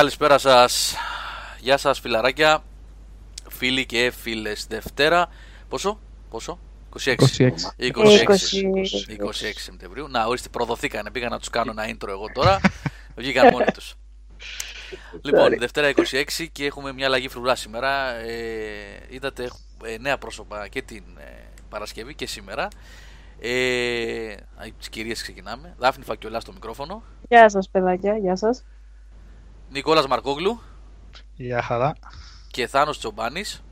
Καλησπέρα σας. Γεια σας φιλαράκια, φίλοι και φίλες. Δευτέρα, πόσο? 26 Σεπτεμβρίου. Να ορίστε, προδοθήκανε, πήγα να τους κάνω ένα intro εγώ τώρα. Βγήκαν μόνοι τους. Λοιπόν, Δευτέρα 26 και έχουμε μια αλλαγή φρουρά σήμερα. Είδατε νέα πρόσωπα και την Παρασκευή και σήμερα. Από τις κυρίες ξεκινάμε. Δάφνη Φακιολά στο μικρόφωνο. Γεια σας παιδάκια, γεια σας. Νικόλας Μαρκόγλου. Γεια χαρά. Και Θάνος Τσομπάνης.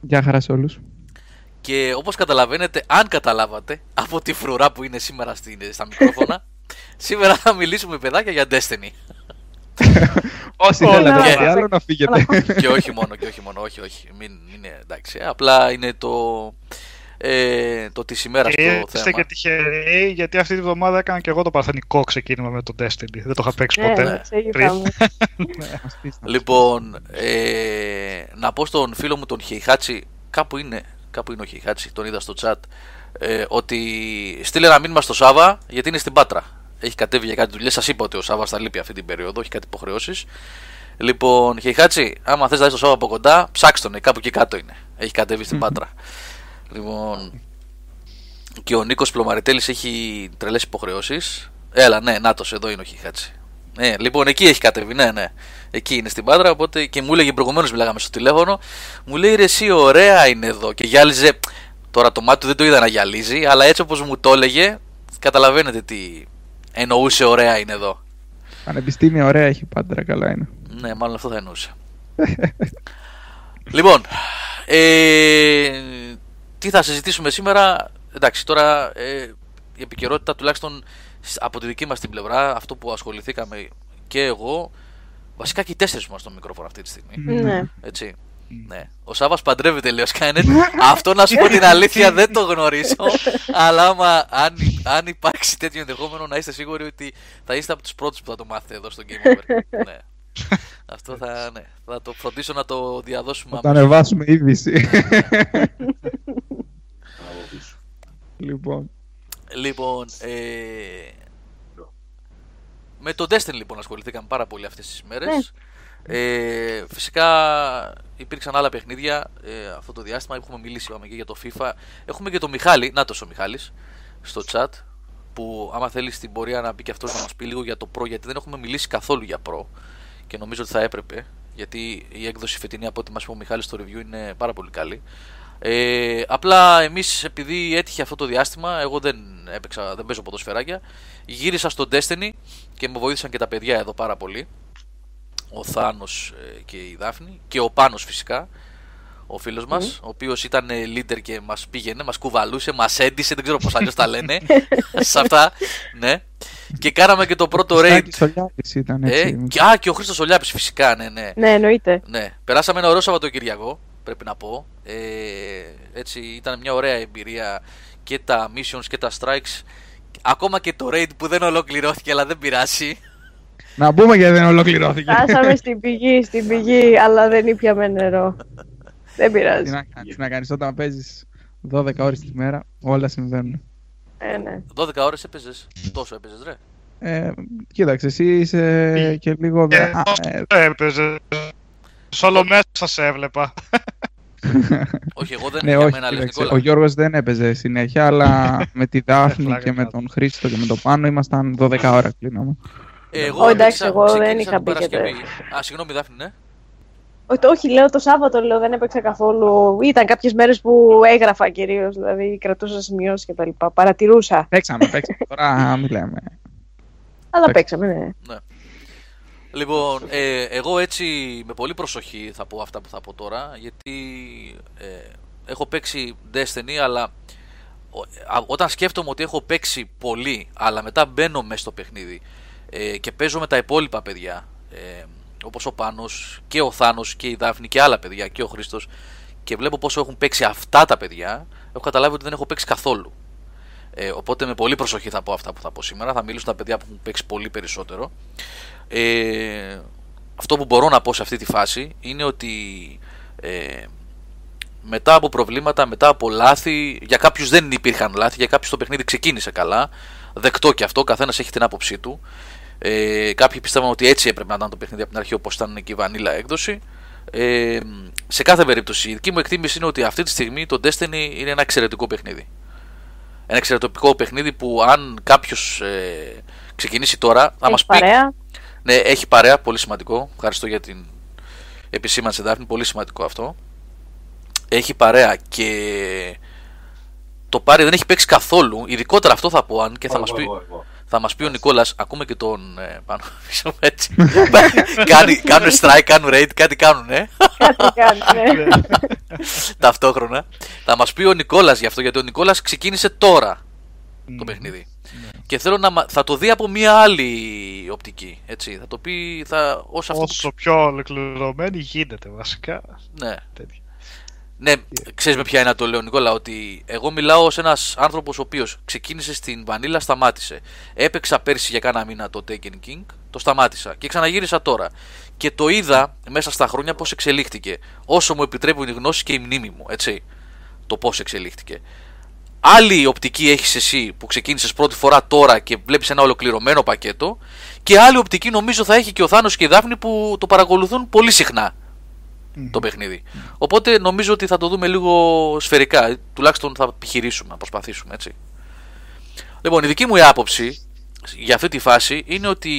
Γεια χαρά σε όλους. Και όπως καταλαβαίνετε, αν καταλάβατε από τη φρουρά που είναι σήμερα στα μικρόφωνα, σήμερα θα μιλήσουμε παιδάκια για Destiny. Όσοι θέλετε κάτι άλλο να φύγετε. Και όχι μόνο, όχι. Μην είναι εντάξει, απλά είναι το της ημέρας το θέμα. Είστε και τυχεροί, γιατί αυτή τη βδομάδα έκανα και εγώ το παρθενικό ξεκίνημα με τον Destiny. Δεν το είχα παίξει ποτέ. Λοιπόν, να πω στον φίλο μου τον Χεϊχάτσι, κάπου είναι ο Χεϊχάτσι, τον είδα στο chat, ότι στείλε ένα μήνυμα στο Σάβα, γιατί είναι στην Πάτρα. Έχει κατέβει για κάτι δουλειές. Σας είπα ότι ο Σάβας θα λείπει αυτή την περίοδο, έχει κάτι υποχρεώσεις. Λοιπόν, Χεϊχάτσι, άμα θες να δεις το Σάβα από κοντά, ψάξτονε, κάπου εκεί κάτω είναι. Έχει κατέβει στην Πάτρα. Λοιπόν, και ο Νίκος Πλωμαριτέλης έχει τρελές υποχρεώσεις. Έλα, ναι, νάτος, εδώ είναι ο Χιχάτσι. Λοιπόν, εκεί έχει κατέβει, ναι. Εκεί είναι στην Πάτρα, οπότε και μου έλεγε προηγουμένως, μιλάγαμε στο τηλέφωνο, μου λέει ρε εσύ ωραία είναι εδώ. Και γυάλιζε, τώρα το μάτι του δεν το είδα να γυαλίζει, αλλά έτσι όπως μου το έλεγε, καταλαβαίνετε τι εννοούσε ωραία είναι εδώ. Πανεπιστήμια ωραία έχει Πάτρα, καλά είναι. Ναι, μάλλον αυτό θα εννοούσε. Λοιπόν, τι θα συζητήσουμε σήμερα, εντάξει τώρα η επικαιρότητα τουλάχιστον από τη δική μας την πλευρά, αυτό που ασχοληθήκαμε και εγώ, βασικά και οι τέσσερις μας στο μικρόφωνο αυτή τη στιγμή. Ναι. Έτσι. Ναι. Ο Σάββας παντρεύεται λέει ο Σκάνετ. Αυτό να σου πω την αλήθεια δεν το γνωρίζω. Αλλά άμα, αν υπάρξει τέτοιο ενδεχόμενο να είστε σίγουροι ότι θα είστε από τους πρώτους που θα το μάθετε εδώ στο Game Over. Ναι. Αυτό θα το φροντίσω να το διαδώσουμε. Θα ανεβάσουμε είδηση. Λοιπόν, με το Destiny λοιπόν ασχοληθήκαμε πάρα πολύ αυτές τις μέρες. Φυσικά υπήρξαν άλλα παιχνίδια αυτό το διάστημα. Έχουμε μιλήσει και για το FIFA. Έχουμε και τον Μιχάλη, νάτος ο Μιχάλης, στο chat, που άμα θέλει στην πορεία να μπει και αυτός να μας πει λίγο για το Pro, γιατί δεν έχουμε μιλήσει καθόλου για Pro. Και νομίζω ότι θα έπρεπε, γιατί η έκδοση φετινή από ό,τι μας είπε ο Μιχάλης στο review είναι πάρα πολύ καλή. Απλά εμείς, επειδή έτυχε αυτό το διάστημα, εγώ δεν παίζω ποδοσφαιράκια, γύρισα στο Destiny και με βοήθησαν και τα παιδιά εδώ πάρα πολύ. Ο Θάνος και η Δάφνη και ο Πάνος φυσικά, ο φίλος μας, ο οποίος ήταν leader και μας πήγαινε, μας κουβαλούσε, μας έντισε, δεν ξέρω πώς αλλιώς τα λένε σε αυτά, ναι. Και κάναμε και το πρώτο raid. Και ο Χρήστος Ολιάπης φυσικά, ναι. Ναι, εννοείται. Ναι. Περάσαμε ένα ωραίο Σαββατοκυριακό, πρέπει να πω. Έτσι, ήταν μια ωραία εμπειρία και τα missions και τα strikes. Ακόμα και το raid που δεν ολοκληρώθηκε, αλλά δεν πειράσει. Να πούμε γιατί δεν ολοκληρώθηκε. Φτάσαμε στην πηγή, αλλά δεν ήπιαμε νερό. Δεν πειράζει. Τι να κάνεις όταν παίζεις 12 ώρες τη μέρα, όλα συμβαίνουν. Ναι. 12 ώρες έπαιζες, τόσο έπαιζες ρε. Κοίταξε, εσύ είσαι και λίγο... έπαιζες, όλο μέσα σε έβλεπα. Όχι, εγώ δεν έπαιζα με άλλη Νικόλα. Ο Γιώργος δεν έπαιζε συνέχεια, αλλά με τη Δάφνη και με τον Χρήστο και με τον Πάνο ήμασταν 12 ώρα κλείναμε. Εντάξει, εγώ δεν είχα πει γιατί. Α, συγγνώμη Δάφνη, ναι. Όχι, λέω το Σάββατο, δεν έπαιξα καθόλου. Ήταν κάποιες μέρες που έγραφα κυρίως, δηλαδή κρατούσα σημειώσεις και τα λοιπά. Παρατηρούσα. Παίξαμε, τώρα μιλάμε. Αλλά παίξαμε, ναι. Λοιπόν, εγώ έτσι με πολύ προσοχή θα πω αυτά που θα πω τώρα, γιατί έχω παίξει Destiny, αλλά όταν σκέφτομαι ότι έχω παίξει πολύ, αλλά μετά μπαίνω μέσα στο παιχνίδι και παίζω με τα υπόλοιπα παιδιά, όπως ο Πάνος και ο Θάνος και η Δάφνη και άλλα παιδιά και ο Χρήστος, και βλέπω πόσο έχουν παίξει αυτά τα παιδιά, έχω καταλάβει ότι δεν έχω παίξει καθόλου. Οπότε με πολύ προσοχή θα πω αυτά που θα πω σήμερα. Θα μιλήσω τα παιδιά που έχουν παίξει πολύ περισσότερο. Αυτό που μπορώ να πω σε αυτή τη φάση είναι ότι μετά από προβλήματα, μετά από λάθη, για κάποιους δεν υπήρχαν λάθη, για κάποιους το παιχνίδι ξεκίνησε καλά, δεκτό και αυτό, καθένας έχει την άποψή του. Κάποιοι πιστεύουν ότι έτσι έπρεπε να ήταν το παιχνίδι από την αρχή, όπως ήταν και η βανίλα έκδοση. Σε κάθε περίπτωση, η δική μου εκτίμηση είναι ότι αυτή τη στιγμή το Destiny είναι ένα εξαιρετικό παιχνίδι. Ένα εξαιρετικό παιχνίδι που, αν κάποιος ξεκινήσει τώρα, θα μας πει. Ναι, έχει παρέα, πολύ σημαντικό. Ευχαριστώ για την επισήμανση, Δάφνη, πολύ σημαντικό αυτό. Έχει παρέα και το πάρει δεν έχει παίξει καθόλου. Ειδικότερα αυτό θα πω, αν και θα μας πει ο Νικόλας, ακούμε και τον πάνω πίσω έτσι. Κάνουν strike, κάνουν raid, κάτι κάνουν, ταυτόχρονα. Θα μας πει ο Νικόλας γι' αυτό, γιατί ο Νικόλας ξεκίνησε τώρα το παιχνίδι. Και θέλω θα το δει από μια άλλη οπτική, έτσι, θα το πει όσο πιο ολοκληρωμένη γίνεται βασικά. Ναι. Ναι, ξέρεις με ποια είναι το λέω, Νικόλα, ότι εγώ μιλάω ως ένας άνθρωπος ο οποίος ξεκίνησε στην βανίλα, σταμάτησε. Έπαιξα πέρσι για κάνα μήνα το Taken King, το σταμάτησα και ξαναγύρισα τώρα. Και το είδα μέσα στα χρόνια πώς εξελίχθηκε, όσο μου επιτρέπουν οι γνώσεις και η μνήμη μου, έτσι, το πώς εξελίχθηκε. Άλλη οπτική έχεις εσύ που ξεκίνησες πρώτη φορά τώρα και βλέπεις ένα ολοκληρωμένο πακέτο, και άλλη οπτική νομίζω θα έχει και ο Θάνος και η Δάφνη που το παρακολουθούν πολύ συχνά το παιχνίδι. Οπότε νομίζω ότι θα το δούμε λίγο σφαιρικά, τουλάχιστον θα επιχειρήσουμε να προσπαθήσουμε, έτσι. Λοιπόν, η δική μου άποψη για αυτή τη φάση είναι ότι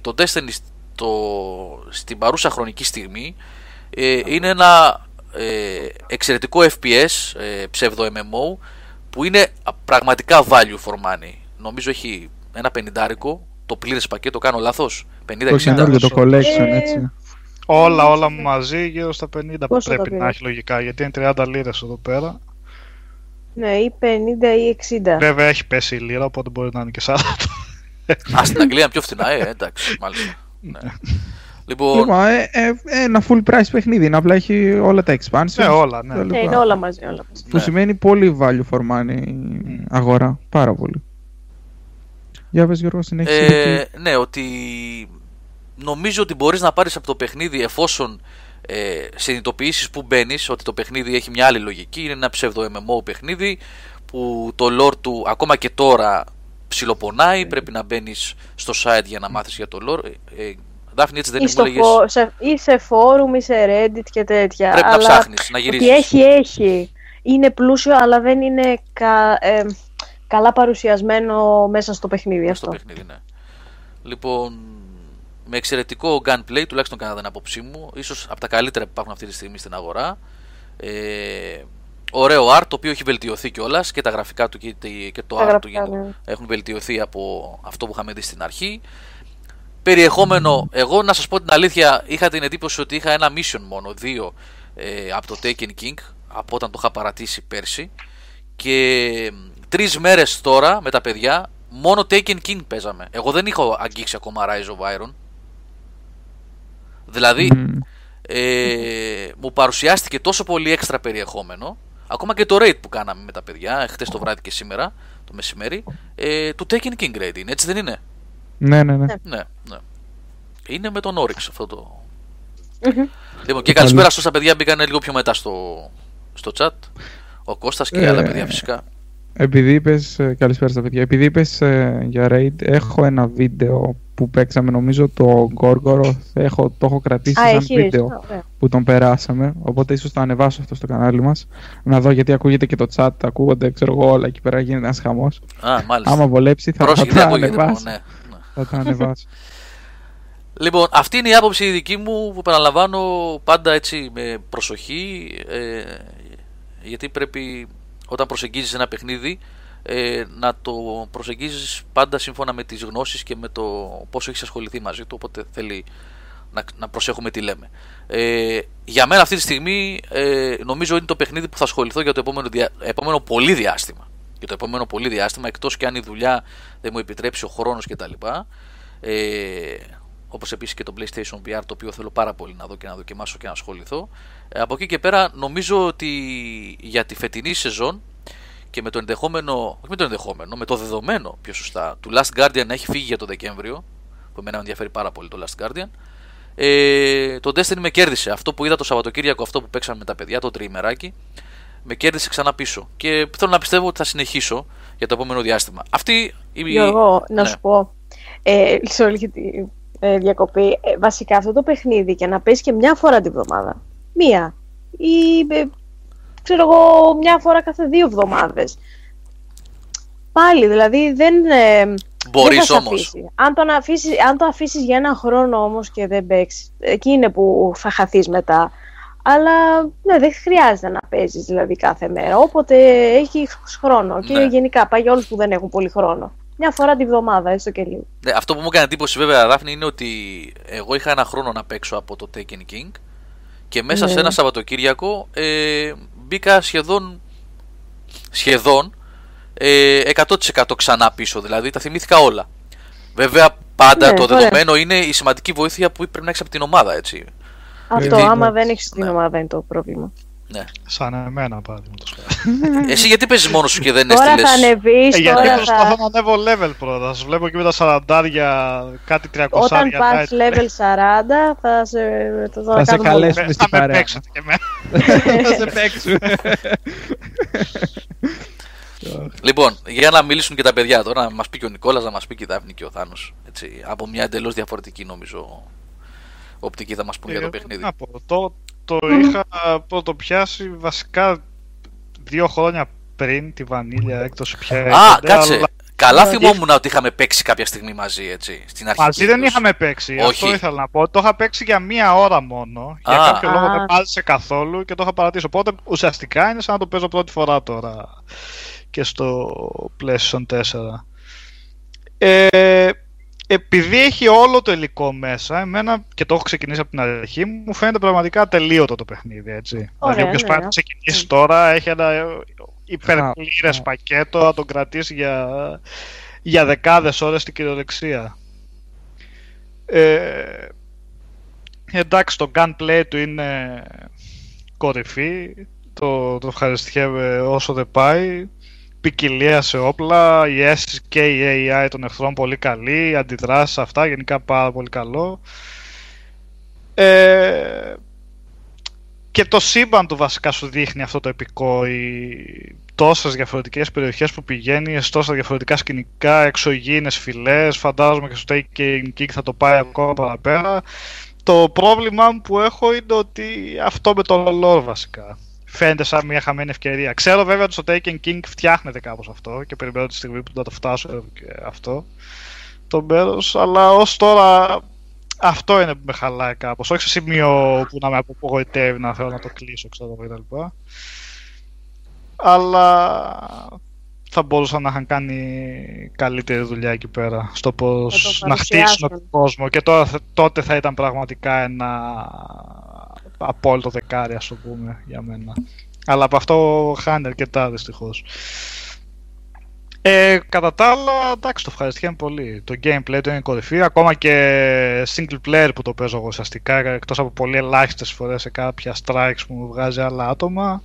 το Destiny στην παρούσα χρονική στιγμή είναι ένα εξαιρετικό FPS ψεύδο MMO που είναι πραγματικά value for money. Νομίζω έχει ένα 50 το πλήρες πακέτο, κάνω λάθος, 50-60 το collection, έτσι. Όλα μαζί γύρω στα 50 πρέπει να έχει λογικά, γιατί είναι 30 λίρες εδώ πέρα. Ναι, ή 50 ή 60. Βέβαια έχει πέσει η λίρα, οπότε μπορεί να είναι και 40. Στην Αγγλία είναι πιο φθηνά, εντάξει, μάλιστα. Ναι. Λοιπόν, ένα full price παιχνίδι, είναι απλά έχει όλα τα expansions. Ναι, όλα, ναι. Ναι, είναι όλα μαζί. Που σημαίνει πολύ value for money αγορά, πάρα πολύ. Για πες, Γιώργο, συνέχισε. Ναι, ότι... Νομίζω ότι μπορείς να πάρεις από το παιχνίδι, εφόσον συνειδητοποιήσεις που μπαίνεις, ότι το παιχνίδι έχει μια άλλη λογική. Είναι ένα ψεύδο MMO παιχνίδι που το lore του ακόμα και τώρα ψιλοπονάει. Πρέπει να μπαίνεις στο site για να μάθεις για το lore. Δάφνη, έτσι δεν είναι που ή σε forum ή σε Reddit και τέτοια. Πρέπει να ψάχνεις, να γυρίσεις. Ότι έχει. Είναι πλούσιο, αλλά δεν είναι καλά παρουσιασμένο μέσα στο παιχνίδι αυτό. Στο παιχνίδι, ναι. Λοιπόν... Με εξαιρετικό gunplay, τουλάχιστον κατά την απόψή μου, ίσως από τα καλύτερα που υπάρχουν αυτή τη στιγμή στην αγορά. Ωραίο art, το οποίο έχει βελτιωθεί κιόλας, και τα γραφικά του και το art του έχουν βελτιωθεί από αυτό που είχαμε δει στην αρχή. Περιεχόμενο, εγώ να σας πω την αλήθεια, είχα την εντύπωση ότι είχα ένα mission μόνο, 2 από το Taken King, από όταν το είχα παρατήσει πέρσι. Και 3 μέρες τώρα με τα παιδιά, μόνο Taken King παίζαμε. Εγώ δεν είχα αγγίξει ακόμα Rise of Iron. Δηλαδή, μου παρουσιάστηκε τόσο πολύ έξτρα περιεχόμενο, ακόμα και το raid που κάναμε με τα παιδιά χτες το βράδυ και σήμερα το μεσημέρι, του Taken King raid είναι, έτσι δεν είναι? Ναι. Είναι με τον Oryx αυτό το... Λοιπόν, και καλησπέρα στα παιδιά, μπήκανε λίγο πιο μετά στο chat. Ο Κώστας και άλλα παιδιά φυσικά. Επειδή είπες, καλησπέρα στα παιδιά, επειδή είπες για raid, έχω ένα βίντεο που παίξαμε, νομίζω το Gorgoroth, το έχω κρατήσει σαν βίντεο που τον περάσαμε, οπότε ίσως το ανεβάσω αυτό στο κανάλι μας, να δω, γιατί ακούγεται και το chat, ακούγονται, ξέρω εγώ, όλα εκεί πέρα, γίνεται ένας χαμός. Άμα βολέψει θα το ανεβάσω. Λοιπόν, αυτή είναι η άποψη η δική μου, που παραλαμβάνω πάντα έτσι με προσοχή, γιατί πρέπει... Όταν προσεγγίζεις ένα παιχνίδι, να το προσεγγίζεις πάντα σύμφωνα με τις γνώσεις και με το πόσο έχεις ασχοληθεί μαζί του, οπότε θέλει να προσέχουμε τι λέμε. Για μένα αυτή τη στιγμή νομίζω είναι το παιχνίδι που θα ασχοληθώ για το επόμενο πολύ διάστημα. Για το επόμενο πολύ διάστημα, εκτός και αν η δουλειά δεν μου επιτρέψει, ο χρόνος κτλ. Όπως επίσης και το PlayStation VR, το οποίο θέλω πάρα πολύ να δω και να δοκιμάσω και να ασχοληθώ. Από εκεί και πέρα νομίζω ότι για τη φετινή σεζόν και με το ενδεχόμενο, όχι με το ενδεχόμενο, με το δεδομένο πιο σωστά, του Last Guardian να έχει φύγει για τον Δεκέμβριο, που εμένα με ενδιαφέρει πάρα πολύ το Last Guardian, το Destiny με κέρδισε. Αυτό που είδα το Σαββατοκύριακο, αυτό που παίξαμε με τα παιδιά, το τριημεράκι, με κέρδισε ξανά πίσω. Και θέλω να πιστεύω ότι θα συνεχίσω για το επόμενο διάστημα. Αυτή η... Γιώργο, να σου πω. σε όλη τη διακοπή. Βασικά αυτό το παιχνίδι και να παίζει και μια φορά την εβδομάδα. Μία. Ή ξέρω εγώ, μια φορά κάθε δύο εβδομάδες. Πάλι δηλαδή δεν. Μπορείς όμως. Αν το αφήσεις για ένα χρόνο όμως και δεν παίξεις, εκεί είναι που θα χαθείς μετά. Αλλά ναι, δεν χρειάζεται να παίζεις δηλαδή κάθε μέρα. Όποτε έχεις χρόνο. Ναι. Και γενικά πάει για όλους που δεν έχουν πολύ χρόνο. Μια φορά τη βδομάδα, έστω και λίγο. Ναι, αυτό που μου έκανε εντύπωση βέβαια, Δάφνη, είναι ότι εγώ είχα ένα χρόνο να παίξω από το Taken King και μέσα σε ένα Σαββατοκύριακο μπήκα σχεδόν 100% ξανά πίσω. Δηλαδή τα θυμήθηκα όλα. Βέβαια, πάντα το δεδομένο είναι η σημαντική βοήθεια που πρέπει να έχεις από την ομάδα, έτσι. Αυτό, άμα δεν έχεις την ομάδα είναι το πρόβλημα. Ναι. Σαν εμένα, παραδείγματο χάρη. Εσύ γιατί παίζεις μόνος σου και δεν έστειλες. Τώρα θα ανεβείς. Γιατί προσπαθώ να ανέβω level πρώτα. Σου βλέπω και με τα 40, κάτι 300. Όταν πάρεις level 40, θα σε καλέσουμε στην παρέα. Θα με παίξουν και εμένα. Θα σε παίξουν. Λοιπόν, για να μιλήσουν και τα παιδιά τώρα, να μας πει και ο Νικόλας, να μας πει και η Δάφνη και ο Θάνος. Από μια εντελώς διαφορετική, νομίζω, οπτική θα μας πούν για το παιχνίδι. Να πω, το είχα πρωτοπιάσει βασικά 2 χρόνια πριν τη Βανίλια έκδοση πια. Κάτσε. Αλλά... Καλά θυμόμουν ότι είχαμε παίξει κάποια στιγμή μαζί, έτσι. Στην αρχή. Μαζί δεν είχαμε παίξει. Όχι. Αυτό ήθελα να πω. Το είχα παίξει για 1 ώρα μόνο. Για κάποιο λόγο δεν πάτησε καθόλου και το είχα παρατήσει. Οπότε ουσιαστικά είναι σαν να το παίζω πρώτη φορά τώρα. Και στο PlayStation 4. Επειδή έχει όλο το υλικό μέσα, εμένα, και το έχω ξεκινήσει από την αρχή, μου φαίνεται πραγματικά ατελείωτο το παιχνίδι, έτσι. Ωραία, δηλαδή, όποιος πάει να ξεκινήσει τώρα, έχει ένα υπερπλήρες πακέτο, να τον κρατήσει για δεκάδες ώρες στην κυριολεξία. Εντάξει, το gunplay του είναι κορυφή, το ευχαριστιέμαι όσο δεν πάει. Ποικιλία σε όπλα, οι αίσθηση και η AI των εχθρών πολύ καλή, οι αντιδράσεις αυτά, γενικά πάρα πολύ καλό. Και το σύμπαν του βασικά σου δείχνει αυτό το επικό, τόσες διαφορετικές περιοχές που πηγαίνεις, τόσα διαφορετικά σκηνικά, εξωγήινες φυλές, φαντάζομαι και στο Taken King θα το πάει ακόμα παραπέρα. Το πρόβλημά μου που έχω είναι ότι αυτό με το lore βασικά. Φαίνεται σαν μια χαμένη ευκαιρία. Ξέρω βέβαια ότι στο Taken King φτιάχνεται κάπως αυτό και περιμένω τη στιγμή που να το φτάσω και αυτό το μέρος, αλλά ως τώρα αυτό είναι που με χαλάει κάπως. Όχι σε σημείο που να με απογοητεύει, να θέλω να το κλείσω, ξέρω κτλ. Αλλά θα μπορούσαν να είχαν κάνει καλύτερη δουλειά εκεί πέρα στο πώς να χτίσουν τον κόσμο και τότε θα ήταν πραγματικά ένα απόλυτο δεκάρι, ας το πούμε, για μένα. Αλλά από αυτό χάνει αρκετά, δυστυχώς. Κατά τα άλλα, εντάξει, το ευχαριστιέμαι πολύ. Το gameplay του είναι κορυφή, ακόμα και single player που το παίζω εγώ ουσιαστικά, εκτός από πολύ ελάχιστες φορές σε κάποια strikes που μου βγάζει άλλα άτομα.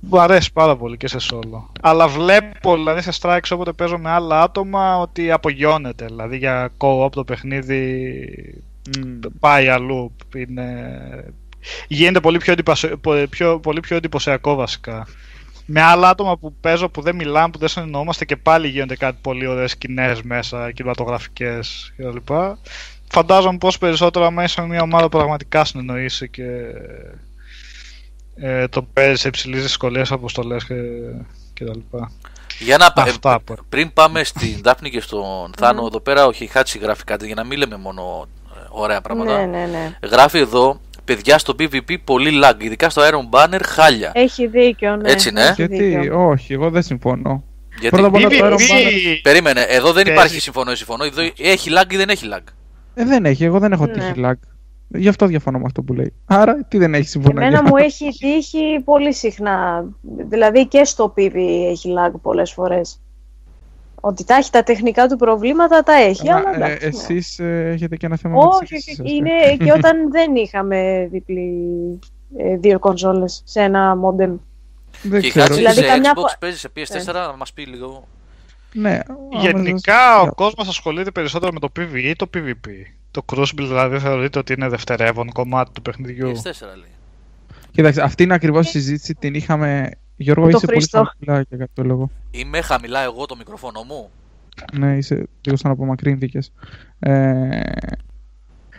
Μου αρέσει πάρα πολύ και σε solo. Αλλά βλέπω, δηλαδή, σε strikes όποτε παίζω με άλλα άτομα, ότι απογειώνεται. Δηλαδή, για co-op το παιχνίδι πάει αλλού. Γίνεται πολύ πιο εντυπωσιακό βασικά. Με άλλα άτομα που παίζω που δεν μιλάμε, που δεν συνεννοούμαστε και πάλι γίνονται κάτι πολύ ωραίες σκηνές μέσα, κινηματογραφικές κλπ. Φαντάζομαι πως περισσότερο άμα είσαι μια ομάδα πραγματικά συνεννοήσει και το παίζει σε υψηλής δυσκολίας, αποστολές κλπ. Για να πριν πάμε στην Δάφνη και στον Θάνο, εδώ πέρα ο Χιχάτσι γράφει κάτι για να μην λέμε μόνο ωραία πράγματα. Ναι. Γράφει εδώ, παιδιά, στο PvP πολύ lag, ειδικά στο Iron Banner χάλια. Έχει δίκιο, ναι. Έτσι, ναι. Γιατί, όχι, εγώ δεν συμφωνώ. Γιατί PvP... Περίμενε, εδώ δεν υπάρχει συμφωνώ ή συμφωνώ. Εδώ έχει lag ή δεν έχει lag. Δεν έχει, εγώ δεν έχω τύχει lag. Γι' αυτό διαφωνώ με αυτό που λέει. Άρα, τι δεν έχει συμφωνώ. Εμένα μου έχει τύχει πολύ συχνά. Δηλαδή και στο PvP έχει lag πολλές φορές. Ότι τα έχει τα τεχνικά του προβλήματα, τα έχει. Αλλά εσείς έχετε και ένα θέμα με τις συσκευές. Όχι, είναι και όταν δεν είχαμε δύο κονσόλες σε ένα μόντεμ. Δεν ξέρω. Δηλαδή, Xbox παίζει σε PS4, να μας πει λίγο. Ναι. Γενικά ο κόσμος ασχολείται περισσότερο με το PvE ή το PvP. Το Crucible δηλαδή θεωρείται ότι είναι δευτερεύον κομμάτι του παιχνιδιού. PS4 λέει. Κοιτάξτε, αυτή είναι ακριβώς η συζήτηση, την είχαμε. Γιώργο, είσαι πολύ χαμηλά για κάποιο λόγο. Είμαι χαμηλά εγώ το μικρόφωνο μου. Ναι, είσαι λίγο σαν απομακρύνθηκες.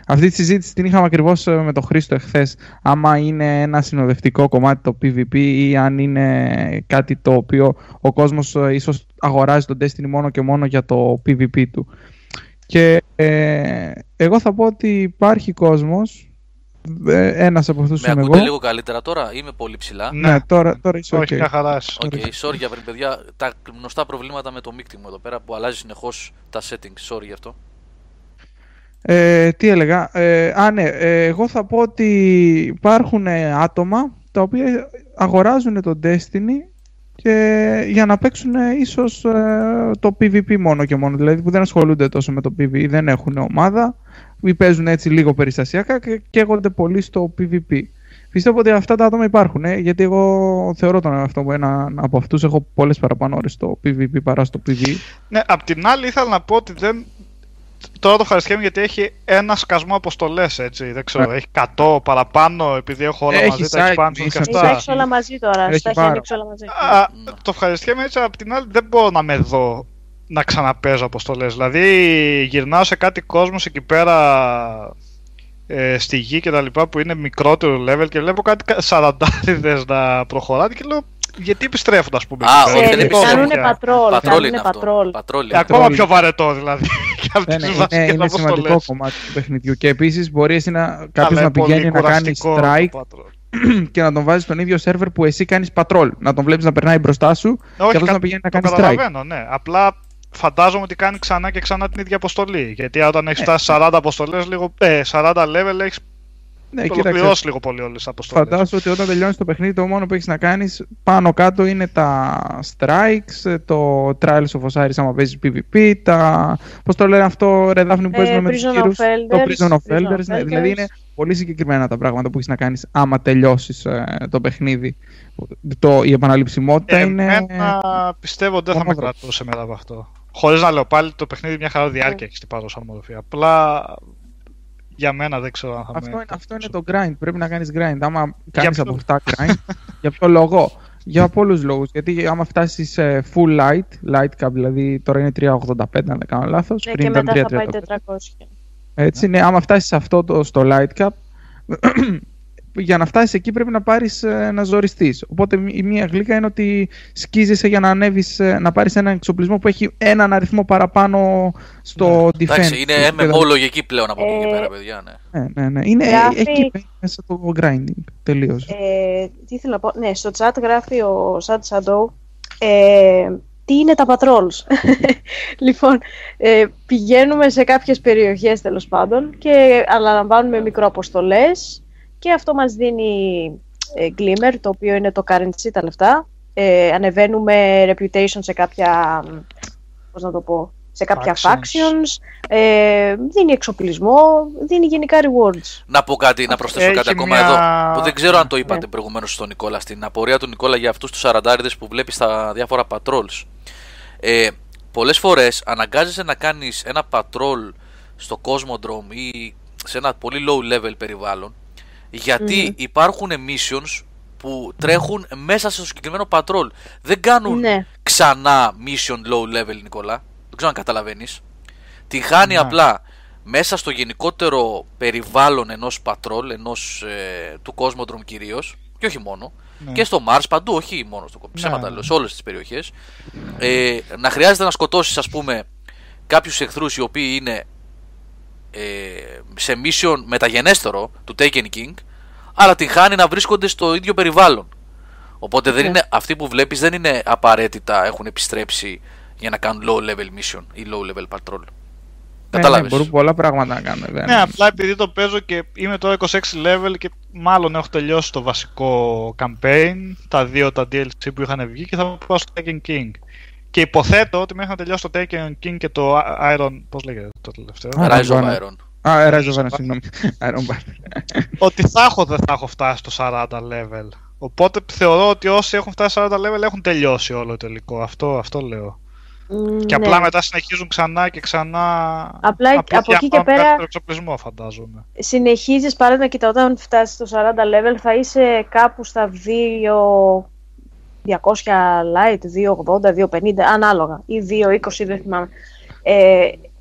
Αυτή τη συζήτηση την είχαμε ακριβώς με τον Χρήστο εχθές. Άμα είναι ένα συνοδευτικό κομμάτι το PvP ή αν είναι κάτι το οποίο ο κόσμος ίσως αγοράζει τον Destiny μόνο και μόνο για το PvP του. Και εγώ θα πω ότι υπάρχει κόσμος. Ένας από αυτούς είμαι εγώ. Με ακούτε λίγο καλύτερα τώρα, είμαι πολύ ψηλά. Ναι, τώρα είσαι okay. Όχι, να χαράσει. Οκ, sorry για πριν, παιδιά. Τα γνωστά προβλήματα με το μίκτη μου εδώ πέρα που αλλάζει συνεχώς τα settings. Sorry γι' αυτό. Τι έλεγα. Εγώ θα πω ότι υπάρχουν άτομα τα οποία αγοράζουν το Destiny και για να παίξουν ίσως το PvP μόνο και μόνο. Δηλαδή που δεν ασχολούνται τόσο με το PvE, δεν έχουν ομάδα. Ή παίζουν έτσι λίγο περιστασιακά και καίγονται πολύ στο PvP. Πιστεύω ότι αυτά τα άτομα υπάρχουν, γιατί εγώ θεωρώ τον εαυτό μου έναν από αυτούς. Έχω πολλές παραπάνω ώρες στο PvP παρά στο PvE. Ναι, απ' την άλλη ήθελα να πω ότι δεν... Τώρα το χαρισχέμαι γιατί έχει ένα σκασμό αποστολές, έτσι, δεν ξέρω, έχει 100 παραπάνω επειδή έχω όλα μαζί, τα expansion και αυτά. Τα έχεις όλα μαζί τώρα, τα έχει ανοίξει όλα μαζί. Το χαρισχέμαι έτσι, απ' την άλλη δεν μπορώ να με δω να ξαναπέζω αποστολές, δηλαδή γυρνάω σε κάτι κόσμος εκεί πέρα στη γη και τα λοιπά που είναι μικρότερο level και βλέπω κάτι σαραντάδιδες να προχωράνε και λέω γιατί επιστρέφουν, ας πούμε. Κάνουν πατρόλ, πατρόλ. Ακόμα πιο βαρετό δηλαδή. Είναι σημαντικό κομμάτι του παιχνιδιού και επίσης μπορεί κάποιος να πηγαίνει να κάνει strike και να τον βάζεις στον ίδιο σερβερ που εσύ κάνεις πατρόλ, να τον βλέπεις να περνάει μπροστά σου και αυτός να πηγαίνει να κάνει strike. Ναι, απλά φαντάζομαι ότι κάνει ξανά και ξανά την ίδια αποστολή. Γιατί όταν έχει φτάσει 40 αποστολές, 40 level, έχει ολοκληρώσει λίγο πολύ όλες τις αποστολές. Φαντάζομαι ότι όταν τελειώνεις το παιχνίδι, το μόνο που έχεις να κάνεις πάνω κάτω είναι τα strikes, το Trials of Osiris άμα παίζεις PvP, τα. Πώς το λένε αυτό, ρε Δάφνη, που παίζουμε με τους κύριους. Το Prison of Elders. Ναι, δηλαδή είναι πολύ συγκεκριμένα τα πράγματα που έχεις να κάνεις άμα τελειώσεις το παιχνίδι. Η επαναληψιμότητα είναι. Εμένα πιστεύω ότι δεν θα με κρατούσε μετά από αυτό. Χωρίς να λέω πάλι, το παιχνίδι μια χαρά διάρκεια έχει στην παρούσα ομορφία. Απλά για μένα δεν ξέρω αν θα με. Αυτό είναι το grind. Πρέπει να κάνεις grind. Άμα κάνεις από αυτά grind, για ποιο λόγο? Για πολλούς λόγους. Γιατί άμα φτάσεις σε full light cap, δηλαδή τώρα είναι 385, αν δεν κάνω λάθος. Ναι, και μετά θα πάει 400. Έτσι, ναι, άμα φτάσεις αυτό στο light cap. Για να φτάσεις εκεί πρέπει να πάρεις να ζοριστείς. Οπότε η μία γλύκα είναι ότι σκίζεσαι για να ανέβεις, να πάρεις έναν εξοπλισμό που έχει έναν αριθμό παραπάνω στο defense. Εντάξει, είναι MMO λογική πλέον από εκεί πέρα, παιδιά. Ναι. Είναι εκεί μέσα το grinding, τελείως. Τι ήθελα να πω, ναι, στο chat γράφει ο Sad Shadow τι είναι τα patrols. Λοιπόν, πηγαίνουμε σε κάποιες περιοχές τέλος πάντων και αναλαμβάνουμε μικροαποστολές. Και αυτό μας δίνει Glimmer, το οποίο είναι το currency, τα λεφτά. Ανεβαίνουμε reputation σε κάποια, πώς να το πω, σε κάποια factions. Δίνει εξοπλισμό, δίνει γενικά rewards. Να πω κάτι, να προσθέσω κάτι ακόμα εδώ, που δεν ξέρω αν το είπατε προηγουμένως στον Νικόλα, στην απορία του Νικόλα για αυτούς τους σαραντάριδες που βλέπεις στα διάφορα patrols. Πολλές φορές αναγκάζεσαι να κάνεις ένα patrol στο Cosmodrome ή σε ένα πολύ low level περιβάλλον, γιατί υπάρχουν missions που τρέχουν μέσα στο συγκεκριμένο patrol. Δεν κάνουν ξανά mission low level, Νικόλα. Δεν ξέρω αν καταλαβαίνεις. Τη χάνει απλά μέσα στο γενικότερο περιβάλλον ενός patrol, του Cosmodrome κυρίως, και όχι μόνο, και στο Mars παντού, όχι μόνο στο σε όλες τις περιοχές. Να χρειάζεται να σκοτώσεις, ας πούμε, κάποιους εχθρούς οι οποίοι είναι σε mission μεταγενέστερο του Taken King, αλλά την χάνει να βρίσκονται στο ίδιο περιβάλλον. Οπότε δεν είναι, αυτοί που βλέπεις δεν είναι απαραίτητα έχουν επιστρέψει για να κάνουν low level mission ή low level patrol. Κατάλαβες. Μπορούν πολλά πράγματα να κάνουν. Ναι, απλά επειδή το παίζω και είμαι τώρα 26 level και μάλλον έχω τελειώσει το βασικό campaign, τα δύο τα DLC που είχαν βγει, και θα μου πάω στο Taken King. Και υποθέτω ότι μέχρι να τελειώσει το Taken King και το Iron. Πώς λέγεται το τελευταίο? Rise of Iron. Rise of Iron, συγγνώμη. Ότι δεν θα έχω φτάσει στο 40 level. Οπότε θεωρώ ότι όσοι έχουν φτάσει στο 40 level έχουν τελειώσει όλο το τελικό. Αυτό λέω. Και απλά μετά συνεχίζουν ξανά και ξανά. Απλά από εκεί και πέρα. Στον εξοπλισμό, φαντάζομαι. Συνεχίζεις παράδειγμα και όταν φτάσεις στο 40 level θα είσαι κάπου στα 2. 200 light, 280, 250, ανάλογα, ή 220, δεν θυμάμαι.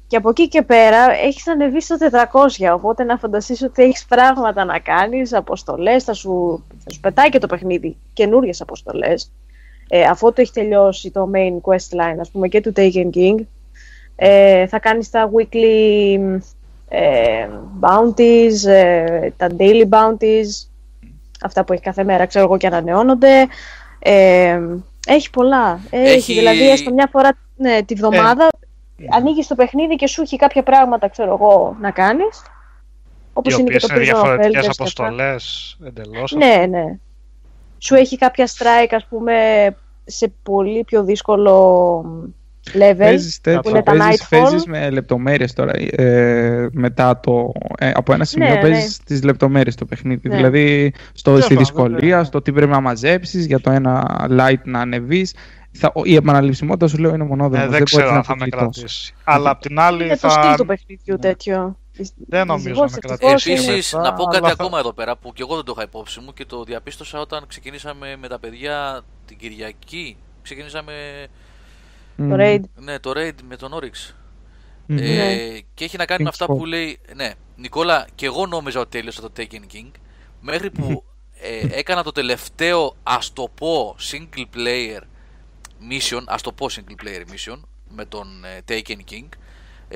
Και από εκεί και πέρα έχεις ανεβεί στο 400, οπότε να φανταστείς ότι έχεις πράγματα να κάνεις, αποστολές, θα σου πετάει και το παιχνίδι καινούριες αποστολές. Αφού το έχει τελειώσει το main quest line, ας πούμε, και του Taken King, θα κάνεις τα weekly bounties, τα daily bounties, αυτά που έχει κάθε μέρα, ξέρω εγώ, και ανανεώνονται. Έχει πολλά. Έχει δηλαδή, έστω μια φορά τη βδομάδα, ανοίγεις το παιχνίδι και σου έχει κάποια πράγματα, ξέρω εγώ, να κάνεις. Όπως είναι και το πριζόν, διαφορετικές αποστολές, εντελώς. Ναι, ναι. Σου έχει κάποια strike, ας πούμε, σε πολύ πιο δύσκολο level. Παίζεις τέτοια, παίζεις με λεπτομέρειες τώρα, μετά το... από ένα σημείο παίζεις τις λεπτομέρειες στο παιχνίδι. Ναι. Δηλαδή, στη δυσκολία, στο τι πρέπει να μαζέψεις, για το ένα light να ανεβείς. Η επαναληψιμότητα, σου λέω, είναι μονόδρομος. Δεν ξέρω αν θα με κρατήσει. Αλλά απ' την άλλη θα... Είναι το στυλ του παιχνιδιού τέτοιο. Δεν νομίζω να με κρατήσει. Επίσης, να πω κάτι ακόμα εδώ πέρα που και εγώ δεν το είχα υπόψη μου και το διαπίστωσα όταν ξεκινήσαμε με τα παιδιά την Κυριακή. Ξεκινήσαμε το raid. Ναι, το raid με τον Όριξ. Και έχει να κάνει με αυτά που λέει. Ναι, Νικόλα, και εγώ νόμιζα ότι τέλειωσα το Taken King μέχρι που έκανα το τελευταίο, ας το πω, single player mission, ας το πω single player mission με τον Taken King,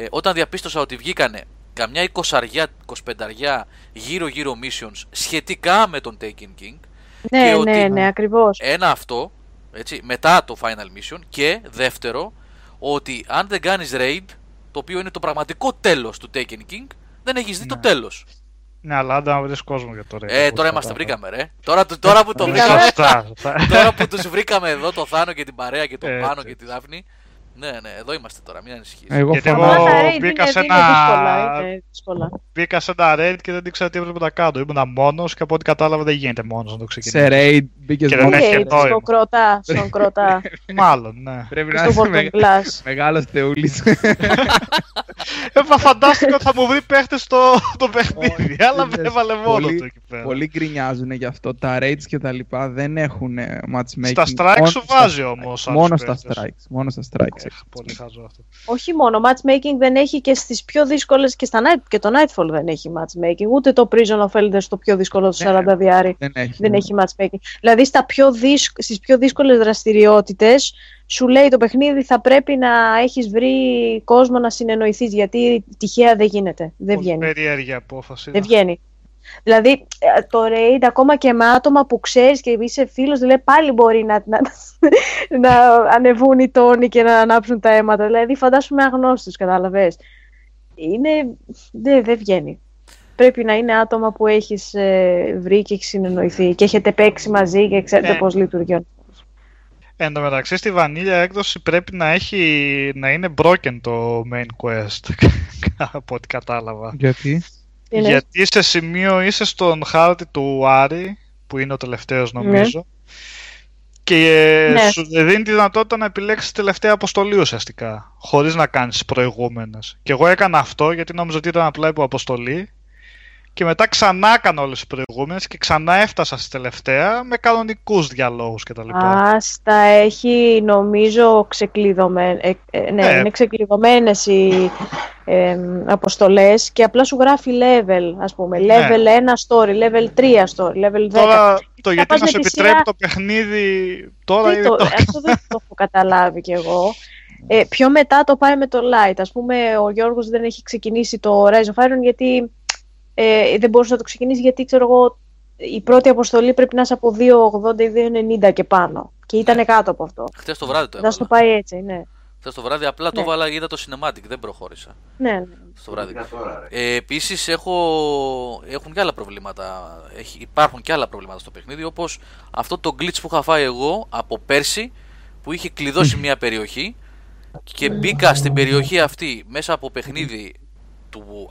όταν διαπίστωσα ότι βγήκανε καμιά 20-25 γύρω-γύρω missions σχετικά με τον Taken King. Ναι, και ναι, ναι, ακριβώς. Ένα αυτό, έτσι, μετά το final mission, και δεύτερο, ότι αν δεν κάνεις raid, το οποίο είναι το πραγματικό τέλος του Taken King, δεν έχεις δει το τέλος. Ναι, αλλά άντα να βρεις κόσμο για το raid. Τώρα είμαστε, βρήκαμε ρε. Τώρα που το βρήκαμε, τώρα που τους βρήκαμε εδώ, το Θάνο και την παρέα και τον Πάνο και τη Δάφνη. Ναι, ναι, εδώ είμαστε τώρα, μην ανησυχείς. Εγώ μπήκα σε ένα raid και δεν ήξερα τι έπρεπε να κάνω. Ήμουνα μόνος και από ό,τι κατάλαβα δεν γίνεται μόνος να το ξεκινήσει. Σε raid μπήκες μόνος. Στον κροτά. Μάλλον, ναι. Πρέπει να είσαι μεγάλος θεούλης. Φαντάστηκα ότι θα μου βρει παίχτες στο παιχνίδι, αλλά με έβαλε μόνο του εκεί πέρα. Πολλοί γκρινιάζουν γι' αυτό, τα raids και τα λοιπά δεν έχουν matchmaking. Στα strikes σου βάζει όμως. Μόνο στα strikes. Πολύ χαζό αυτό. Όχι μόνο, matchmaking δεν έχει και στις πιο δύσκολες, και το Nightfall δεν έχει matchmaking, ούτε το Prison of Elders στο πιο δύσκολο του 40 διάρι δεν έχει matchmaking. Δηλαδή στις πιο δύσκολες δραστηριότητες σου λέει το παιχνίδι θα πρέπει να έχεις βρει κόσμο να συνεννοηθείς, γιατί τυχαία δεν γίνεται, δεν βγαίνει. Περίεργη απόφαση. Δεν βγαίνει. Δηλαδή το raid ακόμα και με άτομα που ξέρεις και είσαι φίλος, δηλαδή πάλι μπορεί να ανεβούν οι τόνοι και να ανάψουν τα αίματα. Δηλαδή φαντάσου με αγνώστους, κατάλαβες. Δεν βγαίνει. Πρέπει να είναι άτομα που έχεις βρει και έχεις συνεννοηθεί και έχετε παίξει μαζί και ξέρετε πώς λειτουργεί. Εν τω μεταξύ, στη βανίλια έκδοση πρέπει να είναι broken το main quest, από ό,τι κατάλαβα. Γιατί σε σημείο είσαι στον χάρτη του Άρη, που είναι ο τελευταίος νομίζω, και σου δίνει τη δυνατότητα να επιλέξεις τελευταία αποστολή ουσιαστικά, χωρίς να κάνεις προηγούμενες. Και εγώ έκανα αυτό γιατί νόμιζα ότι ήταν απλά υπό αποστολή. Και μετά ξανά έκανα όλες τις προηγούμενες και ξανά έφτασα στη τελευταία με κανονικούς διαλόγους κτλ. Άστα, έχει νομίζω είναι ξεκλειδωμένες οι αποστολές και απλά σου γράφει level, ας πούμε. Level 1 story, level 3 story, level 10. Τώρα το γιατί να σου επιτρέπει το παιχνίδι τώρα ή το... Αυτό δεν το έχω καταλάβει κι εγώ. Πιο μετά το πάει με το light. Ας πούμε, ο Γιώργος δεν έχει ξεκινήσει το Rise of Iron γιατί... δεν μπορούσε να το ξεκινήσει γιατί, ξέρω εγώ, η πρώτη αποστολή πρέπει να είσαι από 2,80 ή 2,90 και πάνω. Και ήταν κάτω από αυτό. Χθες το βράδυ το έβαλα. Να στο πάει έτσι, ναι. Χθες το βράδυ απλά το έβαλα, είδα το cinematic, δεν προχώρησα. Ναι. Στο βράδυ. Επίσης έχουν και άλλα προβλήματα. Υπάρχουν και άλλα προβλήματα στο παιχνίδι, όπως αυτό το glitch που είχα φάει εγώ από πέρσι, που είχε κλειδώσει μια περιοχή και μπήκα στην περιοχή αυτή μέσα από παιχνίδι του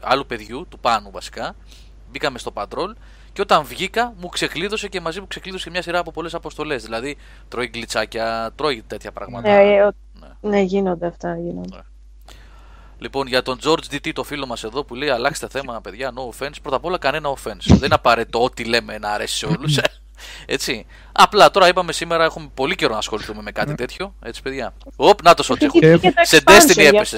άλλου παιδιού, του Πάνου βασικά. Μπήκαμε στο πατρόλ και όταν βγήκα μου ξεκλείδωσε και μαζί μου ξεκλείδωσε και μια σειρά από πολλές αποστολές. Δηλαδή τρώει γκλιτσάκια, τρώει τέτοια πράγματα. Ναι, γίνονται αυτά. Ναι. Λοιπόν, για τον George DT, το φίλο μας εδώ που λέει αλλάξτε θέμα παιδιά, no offense. Πρώτα απ' όλα κανένα offense. Δεν είναι απαραίτητο ό,τι λέμε να αρέσει σε όλους. Έτσι. Απλά τώρα είπαμε σήμερα έχουμε πολύ καιρό να ασχοληθούμε με κάτι τέτοιο. Έτσι, παιδιά. Οπ, να το σωτσέχω. Σε Destiny έπεσε.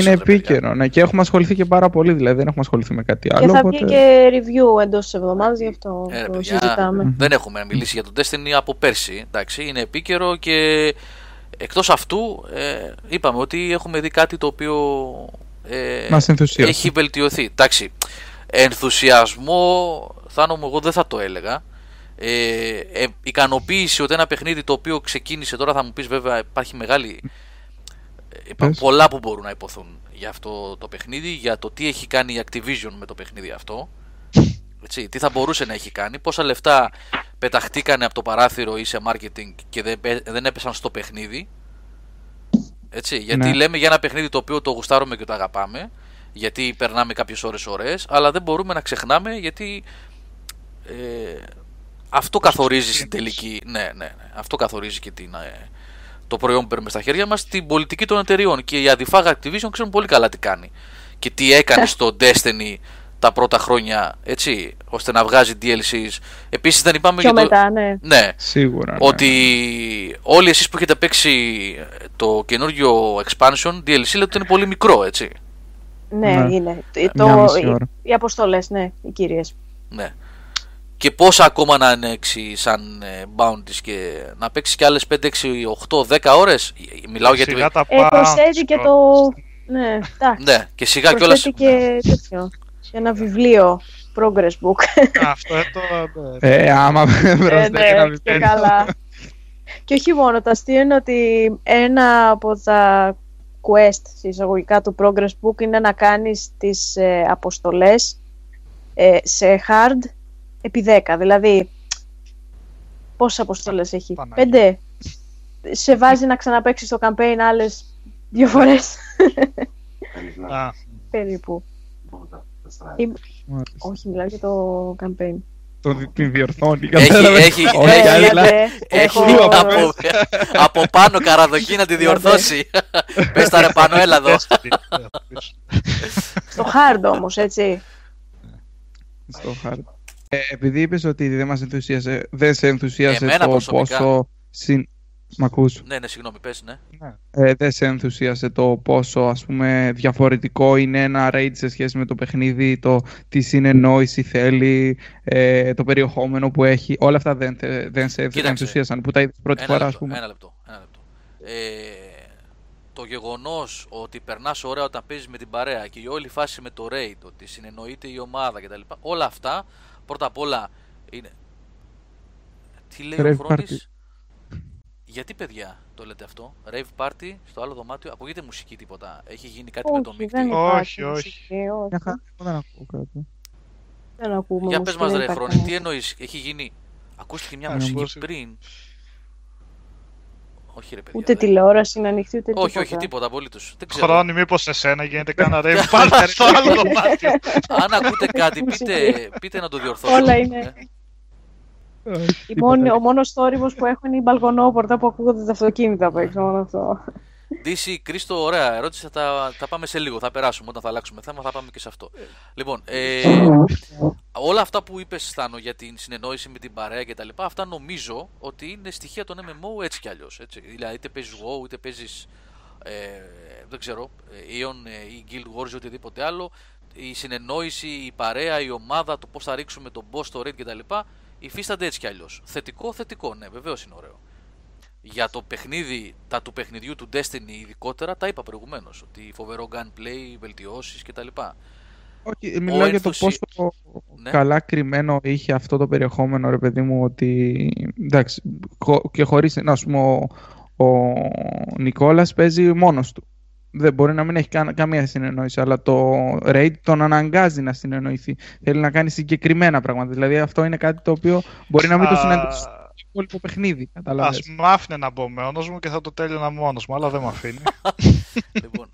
Είναι επίκαιρο. Ναι, και έχουμε ασχοληθεί και πάρα πολύ. Δηλαδή δεν έχουμε ασχοληθεί με κάτι άλλο. Και θα βγει και review εντός της εβδομάδας, γι' αυτό το συζητάμε. Δεν έχουμε μιλήσει για τον Destiny από πέρσι. Εντάξει, είναι επίκαιρο και εκτός αυτού είπαμε ότι έχουμε δει κάτι το οποίο έχει βελτιωθεί. Εντάξει. Ενθουσιασμό, Θάνο μου, εγώ δεν θα το έλεγα. Ικανοποίηση ότι ένα παιχνίδι το οποίο ξεκίνησε, τώρα θα μου πεις βέβαια υπάρχει μεγάλη. Υπάρχουν πολλά που μπορούν να υποθούν για αυτό το παιχνίδι, για το τι έχει κάνει η Activision με το παιχνίδι αυτό. Έτσι, τι θα μπορούσε να έχει κάνει, πόσα λεφτά πεταχτήκανε από το παράθυρο ή σε marketing και δεν έπεσαν στο παιχνίδι. Έτσι, γιατί ναι, λέμε για ένα παιχνίδι το οποίο το γουστάρουμε και το αγαπάμε. Γιατί περνάμε κάποιες ώρες, αλλά δεν μπορούμε να ξεχνάμε γιατί αυτό καθορίζει στην τελική. Ναι, αυτό καθορίζει και το προϊόν που παίρνουμε στα χέρια μας, την πολιτική των εταιριών. Και οι αδιφάγα Activision ξέρουν πολύ καλά τι κάνει και τι έκανε στο Destiny τα πρώτα χρόνια, έτσι, ώστε να βγάζει DLCs. Επίσης δεν είπαμε για μετά, ναι. Σίγουρα, ότι όλοι εσείς που έχετε παίξει το καινούργιο expansion DLC λέτε ότι είναι πολύ μικρό, έτσι. Ναι, είναι. Οι αποστολές, ναι, οι κύριες. Ναι. Και πόσα ακόμα να ανέξει σαν bounties και να παίξει κι άλλες 5, 6, 8, 10 ώρες. Μιλάω για την. Προσθέτει και το. Ναι, εντάξει. Ναι, και σιγά κιόλας. Προσθέτει και τέτοιο. Ένα βιβλίο. Progress book. Αυτό το. Άμα προσθέτει ένα βιβλίο. Καλά. Και όχι μόνο. Το αστείο είναι ότι ένα από τα quest, εισαγωγικά, του Progress Book είναι να κάνεις τις αποστολές σε hard επί 10. Δηλαδή, πόσες αποστολές έχει, 5? Σε βάζει να ξαναπαίξεις το campaign άλλες 2 φορές. Περίπου. Όχι, μιλάω για το campaign. Την διορθώνει. Έχει από πάνω καραδοκεί να τη διορθώσει. Πες τα ρε πάνω, έλα εδώ. Στο hard όμως, έτσι. Στο hard. Επειδή είπες ότι δεν σε ενθουσίασε το πόσο. Μ' ακούς? Ναι, συγγνώμη, πες, ναι. Δεν σε ενθουσίασε το πόσο, ας πούμε, διαφορετικό είναι ένα raid σε σχέση με το παιχνίδι, το τι συνεννόηση θέλει, το περιεχόμενο που έχει. Όλα αυτά δεν σε ενθουσίασαν, που τα είδες πρώτη φορά, ας πούμε. Ένα λεπτό. Το γεγονός ότι περνάς ωραία όταν παίζεις με την παρέα και η όλη φάση με το raid, ότι συνεννοείται η ομάδα κτλ. Όλα αυτά, πρώτα απ' όλα, είναι. Τι λέει ο Φρόνης? Γιατί, παιδιά, το λέτε αυτό? Rave party στο άλλο δωμάτιο. Ακούγεται μουσική τίποτα? Έχει γίνει κάτι με το μίκτη? Όχι. Δεν ακούω κάτι. Δεν ακούμε. Για πες μας, ρε Φρόνη, τι εννοείς? Έχει γίνει? Ακούστηκε μια μουσική πριν? Όχι, ρε παιδιά. Ούτε τηλεόραση είναι ανοιχτή, ούτε τίποτα. Όχι, τίποτα απολύτως. Χρόνη, μήπως εσένα γίνεται κανένα rave party στο άλλο δωμάτιο? Αν ακούτε κάτι, πείτε να το διορθώσω. Όλα είναι. Ο μόνος θόρυβος που έχω είναι η μπαλκονόπορτα που ακούγονται τα αυτοκίνητα από έξω, μόνο αυτό. DC, Κρίστο, ωραία ερώτηση, θα πάμε σε λίγο, θα περάσουμε όταν θα αλλάξουμε θέμα, θα πάμε και σε αυτό. Λοιπόν, όλα αυτά που είπες, Θάνο, για την συνεννόηση με την παρέα κτλ, αυτά νομίζω ότι είναι στοιχεία των MMO έτσι κι αλλιώς. Δηλαδή είτε παίζεις WoW, είτε παίζεις, δεν ξέρω, Aeon ή Guild Wars ή οτιδήποτε άλλο, η συνεννόηση, η παρέα, η ομάδα, το πώς θα ρίξουμε τον boss, το raid κτλ. Υφίστανται έτσι κι αλλιώς. Θετικό, ναι, βεβαίως είναι ωραίο. Για το παιχνίδι, τα του παιχνιδιού του Destiny ειδικότερα, τα είπα προηγουμένως. Ότι φοβερό gunplay, βελτιώσεις κτλ. Όχι, μιλάω για το πόσο καλά κρυμμένο είχε αυτό το περιεχόμενο, ρε παιδί μου, ότι. Εντάξει, και χωρίς. Να σου πούμε, ο Νικόλας παίζει μόνος του. Δεν μπορεί να μην έχει καμία συνεννόηση, αλλά το raid τον αναγκάζει να συνεννοηθεί. Θέλει να κάνει συγκεκριμένα πράγματα. Δηλαδή αυτό είναι κάτι το οποίο μπορεί να μην το συνεννοήσει στο υπόλοιπο παιχνίδι. Ας μ' άφηνε να μπω μόνος μου και θα το τέλειωνα μόνος μου, αλλά δεν μ' αφήνει. Λοιπόν,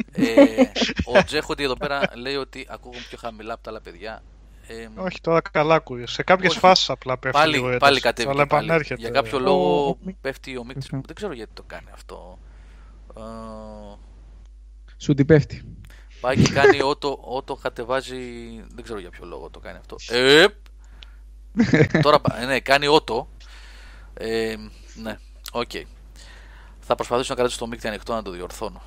ο Τζέχοντι εδώ πέρα λέει ότι ακούγουν πιο χαμηλά από τα άλλα παιδιά. Όχι, τώρα καλά ακούγες. Σε κάποιες φάσεις απλά πέφτει ο έτος. Πάλι κατέβηκε, για κάποιο λόγο πέφτει ο μίκτης. Δεν ξέρω γιατί το κάνει αυτό. Σου την πέφτει. Πάει και κάνει ότο κατεβάζει. Δεν ξέρω για ποιο λόγο το κάνει αυτό. Τώρα ναι, κάνει ότο. Ναι, οκ. Okay. Θα προσπαθήσω να κρατήσω το μίκτη ανοιχτό να το διορθώνω.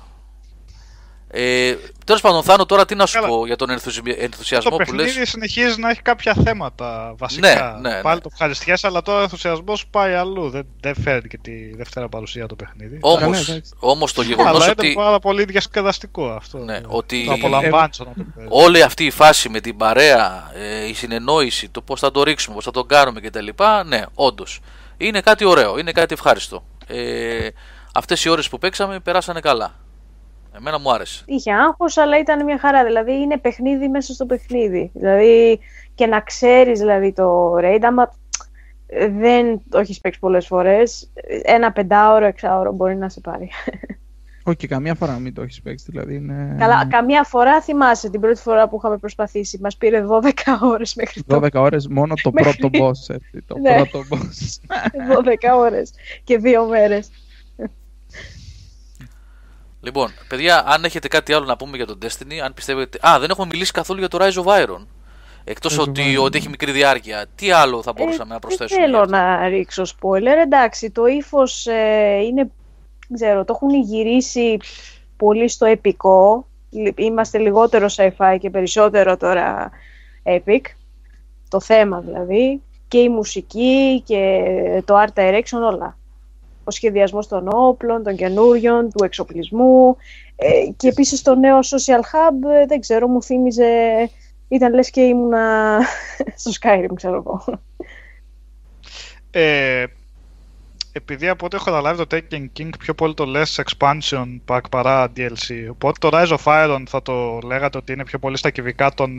Τέλος πάντων, Θάνο, τώρα τι να σου πω για τον ενθουσιασμό που λες. Το παιχνίδι συνεχίζει να έχει κάποια θέματα βασικά. Ναι, ναι, πάλι ναι. Το ευχαριστιέσαι, αλλά τώρα ο ενθουσιασμός πάει αλλού. Δεν φέρνει και τη δεύτερη παρουσία το παιχνίδι. Όμως, ναι, όμως το γεγονός ότι. Αλλά είναι πάρα πολύ διασκεδαστικό αυτό. Ναι, ότι το απολαμβάνεις όταν το παίζεις. Όλη αυτή η φάση με την παρέα, η συνεννόηση, το πώς θα το ρίξουμε, πώς θα το κάνουμε κτλ. Ναι, όντως. Είναι κάτι ωραίο, είναι κάτι ευχάριστο. Αυτές οι ώρες που παίξαμε περάσανε καλά. Εμένα μου άρεσε. Είχε άγχος, αλλά ήταν μια χαρά. Δηλαδή είναι παιχνίδι μέσα στο παιχνίδι. Δηλαδή και να ξέρεις δηλαδή, το raid, άμα δεν το έχεις παίξει πολλές φορές, ένα 5-6 ώρο μπορεί να σε πάρει. Όχι, και καμιά φορά μην το έχεις παίξει. Δηλαδή είναι... Καλά, καμιά φορά θυμάσαι την πρώτη φορά που είχαμε προσπαθήσει. Μας πήρε 12 ώρες μέχρι τώρα. 12 ώρες μόνο το πρώτο boss. Το πρώτο boss. 12 ώρες και 2 μέρες. Λοιπόν, παιδιά, αν έχετε κάτι άλλο να πούμε για τον Destiny, αν πιστεύετε... Α, δεν έχουμε μιλήσει καθόλου για το Rise of Iron. Εκτός ότι έχει μικρή διάρκεια. Τι άλλο θα μπορούσαμε να προσθέσουμε? Δεν θέλω να ρίξω spoiler. Εντάξει, το ύφος είναι... Ξέρω, το έχουν γυρίσει πολύ στο επικό. Είμαστε λιγότερο sci-fi και περισσότερο τώρα epic. Το θέμα δηλαδή. Και η μουσική και το art direction, όλα. Ο σχεδιασμός των όπλων, των καινούριων, του εξοπλισμού και επίσης το νέο social hub, δεν ξέρω, μου θύμιζε, ήταν λες και ήμουνα στο Skyrim, ξέρω εγώ. Επειδή από ό,τι έχω καταλάβει το Taken King πιο πολύ το λες expansion pack παρά DLC, οπότε το Rise of Iron θα το λέγατε ότι είναι πιο πολύ στα κυβικά των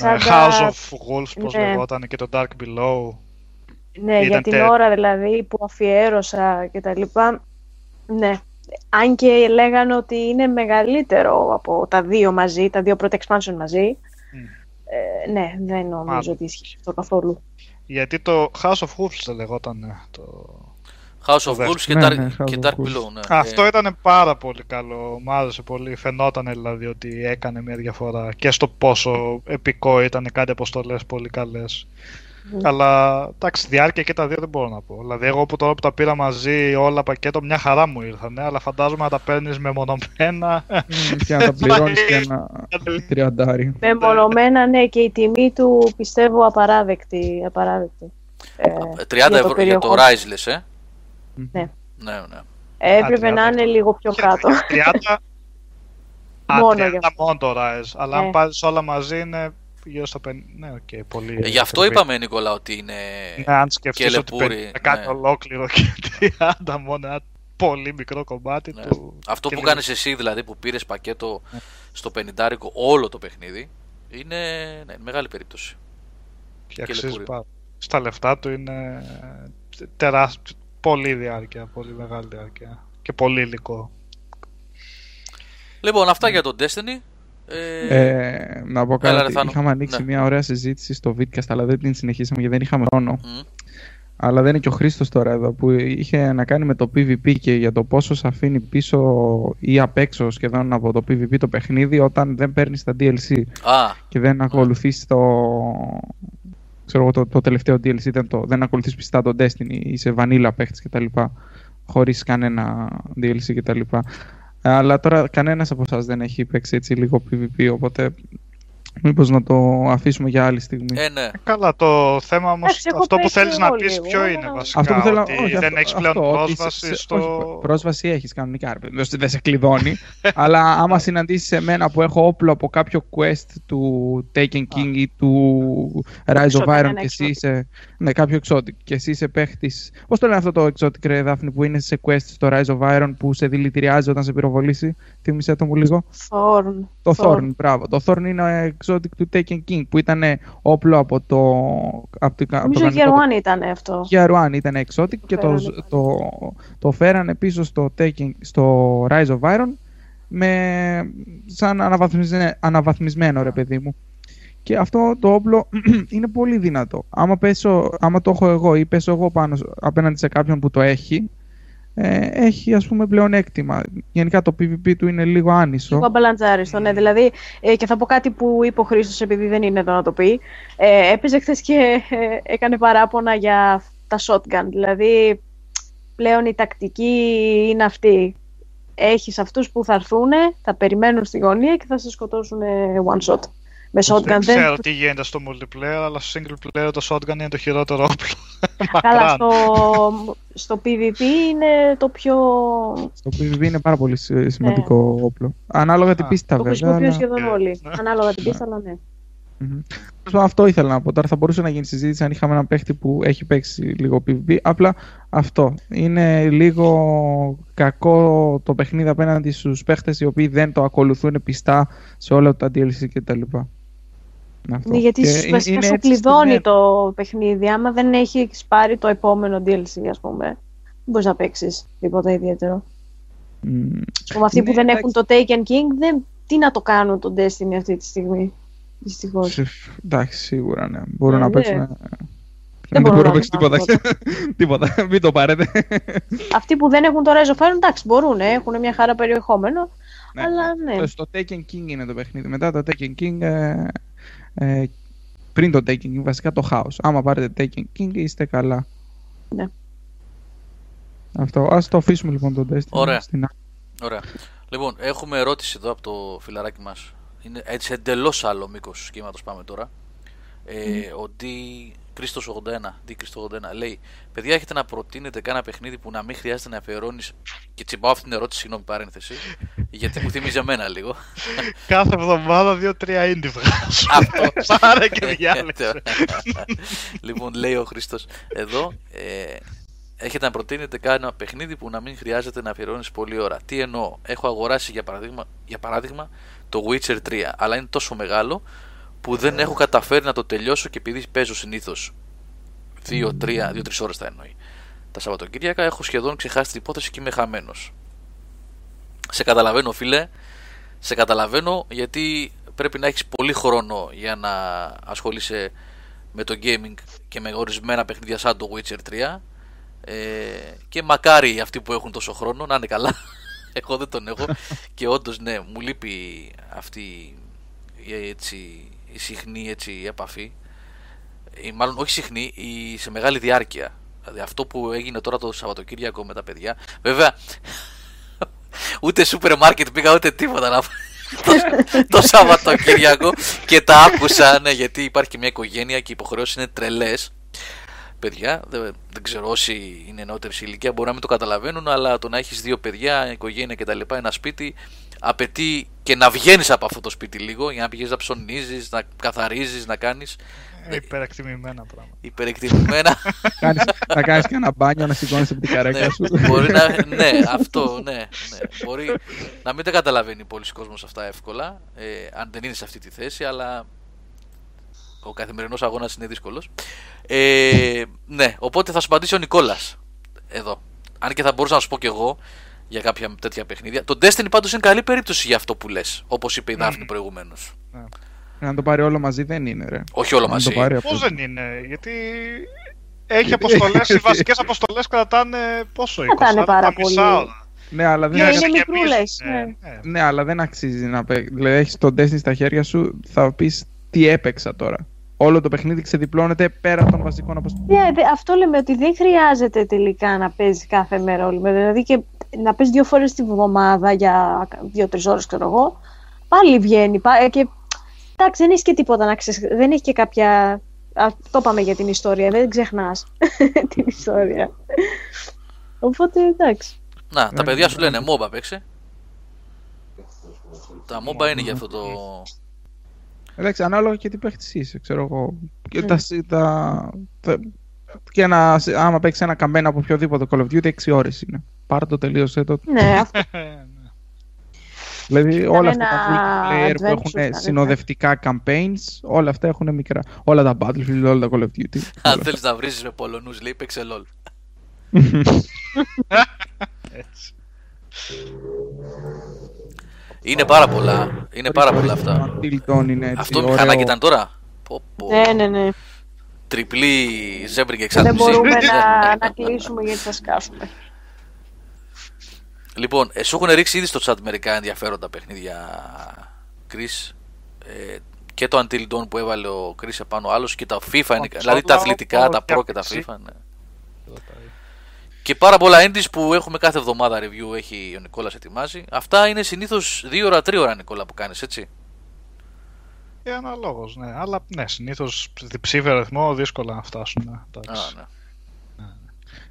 House of Wolves, πώς λεγόταν, και το Dark Below. Ναι, ήταν για την ώρα δηλαδή που αφιέρωσα και τα λοιπά. Ναι, αν και λέγανε ότι είναι μεγαλύτερο από τα δύο μαζί, τα δύο πρώτα expansion μαζί. Ναι, δεν νομίζω ότι ισχύει αυτό καθόλου. Γιατί το House of Wolves λεγόταν το... House of Wolves και, και Dark Below, ναι. Αυτό ήταν πάρα πολύ καλό, μου άρεσε πολύ, φαινόταν δηλαδή ότι έκανε μια διαφορά και στο πόσο επικό ήταν, κάτι αποστολές πολύ καλές. Αλλά εντάξει, διάρκεια και τα δύο δεν μπορώ να πω. Δηλαδή, εγώ που τώρα που τα πήρα μαζί όλα πακέτο, μια χαρά μου ήρθανε. Αλλά φαντάζομαι να τα παίρνεις μεμονωμένα. Και να τα πληρώνεις και ένα $30. Μεμονωμένα, ναι, και η τιμή του πιστεύω απαράδεκτη. €30 για το Rise, λες, Ναι. Έπρεπε να είναι λίγο πιο κάτω. 30 μόνο το Rise. Αλλά αν πάρεις όλα μαζί είναι. Ναι, okay, πολύ... Γι' αυτό είπαμε, Νικόλα, ότι είναι αν σκεφτείς ότι να κάνει ολόκληρο και 30 μόνο ένα πολύ μικρό κομμάτι του... Αυτό που κάνεις εσύ δηλαδή, που πήρες πακέτο στο 50 όλο το παιχνίδι, είναι μεγάλη περίπτωση. Και αξίζει πάρα. Στα λεφτά του είναι τεράστιο, πολύ διάρκεια, πολύ μεγάλη διάρκεια και πολύ υλικό. Λοιπόν, αυτά για τον Destiny. Να πω κάτι, είχαμε ανοίξει μια ωραία συζήτηση στο Vidcast, αλλά δεν την συνεχίσαμε γιατί δεν είχαμε χρόνο. Αλλά δεν είναι και ο Χρήστος τώρα εδώ, που είχε να κάνει με το PvP και για το πόσο σε αφήνει πίσω ή απ' έξω σχεδόν από το PvP το παιχνίδι όταν δεν παίρνεις τα DLC και δεν ακολουθείς το... Ξέρω, το τελευταίο DLC ήταν το... δεν ακολουθείς πιστά το Destiny, είσαι vanilla παίχτης κτλ, χωρίς κανένα DLC κτλ. Αλλά τώρα κανένας από εσάς δεν έχει παίξει έτσι λίγο PvP, οπότε μήπως να το αφήσουμε για άλλη στιγμή. Ναι. Καλά, το θέμα όμως, αυτό που θέλεις να πεις ποιο είναι βασικά, αυτό που θέλω, ότι δεν έχεις πλέον πρόσβαση στο... Όχι, πρόσβαση έχεις κανονικά, δεν σε κλειδώνει, αλλά άμα συναντήσεις εμένα που έχω όπλο από κάποιο quest του Taken King ή του Rise of Iron και εσύ είσαι... Ναι, κάποιο exotic και εσύ είσαι παίχτης... Πώς το λένε αυτό το exotic, ρε Δάφνη, που είναι σε quest στο Rise of Iron που σε δηλητηριάζει όταν σε πυροβολήσει? Θύμισε το μου λίγο. Thorn. Το Thorn, μπράβο. Το Thorn είναι exotic του Taken King που ήταν όπλο από το... Νομίζω Geruan ήταν αυτό. Geruan ήταν exotic και το φέρανε πίσω στο Rise of Iron με σαν αναβαθμισμένο, ρε παιδί μου. Και αυτό το όπλο είναι πολύ δυνατό. Άμα το έχω εγώ ή πέσω εγώ απέναντι σε κάποιον που το έχει, έχει ας πούμε πλεονέκτημα. Γενικά το PvP του είναι λίγο άνισο. Λίγο αμπαλαντζάριστο, ναι. Δηλαδή, και θα πω κάτι που είπε ο Χρήστος, επειδή δεν είναι εδώ να το πει. Έπαιζε χθες και έκανε παράπονα για τα shotgun. Δηλαδή, πλέον η τακτική είναι αυτή. Έχεις αυτούς που θα έρθουν, θα περιμένουν στη γωνία και θα σε σκοτώσουν one shot. Με δεν ξέρω τι γίνεται στο multiplayer, αλλά στο single player το shotgun είναι το χειρότερο όπλο. Καλά, στο PvP είναι το πιο... Στο PvP είναι πάρα πολύ σημαντικό όπλο. Ανάλογα την πίστα, βέβαια. Το χρησιμοποιούν σχεδόν όλοι. Ανάλογα την πίστα, αλλά ναι. Αυτό ήθελα να πω. Τώρα θα μπορούσε να γίνει συζήτηση αν είχαμε έναν παίχτη που έχει παίξει λίγο PvP. Απλά αυτό. Είναι λίγο κακό το παιχνίδι απέναντι στους παίχτες οι οποίοι δεν το ακολουθούν πιστά σε όλα τα DLC κτλ. Ναι, γιατί βασικά σου κλειδώνει το παιχνίδι. Άμα δεν έχει πάρει το επόμενο DLC, ας πούμε, δεν μπορείς να παίξεις τίποτα ιδιαίτερο. Αυτοί που δεν έχουν το Taken King, τι να το κάνουν το Destiny αυτή τη στιγμή. Δυστυχώς. Εντάξει, σίγουρα ναι. Μπορούν να παίξουν. Δεν μπορούν να παίξουν τίποτα. Μην το πάρετε. Αυτοί που δεν έχουν το Rise of Iron, εντάξει, μπορούν. Έχουν μια χαρά περιεχόμενο. Αλλά ναι. Στο Taken King είναι το παιχνίδι. Μετά το Taken King. Πριν το Taken King, βασικά το House. Άμα πάρετε Taken King, είστε καλά. Ναι. Αυτό. Ας το αφήσουμε λοιπόν το Destiny. Ωραία. Ωραία. Λοιπόν, έχουμε ερώτηση εδώ από το φιλαράκι μας. Είναι έτσι εντελώς άλλο μήκος σχήματος πάμε τώρα. Ο Ντ Κρίστος 81 λέει: παιδιά, έχετε να προτείνετε κάνα παιχνίδι που να μην χρειάζεται να αφιερώνεις. Και τσιμπάω αυτή την ερώτηση, συγγνώμη, παρένθεση. Γιατί μου θυμίζει εμένα λίγο. Κάθε εβδομάδα 2-3 indie βγάζει. Αυτό. Πάρε και διάλεξε. Λοιπόν, λέει ο Χρήστος εδώ: έχετε να προτείνετε κάνα παιχνίδι που να μην χρειάζεται να αφιερώνεις πολλή ώρα. Τι εννοώ, έχω αγοράσει για παράδειγμα το Witcher 3, αλλά είναι τόσο μεγάλο που δεν έχω καταφέρει να το τελειώσω, και επειδή παίζω συνήθως 2-3 ώρες τα εννοεί τα Σαββατοκύριακα, έχω σχεδόν ξεχάσει την υπόθεση και είμαι χαμένος. Σε καταλαβαίνω, φίλε, σε καταλαβαίνω, γιατί πρέπει να έχεις πολύ χρόνο για να ασχολείσαι με το gaming και με ορισμένα παιχνίδια σαν το Witcher 3, και μακάρι αυτοί που έχουν τόσο χρόνο να είναι καλά. Εγώ δεν τον έχω και όντως ναι, μου λείπει αυτή η συχνή επαφή, μάλλον όχι συχνή, σε μεγάλη διάρκεια. Δηλαδή αυτό που έγινε τώρα το Σαββατοκύριακο με τα παιδιά, βέβαια ούτε σούπερ μάρκετ πήγα ούτε τίποτα να το Σαββατοκύριακο, και τα άκουσα, ναι, γιατί υπάρχει και μια οικογένεια και οι υποχρεώσεις είναι τρελές. Παιδιά, δεν ξέρω, όσοι είναι νεότερη ηλικία μπορεί να μην το καταλαβαίνουν, αλλά το να έχεις δύο παιδιά, οικογένεια κτλ., ένα σπίτι, απαιτεί και να βγαίνεις από αυτό το σπίτι λίγο, για να πηγαίνεις να ψωνίζεις, να καθαρίζεις, να κάνεις. Υπερεκτιμημένα πράγματα. Υπερεκτιμημένα. Να κάνεις και ένα μπάνιο, να σηκώνεις από την καρέκλα σου. Ναι, αυτό, ναι. Μπορεί να μην τα καταλαβαίνει πολλοί κόσμος αυτά εύκολα, αν δεν είναι σε αυτή τη θέση, αλλά. Ο καθημερινός αγώνας είναι δύσκολος. Ναι, οπότε θα σου απαντήσει ο Νικόλας εδώ. Αν και θα μπορούσα να σου πω κι εγώ για κάποια τέτοια παιχνίδια. Το Destiny πάντως είναι καλή περίπτωση για αυτό που λες, όπως είπε η Δάφνη προηγουμένως. Να το πάρει όλο μαζί δεν είναι, ρε. Όχι όλο μαζί. Πώς δεν είναι, γιατί έχει αποστολές, οι βασικές αποστολές κρατάνε πόσο, 20 τα μισά ώρα. Ναι, αλλά δεν είναι μικρούλες. Ναι, αλλά δεν αξίζει να παίξεις. Δηλαδή, έχεις το Destiny στα χέρια σου, θα πεις. Τι έπαιξα τώρα. Όλο το παιχνίδι ξεδιπλώνεται πέρα των βασικών αποστολών. Ναι, αυτό λέμε, ότι δεν χρειάζεται τελικά να παίζει κάθε μέρα όλη μέρα. Δηλαδή και να παίζει 2 φορές την εβδομάδα για 2-3 ώρες, ξέρω εγώ. Πάλι βγαίνει. Και... εντάξει, δεν έχει και τίποτα να ξέρει. Δεν έχει και κάποια. Το είπαμε για την ιστορία. Δεν ξεχνάς την ιστορία. Οπότε εντάξει. Να, τα παιδιά σου λένε MOBA παίξε. Τα MOBA είναι για αυτό το. Εντάξει, ανάλογα και τι παίχτης είσαι, ξέρω εγώ. Και άμα παίξεις ένα καμπένα από οποιοδήποτε Call of Duty, 6 ώρες είναι. Πάρε το, τελείωσε το. Ναι, αυτό. Δηλαδή όλα αυτά τα player που έχουν συνοδευτικά campaigns, όλα αυτά έχουν μικρά. Όλα τα Battlefield, όλα τα Call of Duty. Αν θέλεις να βρίζεις με Πολωνούς, λέει, παίξε LOL. Είναι πάρα πολλά, είναι πάρα πολλά αυτά. Αυτό η μηχανάκι ήταν τώρα. Ναι. Τριπλή ζέμπρη και εξάρτηση. Δεν μπορούμε να κλείσουμε γιατί θα σκάσουμε. Λοιπόν, σου έχουν ρίξει ήδη στο chat μερικά ενδιαφέροντα παιχνίδια, Chris, και το Until Dawn που έβαλε ο Chris επάνω άλλος και τα FIFA, δηλαδή τα αθλητικά, τα Pro και τα FIFA. Και πάρα πολλά indies που έχουμε κάθε εβδομάδα review, έχει ο Νικόλας ετοιμάζει. Αυτά είναι συνήθως 2-3 ώρα, Νικόλα, που κάνεις, έτσι. Αναλόγως, ναι. Αλλά ναι, συνήθως διψήφιο αριθμό δύσκολα να φτάσουν.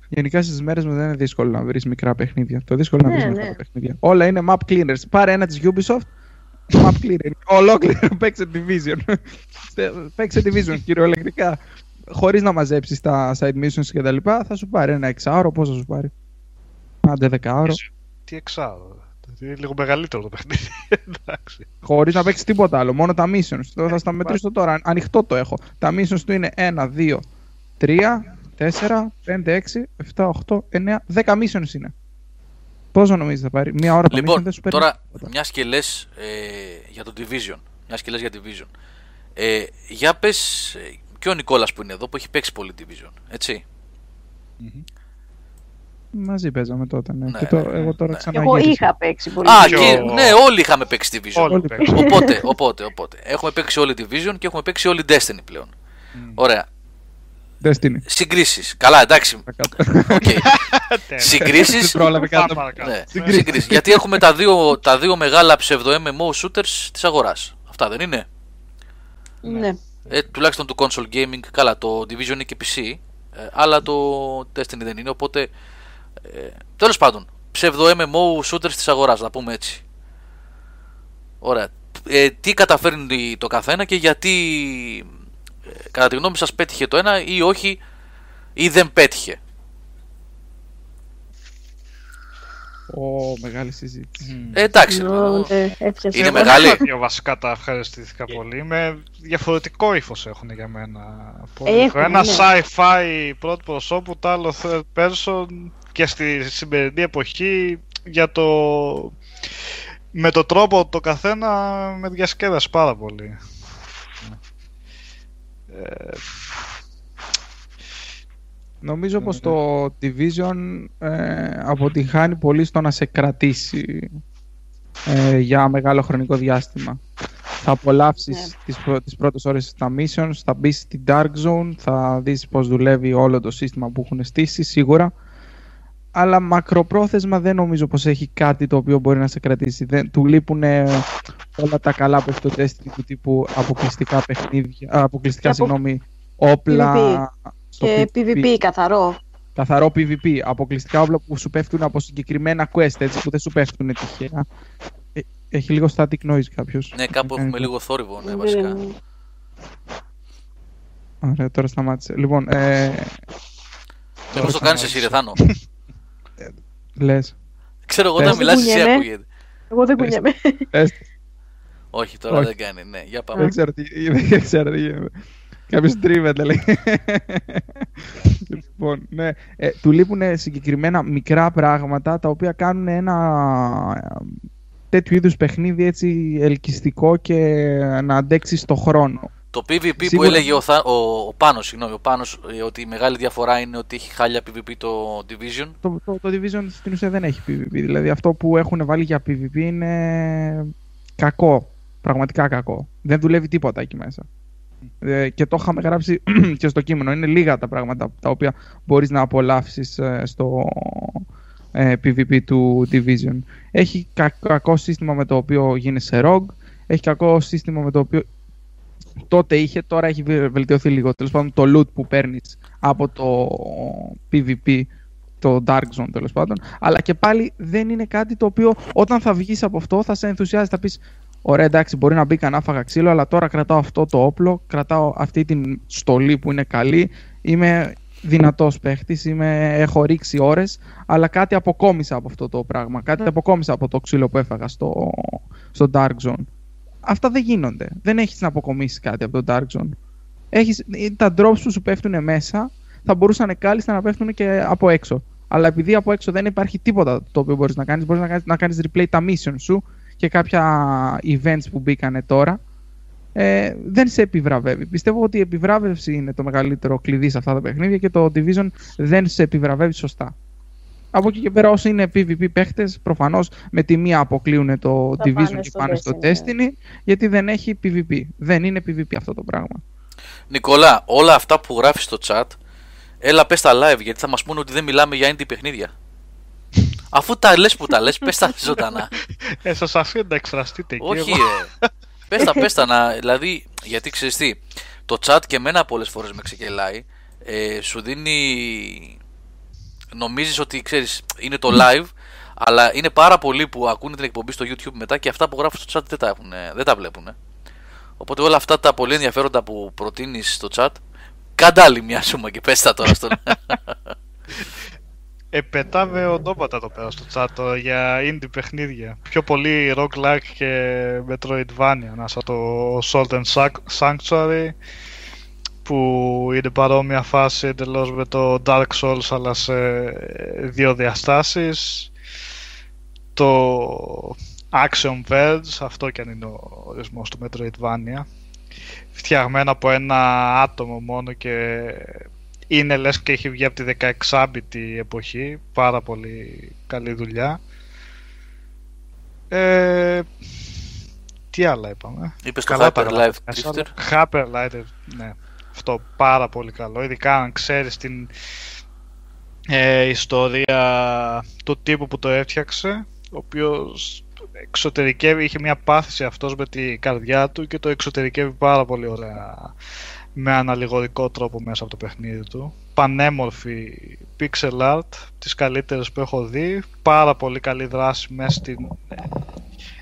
Γενικά στις μέρες μου δεν είναι δύσκολο να βρεις μικρά παιχνίδια. Το δύσκολο είναι να βρεις μικρά παιχνίδια. Όλα είναι map cleaners. Πάρε ένα της Ubisoft, map cleaner. Ολόκληρο, παίξε Division. Παίξε Division κυριολεκτικά. Χωρίς να μαζέψεις τα side missions και τα λοιπά, θα σου πάρει ένα εξάωρο. Πώς θα σου πάρει, άντε 10 ώρο. Τι εξάωρο, είναι λίγο μεγαλύτερο το παιχνίδι. Χωρίς να παίξεις τίποτα άλλο, μόνο τα missions. Θα στα μετρήσω τώρα, ανοιχτό το έχω. Τα missions του είναι 1, 2, 3, 4, 5, 6, 7, 8, 9, 10 missions είναι. Πόσο νομίζεις θα πάρει, μία ώρα το mission δεν σου παίρνει. Λοιπόν, τώρα μιας και λες για το Division, για πες. Και ο Νικόλας που είναι εδώ, που έχει παίξει πολύ Division, έτσι. Mm-hmm. Μαζί παίζαμε τότε, ναι. Και εγώ τώρα ξαναγύρισα. Εγώ είχα παίξει πολύ Division. Ναι, όλοι είχαμε παίξει Division. Οπότε. Έχουμε παίξει όλοι Division και έχουμε παίξει όλοι Destiny πλέον. Mm. Ωραία. Destiny. Συγκρίσεις. Καλά, εντάξει. Okay. Συγκρίσεις. Ναι. Συγκρίσεις. Γιατί έχουμε τα δύο μεγάλα ψευδο-MMO shooters της αγοράς. Αυτά δεν είναι. Ναι. Τουλάχιστον του console gaming, καλά, το Division είναι και PC, αλλά το Destiny δεν είναι, οπότε τέλος πάντων, ψευδο MMO shooters της αγοράς, να πούμε έτσι. Ωραία, τι καταφέρνει το καθένα και γιατί κατά τη γνώμη σας πέτυχε το ένα ή όχι, ή δεν πέτυχε? Μεγάλη συζήτηση. Εντάξει. Είναι μεγάλη. Βασικά τα ευχαριστήθηκα πολύ. Με διαφορετικό ύφος έχουν για μένα. Ένα sci-fi πρώτου προσώπου, το άλλο third person, και στη σημερινή εποχή με τον τρόπο το καθένα με διασκέδασε πάρα πολύ. Νομίζω πως το Division αποτυγχάνει πολύ στο να σε κρατήσει για μεγάλο χρονικό διάστημα. Θα απολαύσεις τις πρώτες ώρες στα missions, θα μπεις στην Dark Zone, θα δεις πως δουλεύει όλο το σύστημα που έχουν στήσει σίγουρα. Αλλά μακροπρόθεσμα δεν νομίζω πως έχει κάτι το οποίο μπορεί να σε κρατήσει. Του λείπουν όλα τα καλά που έχει το Destiny του τύπου αποκλειστικά όπλα. Και PvP καθαρό. Καθαρό PvP, αποκλειστικά όπλα που σου πέφτουν από συγκεκριμένα quest, έτσι, που δεν σου πέφτουν τυχαία. Έχει λίγο static noise κάποιος. Ναι, κάπου έχουμε λίγο θόρυβο, ναι, βασικά. Ωραία, τώρα σταμάτησε. Λοιπόν, πώς το κάνεις εσύ, ρε Θάνο? Λες. Ξέρω εγώ, όταν μιλάς εσύ ακούγεται. Εγώ δεν κουνιέμαι. Όχι, τώρα δεν κάνει, ναι, για πάμε. Δεν ξέρω τι γίνεται. Κάποιος τρίβεται, λέει. Λοιπόν, ναι. Του λείπουν συγκεκριμένα μικρά πράγματα τα οποία κάνουν ένα τέτοιου είδους παιχνίδι έτσι ελκυστικό και να αντέξει στο χρόνο. Το PvP που έλεγε ο Πάνος, ότι η μεγάλη διαφορά είναι ότι έχει χάλια PvP το Division. Το Division στην ουσία δεν έχει PvP. Δηλαδή αυτό που έχουν βάλει για PvP είναι κακό. Πραγματικά κακό. Δεν δουλεύει τίποτα εκεί μέσα. Και το είχαμε γράψει και στο κείμενο. Είναι λίγα τα πράγματα τα οποία μπορείς να απολαύσεις στο PvP του Division. Έχει κακό σύστημα με το οποίο γίνεσαι rogue. Έχει κακό σύστημα με το οποίο τότε είχε, τώρα έχει βελτιωθεί λίγο. Τέλος πάντων, το loot που παίρνεις από το PvP, το Dark Zone τέλος πάντων. Αλλά και πάλι δεν είναι κάτι το οποίο όταν θα βγεις από αυτό θα σε ενθουσιάζει, θα πεις: ωραία, εντάξει, μπορεί να μπει κανένα φάγα ξύλο, αλλά τώρα κρατάω αυτό το όπλο, κρατάω αυτή την στολή που είναι καλή, είμαι δυνατός παίχτης, έχω ρίξει ώρες, αλλά κάτι αποκόμισα από αυτό το πράγμα, κάτι αποκόμισα από το ξύλο που έφαγα στο Dark Zone. Αυτά δεν γίνονται, δεν έχεις να αποκομίσεις κάτι από το Dark Zone. Τα drops που σου πέφτουν μέσα θα μπορούσαν κάλλιστα να πέφτουν και από έξω, αλλά επειδή από έξω δεν υπάρχει τίποτα το οποίο μπορείς να κάνεις, μπορείς να κάνεις replay τα mission σου και κάποια events που μπήκανε τώρα, δεν σε επιβραβεύει. Πιστεύω ότι η επιβράβευση είναι το μεγαλύτερο κλειδί σε αυτά τα παιχνίδια και το Division δεν σε επιβραβεύει σωστά. Από εκεί και πέρα, όσοι είναι PvP παίχτες, προφανώς με τη μία αποκλείουν το Division και πάνε στο Destiny, γιατί δεν έχει PvP. Δεν είναι PvP αυτό το πράγμα. Νικόλα, όλα αυτά που γράφεις στο chat, έλα πες τα live, γιατί θα μας πούνε ότι δεν μιλάμε για indie παιχνίδια. Αφού τα λες που τα λες, πες τα ζωντανά. Σας αφήνω να εκφραστείτε εκεί. Όχι, πες τα να. Δηλαδή, γιατί ξέρεις τι, το chat και εμένα πολλές φορές με ξεκελάει, σου δίνει. Νομίζεις ότι ξέρεις, είναι το live, αλλά είναι πάρα πολλοί που ακούνε την εκπομπή στο YouTube μετά και αυτά που γράφουν στο chat δεν τα βλέπουν. Οπότε όλα αυτά τα πολύ ενδιαφέροντα που προτείνεις στο chat, κάντα άλλη μια σούμα και πες τα τώρα στον. Πετάμε ονόματα εδώ πέρα στο chat για indie παιχνίδια. Πιο πολύ roguelike και Metroidvania, να σαν το Sword and Sanctuary, που είναι παρόμοια φάση εντελώς με το Dark Souls, αλλά σε δύο διαστάσεις. Το Action Verge, αυτό κι αν είναι ο ορισμός του Metroidvania, φτιαγμένο από ένα άτομο μόνο και είναι λες και έχει βγει από τη 16-bit εποχή. Πάρα πολύ καλή δουλειά. Τι άλλα είπαμε? Είπες το Hyper Light, ναι. Αυτό πάρα πολύ καλό, ειδικά αν ξέρεις την ιστορία του τύπου που το έφτιαξε, ο οποίος εξωτερικεύει, είχε μια πάθηση αυτός με τη καρδιά του και το εξωτερικεύει πάρα πολύ ωραία με αναλυγορικό τρόπο μέσα από το παιχνίδι του. Πανέμορφη pixel art, τις καλύτερες που έχω δει, πάρα πολύ καλή δράση μέσα στην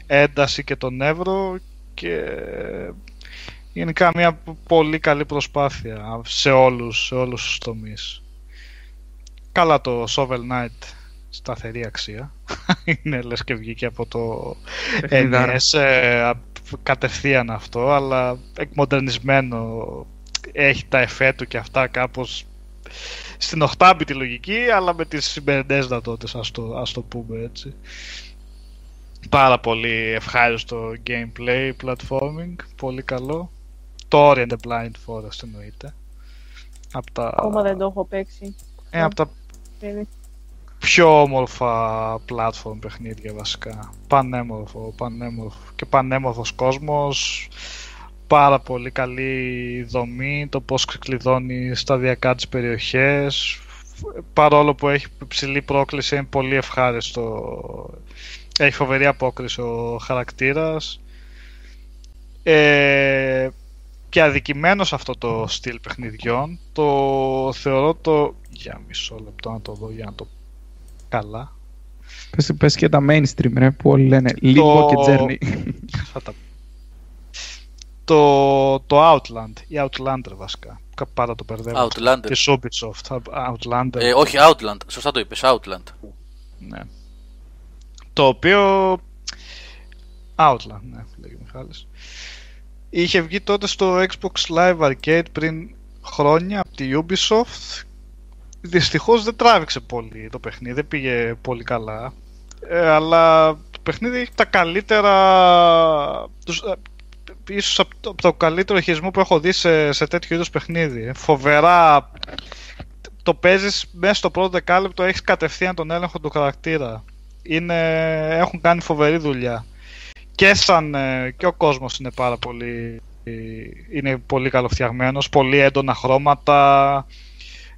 ένταση και τον νεύρο και γενικά μια πολύ καλή προσπάθεια σε όλους τους τομείς. Καλά, το Shovel Knight, σταθερή αξία. Είναι λες και βγήκε από το NES κατευθείαν αυτό, αλλά εκμοντερνισμένο, έχει τα εφέ του και αυτά κάπως στην 8-bit τη λογική, αλλά με τις σημερινές δυνατότητες, ας το πούμε έτσι. Πάρα πολύ ευχάριστο gameplay, platforming, πολύ καλό. Το Orient the Blind Forest εννοείται. Ακόμα δεν το έχω παίξει. Από τα πιο όμορφα platform παιχνίδια βασικά. Πανέμορφο και πανέμορφος κόσμος. Πάρα πολύ καλή δομή, το πώς ξεκλειδώνει σταδιακά τις περιοχές. Παρόλο που έχει υψηλή πρόκληση, είναι πολύ ευχάριστο. Έχει φοβερή απόκριση ο χαρακτήρας, και αδικημένος αυτό το στυλ παιχνιδιών. Το θεωρώ το... Για μισό λεπτό να το δω για να το... Καλά. Πες και τα mainstream που όλοι λένε Limbo και Journey. Το Outland, ή Outlander βασικά. Πάρα το μπερδεύω. Outlander. Της Ubisoft. Outlander. Όχι, Outland. Σωστά το είπες. Outland. Ναι. Το οποίο... Outland, ναι, λέγει ο Μιχάλης. Είχε βγει τότε στο Xbox Live Arcade πριν χρόνια από τη Ubisoft. Δυστυχώς δεν τράβηξε πολύ το παιχνίδι, δεν πήγε πολύ καλά. Αλλά το παιχνίδι έχει τα καλύτερα... Ίσως από το καλύτερο χειρισμό που έχω δει σε τέτοιο είδος παιχνίδι. Φοβερά... Το παίζεις μέσα στο πρώτο δεκάλεπτο, έχεις κατευθείαν τον έλεγχο του χαρακτήρα. Έχουν κάνει φοβερή δουλειά και ο κόσμος είναι πάρα πολύ, είναι πολύ καλοφτιαγμένος, πολύ έντονα χρώματα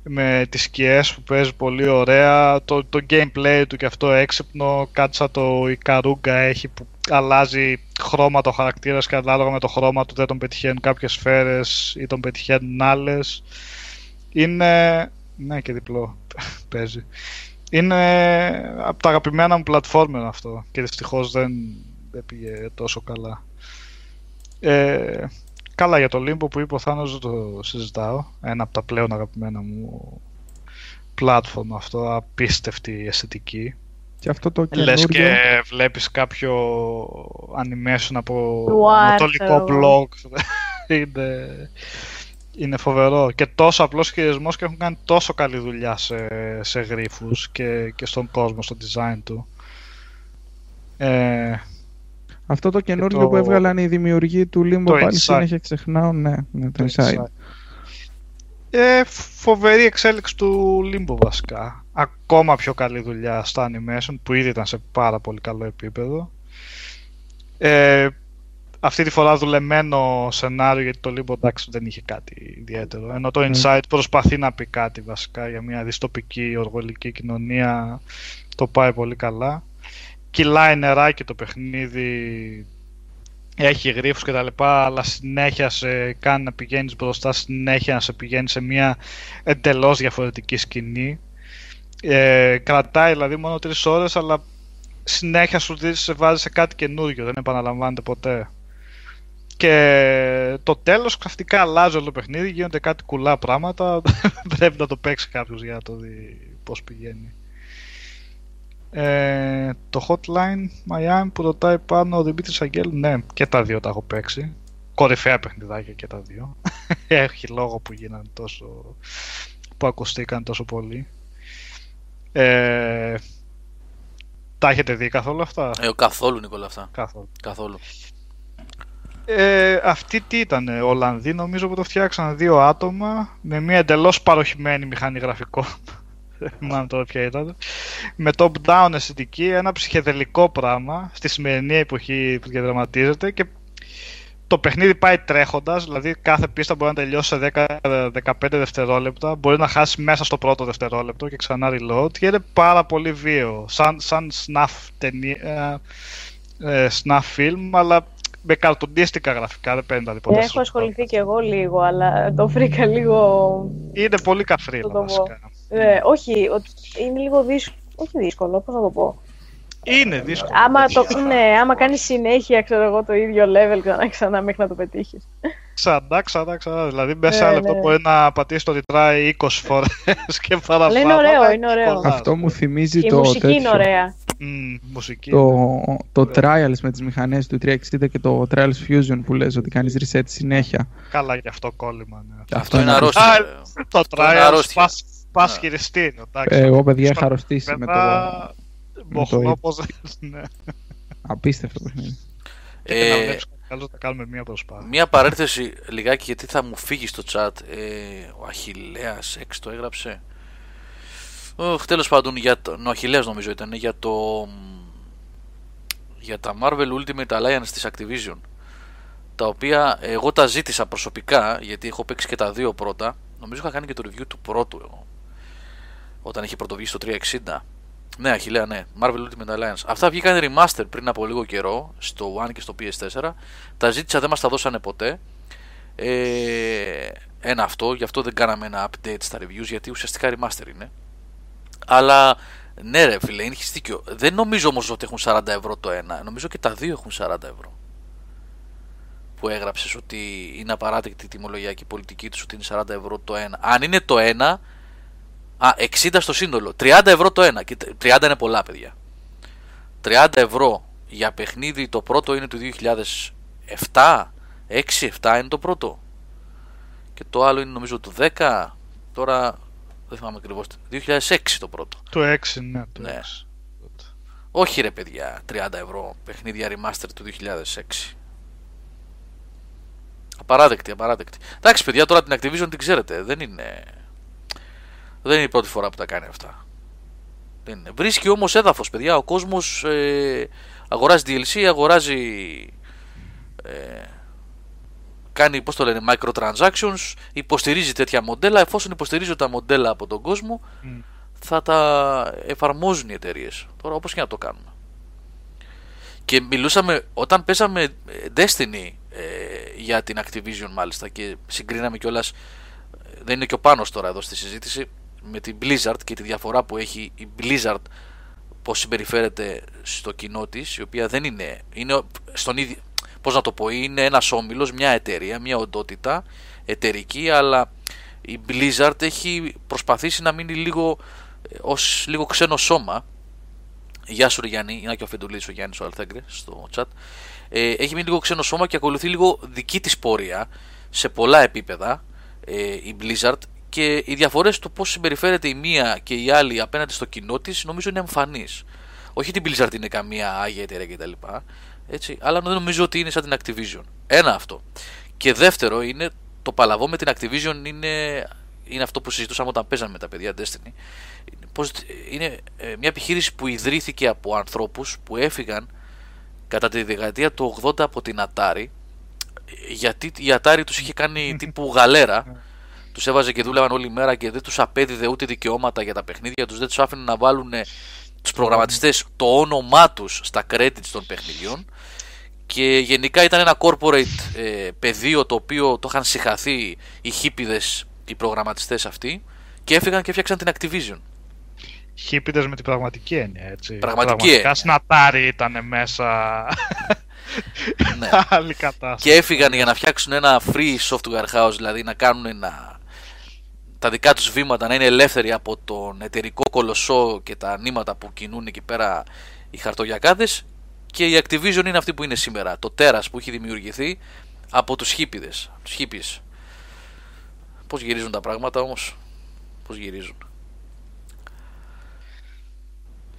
με τις σκιές που παίζει πολύ ωραία, το gameplay του και αυτό έξυπνο, κάτι σαν το Ικαρούγκα έχει που αλλάζει χρώματα ο χαρακτήρας και ανάλογα με το χρώμα του δεν τον πετυχαίνουν κάποιες σφαίρες ή τον πετυχαίνουν άλλες, είναι, ναι, και διπλό παίζει. Είναι από τα αγαπημένα μου πλατφόρμερ αυτό και δυστυχώς δεν πήγε τόσο καλά. Καλά, για το Limbo που είπε ο Θάνος δεν το συζητάω. Ένα από τα πλέον αγαπημένα μου πλατφόρμα αυτό, απίστευτη αισθητική. Και αυτό το καινούργιο... Λες και βλέπεις κάποιο animation από ανατολικό blog. Είναι φοβερό και τόσο απλός χειρισμός και έχουν κάνει τόσο καλή δουλειά σε γρίφους και στον κόσμο, στο design του. Αυτό το καινούργιο που έβγαλαν οι δημιουργοί του Limbo, το πάλι συνέχεια ξεχνάω, ναι, το Inside. Φοβερή εξέλιξη του Limbo βασικά. ακόμα πιο καλή δουλειά στα animation που ήδη ήταν σε πάρα πολύ καλό επίπεδο. Αυτή τη φορά δουλεμένο σενάριο, γιατί το Limbo εντάξει δεν είχε κάτι ιδιαίτερο, ενώ το Inside προσπαθεί να πει κάτι βασικά για μια δυστοπική οργολική κοινωνία, το πάει πολύ καλά. Κυλάει νεράκι το παιχνίδι, έχει γρίφους και τα λοιπά, αλλά συνέχεια σε κάνει να πηγαίνεις μπροστά, συνέχεια να σε πηγαίνει σε μια εντελώς διαφορετική σκηνή. Κρατάει δηλαδή μόνο 3 ώρες, αλλά συνέχεια σου σε βάζει σε κάτι καινούριο, δεν επαναλαμβάνεται ποτέ. Και το τέλος καυτικά αλλάζει όλο το παιχνίδι, γίνονται κάτι κουλά πράγματα, πρέπει να το παίξει κάποιος για να το δει πώς πηγαίνει. Το Hotline Miami που ρωτάει πάνω ο Δημήτρης Αγγέλου, ναι, και τα δύο τα έχω παίξει. Κορυφαία παιχνιδάκια και τα δύο. Έχει λόγο που γίνανε τόσο, που ακουστήκαν τόσο πολύ. Τα έχετε δει καθόλου αυτά? Καθόλου, Νικόλα, αυτά. Καθόλου. Αυτή τι ήταν, Ολλανδοί νομίζω που το φτιάξαν 2 άτομα με μια εντελώς παροχημένη μηχανή γραφικών. Μάλλον τώρα ποια ήταν. Με top-down αισθητική, ένα ψυχεδελικό πράγμα στη σημερινή εποχή που διαδραματίζεται, και το παιχνίδι πάει τρέχοντας, δηλαδή κάθε πίστα μπορεί να τελειώσει σε 10-15 δευτερόλεπτα, μπορεί να χάσει μέσα στο πρώτο δευτερόλεπτο και ξανά reload, και είναι πάρα πολύ βίαιο, σαν snuff ταινία, snuff film, αλλά με καρτουνίστικα γραφικά, δεν παίρνει τα τίποτα. Έχω ασχοληθεί και εγώ λίγο, αλλά το βρήκα λίγο... Είναι πολύ καφρίλα βασικά. Όχι, είναι λίγο δύσκολο, όχι δύσκολο, πώς θα το πω. Είναι δύσκολο. Άμα κάνεις συνέχεια, ξέρω εγώ, το ίδιο level ξανά μέχρι να το πετύχεις. Ξανά, δηλαδή μέσα λεπτό μπορεί να πατήσεις το retry 20 φορές και παραπάνω. Είναι ωραίο, είναι ωραίο. Αυτό μου θυμίζει το τέτοιο. Η μουσική είναι ωραία. Το Trials με τις μηχανές του 360 και το Trials Fusion που λες ότι κάνεις reset συνέχεια. Καλά, γι' αυτό κόλλημα. Αυτό είναι αρρώστια. Το Trials πας χειριστή. Εγώ, παιδιά, είχα αρρωστήσει με το... Μοχνό πως ναι. Απίστευτο παιχνίδι. Καλώς θα κάνουμε μια προσπάθεια. Μια παρένθεση λιγάκι, γιατί θα μου φύγει στο chat. Ο Αχιλέας 6 το έγραψε. Τέλος πάντων, ο Αχιλέας νομίζω ήταν για τα Marvel Ultimate Alliance της Activision, τα οποία εγώ τα ζήτησα προσωπικά, γιατί έχω παίξει και τα δύο πρώτα. Νομίζω είχα κάνει και το review του πρώτου εγώ, όταν είχε πρωτοβγεί στο 360. Ναι, Αχιλέα, ναι. Marvel Ultimate Alliance. Αυτά βγήκαν remaster πριν από λίγο καιρό στο One και στο PS4. Τα ζήτησα, δεν μας τα δώσανε ποτέ. Ένα αυτό, γι' αυτό δεν κάναμε ένα update στα reviews, γιατί ουσιαστικά remaster είναι. Αλλά ναι, ρε φίλε, έχεις δίκιο. Δεν νομίζω όμως ότι έχουν 40 ευρώ το ένα. Νομίζω και τα δύο έχουν 40 ευρώ. Που έγραψες ότι είναι απαράδεκτη η τιμολογία και η πολιτική τους, ότι είναι 40 ευρώ το ένα. Αν είναι το ένα. 60 στο σύνολο, 30 ευρώ το ένα. 30 είναι πολλά, παιδιά. 30 ευρώ για παιχνίδι, το πρώτο είναι του 2007, 6-7 είναι το πρώτο. Και το άλλο είναι νομίζω του 10, τώρα δεν θυμάμαι ακριβώς, 2006 το πρώτο. Το 6, ναι, το 6. Ναι. Όχι ρε παιδιά, 30 ευρώ παιχνίδια remaster του 2006. Απαράδεκτη. Εντάξει παιδιά, τώρα την Activision την ξέρετε, δεν είναι η πρώτη φορά που τα κάνει αυτά. Δεν είναι. Βρίσκει όμως έδαφος, παιδιά. Ο κόσμος αγοράζει DLC, κάνει, πώς το λένε, microtransactions, υποστηρίζει τέτοια μοντέλα. Εφόσον υποστηρίζουν τα μοντέλα από τον κόσμο, θα τα εφαρμόζουν οι εταιρείες. Τώρα, όπως και να το κάνουμε. Και μιλούσαμε, όταν πέσαμε Destiny για την Activision μάλιστα, και συγκρίναμε κιόλας, δεν είναι και ο Πάνος τώρα εδώ στη συζήτηση, με την Blizzard και τη διαφορά που έχει η Blizzard, πώς συμπεριφέρεται στο κοινό της, η οποία δεν είναι στον ίδιο, πώς να το πω, είναι ένας όμιλος, μια εταιρεία, μια οντότητα εταιρική, αλλά η Blizzard έχει προσπαθήσει να μείνει λίγο ξένο σώμα. Γεια σου Γιάννη, είναι και ο Φεντουλής ο Γιάννης ο Αλθέγκρε στο chat. Έχει μείνει λίγο ξένο σώμα και ακολουθεί λίγο δική της πορεία σε πολλά επίπεδα η Blizzard, και οι διαφορές του πώς συμπεριφέρεται η μία και η άλλη απέναντι στο κοινό της νομίζω είναι εμφανής. Όχι την Blizzard είναι καμία άγια εταιρεία κτλ. Αλλά δεν νομίζω ότι είναι σαν την Activision. Ένα αυτό. Και δεύτερο είναι το παλαβό με την Activision είναι αυτό που συζητούσαμε όταν παίζαμε με τα παιδιά Destiny. πως είναι μια επιχείρηση που ιδρύθηκε από ανθρώπους που έφυγαν κατά τη δεκαετία του 80 από την Atari, γιατί η Atari τους είχε κάνει τύπου γαλέρα, τους έβαζε και δούλευαν όλη μέρα και δεν τους απέδιδε ούτε δικαιώματα για τα παιχνίδια τους, δεν τους άφηνε να βάλουν τους προγραμματιστές το όνομά τους στα credits των παιχνιδιών και γενικά ήταν ένα corporate πεδίο το οποίο το είχαν συχαθεί οι χίπηδες, οι προγραμματιστές αυτοί, και έφυγαν και έφτιαξαν την Activision. Χίπηδες με την πραγματική έννοια, έτσι. Πραγματικά στην Atari ήταν μέσα. Ναι. Άλλη κατάσταση. Και έφυγαν για να φτιάξουν ένα free software house, δηλαδή να κάνουν τα δικά τους βήματα, να είναι ελεύθεροι από τον εταιρικό κολοσσό και τα νήματα που κινούν εκεί πέρα οι χαρτογιακάδες. Και η Activision είναι αυτή που είναι σήμερα, το τέρας που έχει δημιουργηθεί από τους χίπηδες, τους χίπιες. Πώς γυρίζουν τα πράγματα όμως, πώς γυρίζουν.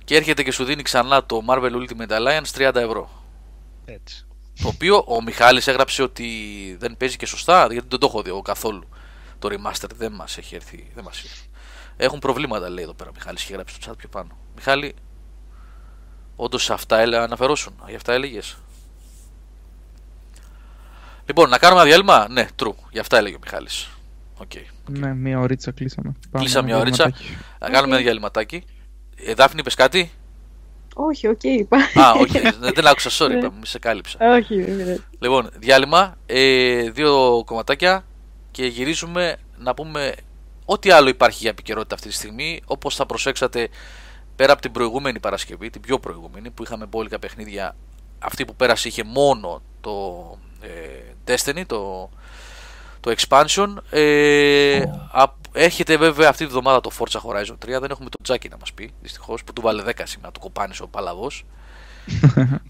Και έρχεται και σου δίνει ξανά το Marvel Ultimate Alliance 30€. Έτσι. Το οποίο ο Μιχάλης έγραψε ότι δεν παίζει και σωστά, γιατί δεν το έχω δει εγώ καθόλου. Το remaster δεν μας έχει έρθει, δεν μας έρθει. Έχουν προβλήματα, λέει εδώ πέρα ο Μιχάλης, έχει γράψει το chat πιο πάνω. Μιχάλη, όντως αυτά αναφερόσουν, για αυτά έλεγες. Λοιπόν, να κάνουμε ένα διάλειμμα. Ναι, true, για αυτά έλεγε ο Μιχάλης. Okay. Ναι, μία ωρίτσα κλείσαμε. Κλείσαμε μία ωρίτσα. Να κάνουμε ένα διαλυματάκι. Δάφνη, είπες κάτι? Όχι, οκ, είπα. Α, όχι, δεν άκουσα, sorry, είπα, μη σε κάλυψα. Όχι, βέβαια. Λοιπόν, διάλειμμα, δύο κομματάκια και γυρίζουμε να πούμε ό,τι άλλο υπάρχει για επικαιρότητα αυτή τη στιγμή. Όπως θα προσέξατε, πέρα από την προηγούμενη Παρασκευή, την πιο προηγούμενη, που είχαμε μπόλικα παιχνίδια, αυτή που πέρασε είχε μόνο το Destiny, το expansion. Έρχεται βέβαια αυτή τη βδομάδα το Forza Horizon 3. Δεν έχουμε το Τζάκι να μας πει, δυστυχώς, που του βάλε 10 σήμερα, του κοπάνησε ο παλαβός.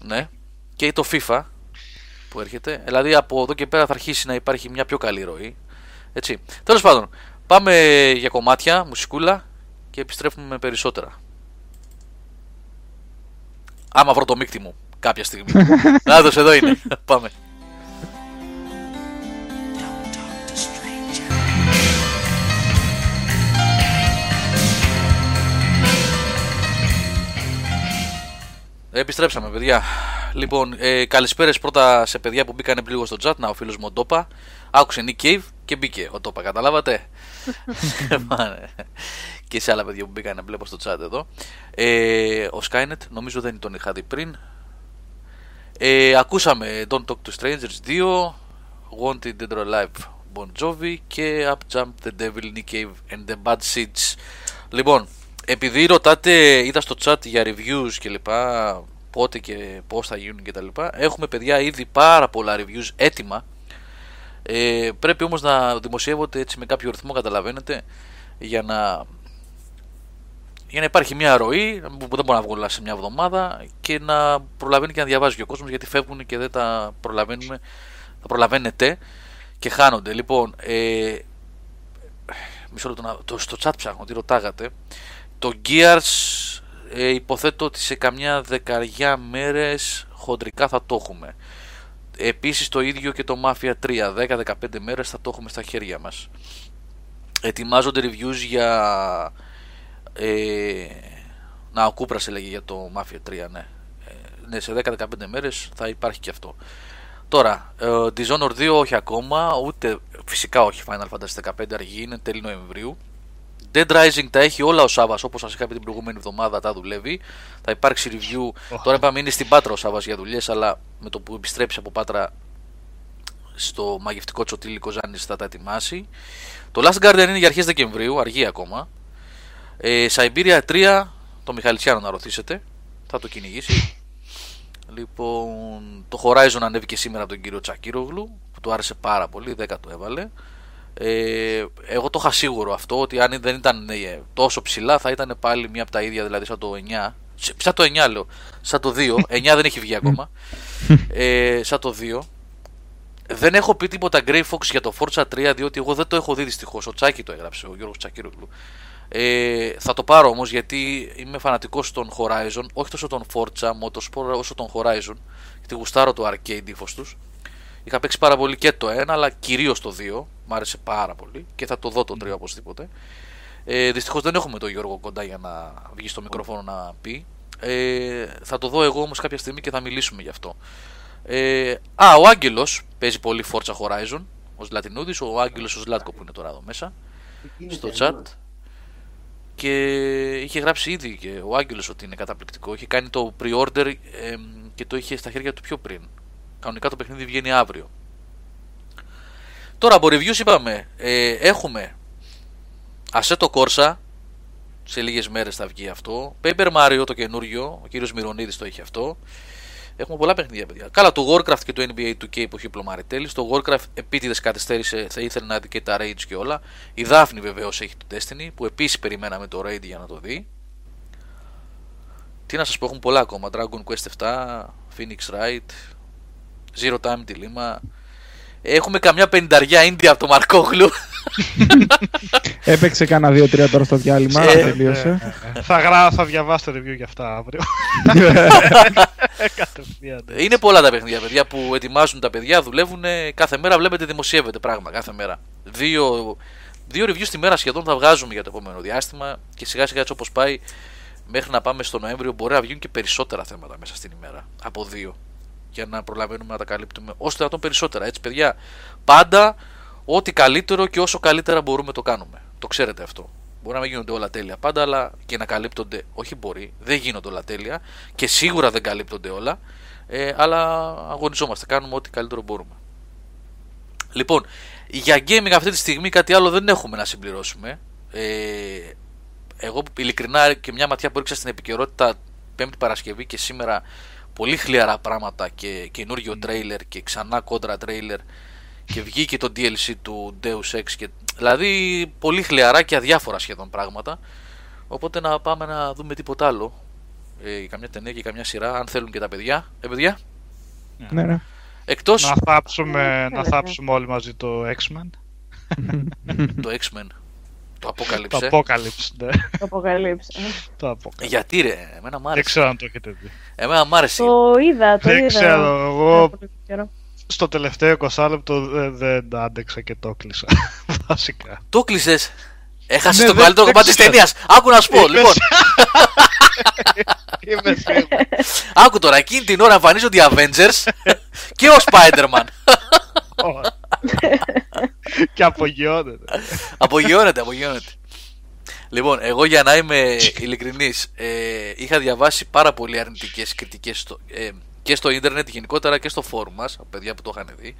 Ναι. Και το FIFA που έρχεται. Δηλαδή από εδώ και πέρα θα αρχίσει να υπάρχει μια πιο καλή ροή. Έτσι. Τέλος πάντων, πάμε για κομμάτια, μουσικούλα και επιστρέφουμε με περισσότερα. Άμα βρω το μίκτη μου κάποια στιγμή. Άντως, εδώ είναι. Πάμε. Επιστρέψαμε, παιδιά. Λοιπόν, καλησπέρες πρώτα σε παιδιά που μπήκανε λίγο στο chat. Να, ο φίλος μου ο Ντόπα άκουσε Nick Cave και μπήκε ο Ντόπα, καταλάβατε. Και σε άλλα παιδιά που μπήκανε βλέπω στο chat εδώ. Ο Skynet, νομίζω δεν τον είχα δει πριν. Ακούσαμε Don't Talk to Strangers 2, Wanted Dead or Alive Bon Jovi και Up Jump the Devil Nick Cave and the Bad Seeds. Λοιπόν, επειδή ρωτάτε, είδα στο chat για reviews και λοιπά, πότε και πώς θα γίνουν και τα λοιπά, έχουμε παιδιά ήδη πάρα πολλά reviews έτοιμα. Πρέπει όμως να δημοσιεύονται έτσι με κάποιο ρυθμό, καταλαβαίνετε, για να υπάρχει μια ροή που δεν μπορεί να βγω σε μια εβδομάδα και να προλαβαίνει και να διαβάζει και ο κόσμος, γιατί φεύγουν και δεν τα προλαβαίνουμε, τα προλαβαίνετε και χάνονται. Λοιπόν, μισό λεπτό, στο chat ψάχνω, τι ρωτάγατε. Το Gears υποθέτω ότι σε καμιά 10 μέρες χοντρικά θα το έχουμε. Επίσης το ίδιο και το Mafia 3, 10-15 μέρες θα το έχουμε στα χέρια μας. Ετοιμάζονται reviews για... να, ο Κούπρας έλεγε για το Mafia 3, ναι. Ναι, σε 10-15 μέρες θα υπάρχει και αυτό. Τώρα, Dishonored 2 όχι ακόμα, ούτε φυσικά όχι, Final Fantasy 15 αργή είναι, τέλη Νοεμβρίου. Dead Rising τα έχει όλα ο Σάββας, όπως σας είχα πει την προηγούμενη εβδομάδα, τα δουλεύει. Θα υπάρξει review. Τώρα είπαμε είναι στην Πάτρα ο Σάββας για δουλειές, αλλά με το που επιστρέψει από Πάτρα στο μαγευτικό τσοτήλι Κοζάνης θα τα ετοιμάσει. Το Last Guardian είναι για αρχές Δεκεμβρίου, αργή ακόμα. Siberia 3, το Μιχαλητσιάνο να ρωτήσετε, θα το κυνηγήσει. Λοιπόν, το Horizon ανέβηκε σήμερα από τον κύριο Τσακύρογλου, που του άρεσε πάρα πολύ, 10 το έβαλε. Εγώ το είχα σίγουρο αυτό, ότι αν δεν ήταν τόσο ψηλά θα ήταν πάλι μία από τα ίδια, δηλαδή σαν το 9. Σαν το 9 λέω, σαν το 2, 9 δεν έχει βγει ακόμα. Σαν το 2. Δεν έχω πει τίποτα Grey Fox για το Forza 3, διότι εγώ δεν το έχω δει δυστυχώς. Ο Τσάκη το έγραψε, ο Γιώργος Τσακύρογλου. Θα το πάρω όμως, γιατί είμαι φανατικός στον Horizon, όχι τόσο τον Forza Motorsport όσο τον Horizon, γιατί γουστάρω το arcade ύφος τους. Είχα παίξει πάρα πολύ και το 1, αλλά κυρίως το 2. Μ' άρεσε πάρα πολύ και θα το δω το 3 οπωσδήποτε. Δυστυχώς δεν έχουμε τον Γιώργο κοντά για να βγει στο μικρόφωνο να πει. Θα το δω εγώ όμως κάποια στιγμή και θα μιλήσουμε γι' αυτό. Ο Άγγελος παίζει πολύ Forza Horizon, ο Ζλατινούδης, ο Άγγελος ο Ζλάτκο που είναι τώρα εδώ μέσα στο chat. Και είχε γράψει ήδη και ο Άγγελος ότι είναι καταπληκτικό. Είχε κάνει το pre-order και το είχε στα χέρια του πιο πριν. Κανονικά το παιχνίδι βγαίνει αύριο. Τώρα από reviews είπαμε, έχουμε Assetto Corsa, σε λίγες μέρες θα βγει αυτό. Paper Mario το καινούριο, ο κύριος Μυρονίδης το έχει αυτό. Έχουμε πολλά παιχνίδια, παιδιά. Καλά, το Warcraft και το NBA 2K που έχει πλωμάρει τέλει. Το Warcraft επίτηδες καθυστέρησε, θα ήθελε να δει και τα Raids και όλα. Η Δάφνη βεβαίως έχει το Destiny που επίσης περιμέναμε το Raid για να το δει. Τι να σας πω, έχουν πολλά ακόμα. Dragon Quest 7, Phoenix Wright, Zero Time Dilemma. Έχουμε καμιά πενταριά Ίνδια από το Μαρκόγλου. Έπαιξε κάνα 2-3 τώρα στο διάλειμμα. Τελείωσε. Θα διαβάσω το review για αυτά αύριο. Είναι πολλά τα παιχνίδια, παιδιά, που ετοιμάζουν τα παιδιά, δουλεύουν. Κάθε μέρα βλέπετε, δημοσιεύεται πράγμα. Κάθε μέρα. Δύο reviews τη μέρα σχεδόν θα βγάζουμε για το επόμενο διάστημα. Και σιγά σιγά έτσι όπως πάει, μέχρι να πάμε στο Νοέμβριο, μπορεί να βγουν και περισσότερα θέματα μέσα στην ημέρα. Από δύο. Για να προλαβαίνουμε να τα καλύπτουμε όσο δυνατόν περισσότερα. Έτσι, παιδιά, πάντα ό,τι καλύτερο και όσο καλύτερα μπορούμε το κάνουμε. Το ξέρετε αυτό. Μπορεί να μην γίνονται όλα τέλεια πάντα, αλλά και να καλύπτονται. Όχι, μπορεί, δεν γίνονται όλα τέλεια και σίγουρα δεν καλύπτονται όλα. Αλλά αγωνιζόμαστε, κάνουμε ό,τι καλύτερο μπορούμε. Λοιπόν, για gaming αυτή τη στιγμή κάτι άλλο δεν έχουμε να συμπληρώσουμε. Εγώ ειλικρινά και μια ματιά που έριξα στην επικαιρότητα Πέμπτη Παρασκευή και σήμερα. Πολύ χλιαρά πράγματα και καινούργιο τρέιλερ και ξανά κόντρα τρέιλερ και βγήκε το DLC του Deus Ex και... δηλαδή πολύ χλιαρά και αδιάφορα σχεδόν πράγματα, οπότε να πάμε να δούμε τίποτα άλλο, καμιά ταινία και καμιά σειρά αν θέλουν και τα παιδιά, παιδιά. Ναι, ναι. Εκτός... να θάψουμε όλοι μαζί το X-Men. Το X-Men. Το Αποκάλυψε. Γιατί ρε, εμένα μ' άρεσε. Δεν ξέρω αν το έχετε δει. Εμένα μ' άρεσε. Το είδα. Ξέρω, εγώ στο τελευταίο 20 λεπτό δεν άντεξα και το κλείσα. Βασικά. Το κλείσες. Έχασες το καλύτερο κομμάτι της ταινίας. Άκου να σου πω, λοιπόν. Είμαι σίγουρος. Άκου τώρα, εκείνη την ώρα εμφανίζονται οι Avengers και ο Spider-Man. Και απογειώνεται. Λοιπόν, εγώ για να είμαι ειλικρινής, είχα διαβάσει πάρα πολύ αρνητικές κριτικές και στο ίντερνετ γενικότερα και στο φόρουμ μας, παιδιά που το είχαν δει.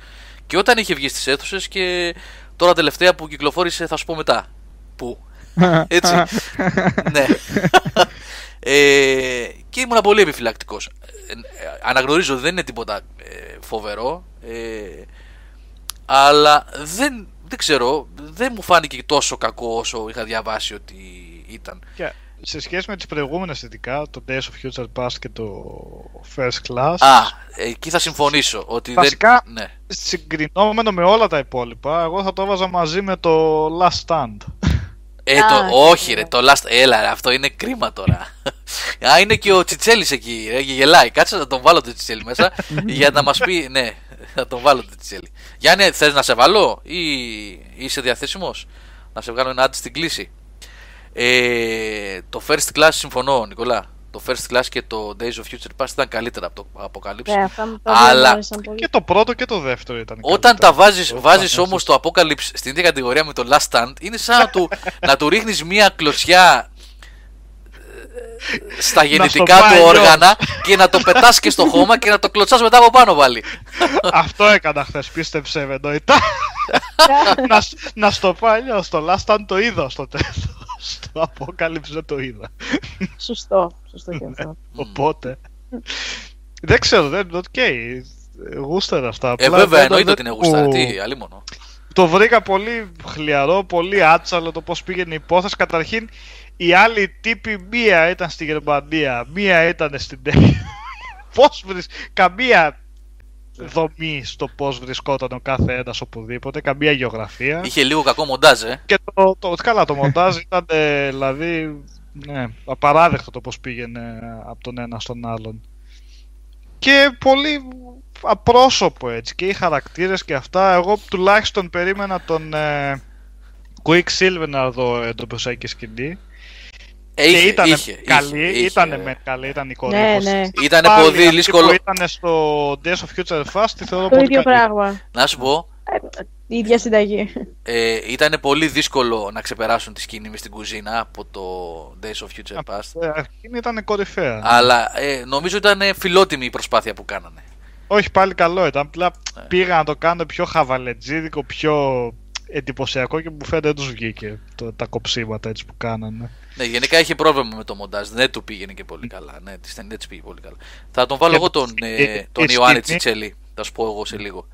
Και όταν είχε βγει στις αίθουσες και τώρα τελευταία που κυκλοφόρησε, θα σου πω μετά πού. Έτσι. Ναι. Και ήμουν πολύ επιφυλακτικός. Αναγνωρίζω δεν είναι τίποτα φοβερό, αλλά δεν ξέρω, δεν μου φάνηκε τόσο κακό όσο είχα διαβάσει ότι ήταν. Yeah. Σε σχέση με τις προηγούμενες ειδικά, το Days of Future Past και το First Class... εκεί θα συμφωνήσω. Ότι βασικά, ναι. Συγκρινόμενο με όλα τα υπόλοιπα, εγώ θα το έβαζα μαζί με το Last Stand. Όχι ρε, το Last... Έλα ρε, αυτό είναι κρίμα τώρα. Είναι και ο Τσιτσέλης εκεί, γελάει. Κάτσε να τον βάλω το Τσιτσέλη μέσα για να μας πει, ναι. Θα τον βάλω το Τσέλι. Γιάννη, θες να σε βάλω ή είσαι διαθέσιμος να σε βγάλω ένα άντι στην κλίση? Το First Class συμφωνώ, Νικόλα. Το First Class και το Days of Future Past ήταν καλύτερα από το Αποκάλυψη. Αλλά και το πρώτο και το δεύτερο ήταν καλύτερα. Όταν τα βάζεις όμως το Αποκάλυψη στην ίδια κατηγορία με το Last Stand, είναι σαν να του ρίχνεις μία κλωτσιά στα γεννητικά του όργανα και να το πετάς και στο χώμα και να το κλωτσάς μετά από πάνω πάλι. Αυτό έκανα χθες, πίστεψε με νόητα. Να στο πω αλλιώς, το Last Stand το είδα στο τέλος. Στο Αποκάλυψη δεν το είδα. Σωστό και αυτό. Οπότε δεν ξέρω, δεν είναι γούστερα αυτά. Βέβαια εννοείται ότι είναι γούστερα, τι άλλη μόνο. Το βρήκα πολύ χλιαρό, πολύ άτσαλο το πώς πήγαινε η υπόθεση. Καταρχήν οι άλλοι τύποι, μία ήταν στη Γερμανία, μία ήταν στην Τέχεια. Πώς καμία δομή στο πώς βρισκόταν ο κάθε ένας οπουδήποτε, καμία γεωγραφία. Είχε λίγο κακό μοντάζ, Και το μοντάζ ήταν δηλαδή απαράδεκτο το πώς πήγαινε από τον ένα στον άλλον. Και πολύ απρόσωπο έτσι, και οι χαρακτήρες και αυτά. Εγώ τουλάχιστον περίμενα τον Quicksilver να δω εντοπισιακή σκηνή. Είχε, ήταν καλή, ήταν εικόνα. Ήταν πολύ δύσκολο. Ήταν στο Days of Future Past, θεωρώ πολύ καλή. Να σου πω. Η ίδια συνταγή. Ήταν πολύ δύσκολο να ξεπεράσουν τη σκηνή με στην κουζίνα από το Days of Future Past. Αρχήν ήταν κορυφαία. Αλλά νομίζω ήταν φιλότιμη η προσπάθεια που κάνανε. Όχι, πάλι καλό ήταν. Απλά πήγα να το κάνω πιο χαβαλετζίδικο, πιο εντυπωσιακό και που φαίνεται δεν τους βγήκε τα κοψίματα έτσι που κάνανε. Ναι, γενικά είχε πρόβλημα με το μοντάζ. Δεν του πήγαινε και πολύ καλά. Ναι, δεν της πήγε πολύ καλά. Θα τον βάλω εγώ τον Ιωάννη Τσιτσέλη. Θα σου πω εγώ σε λίγο.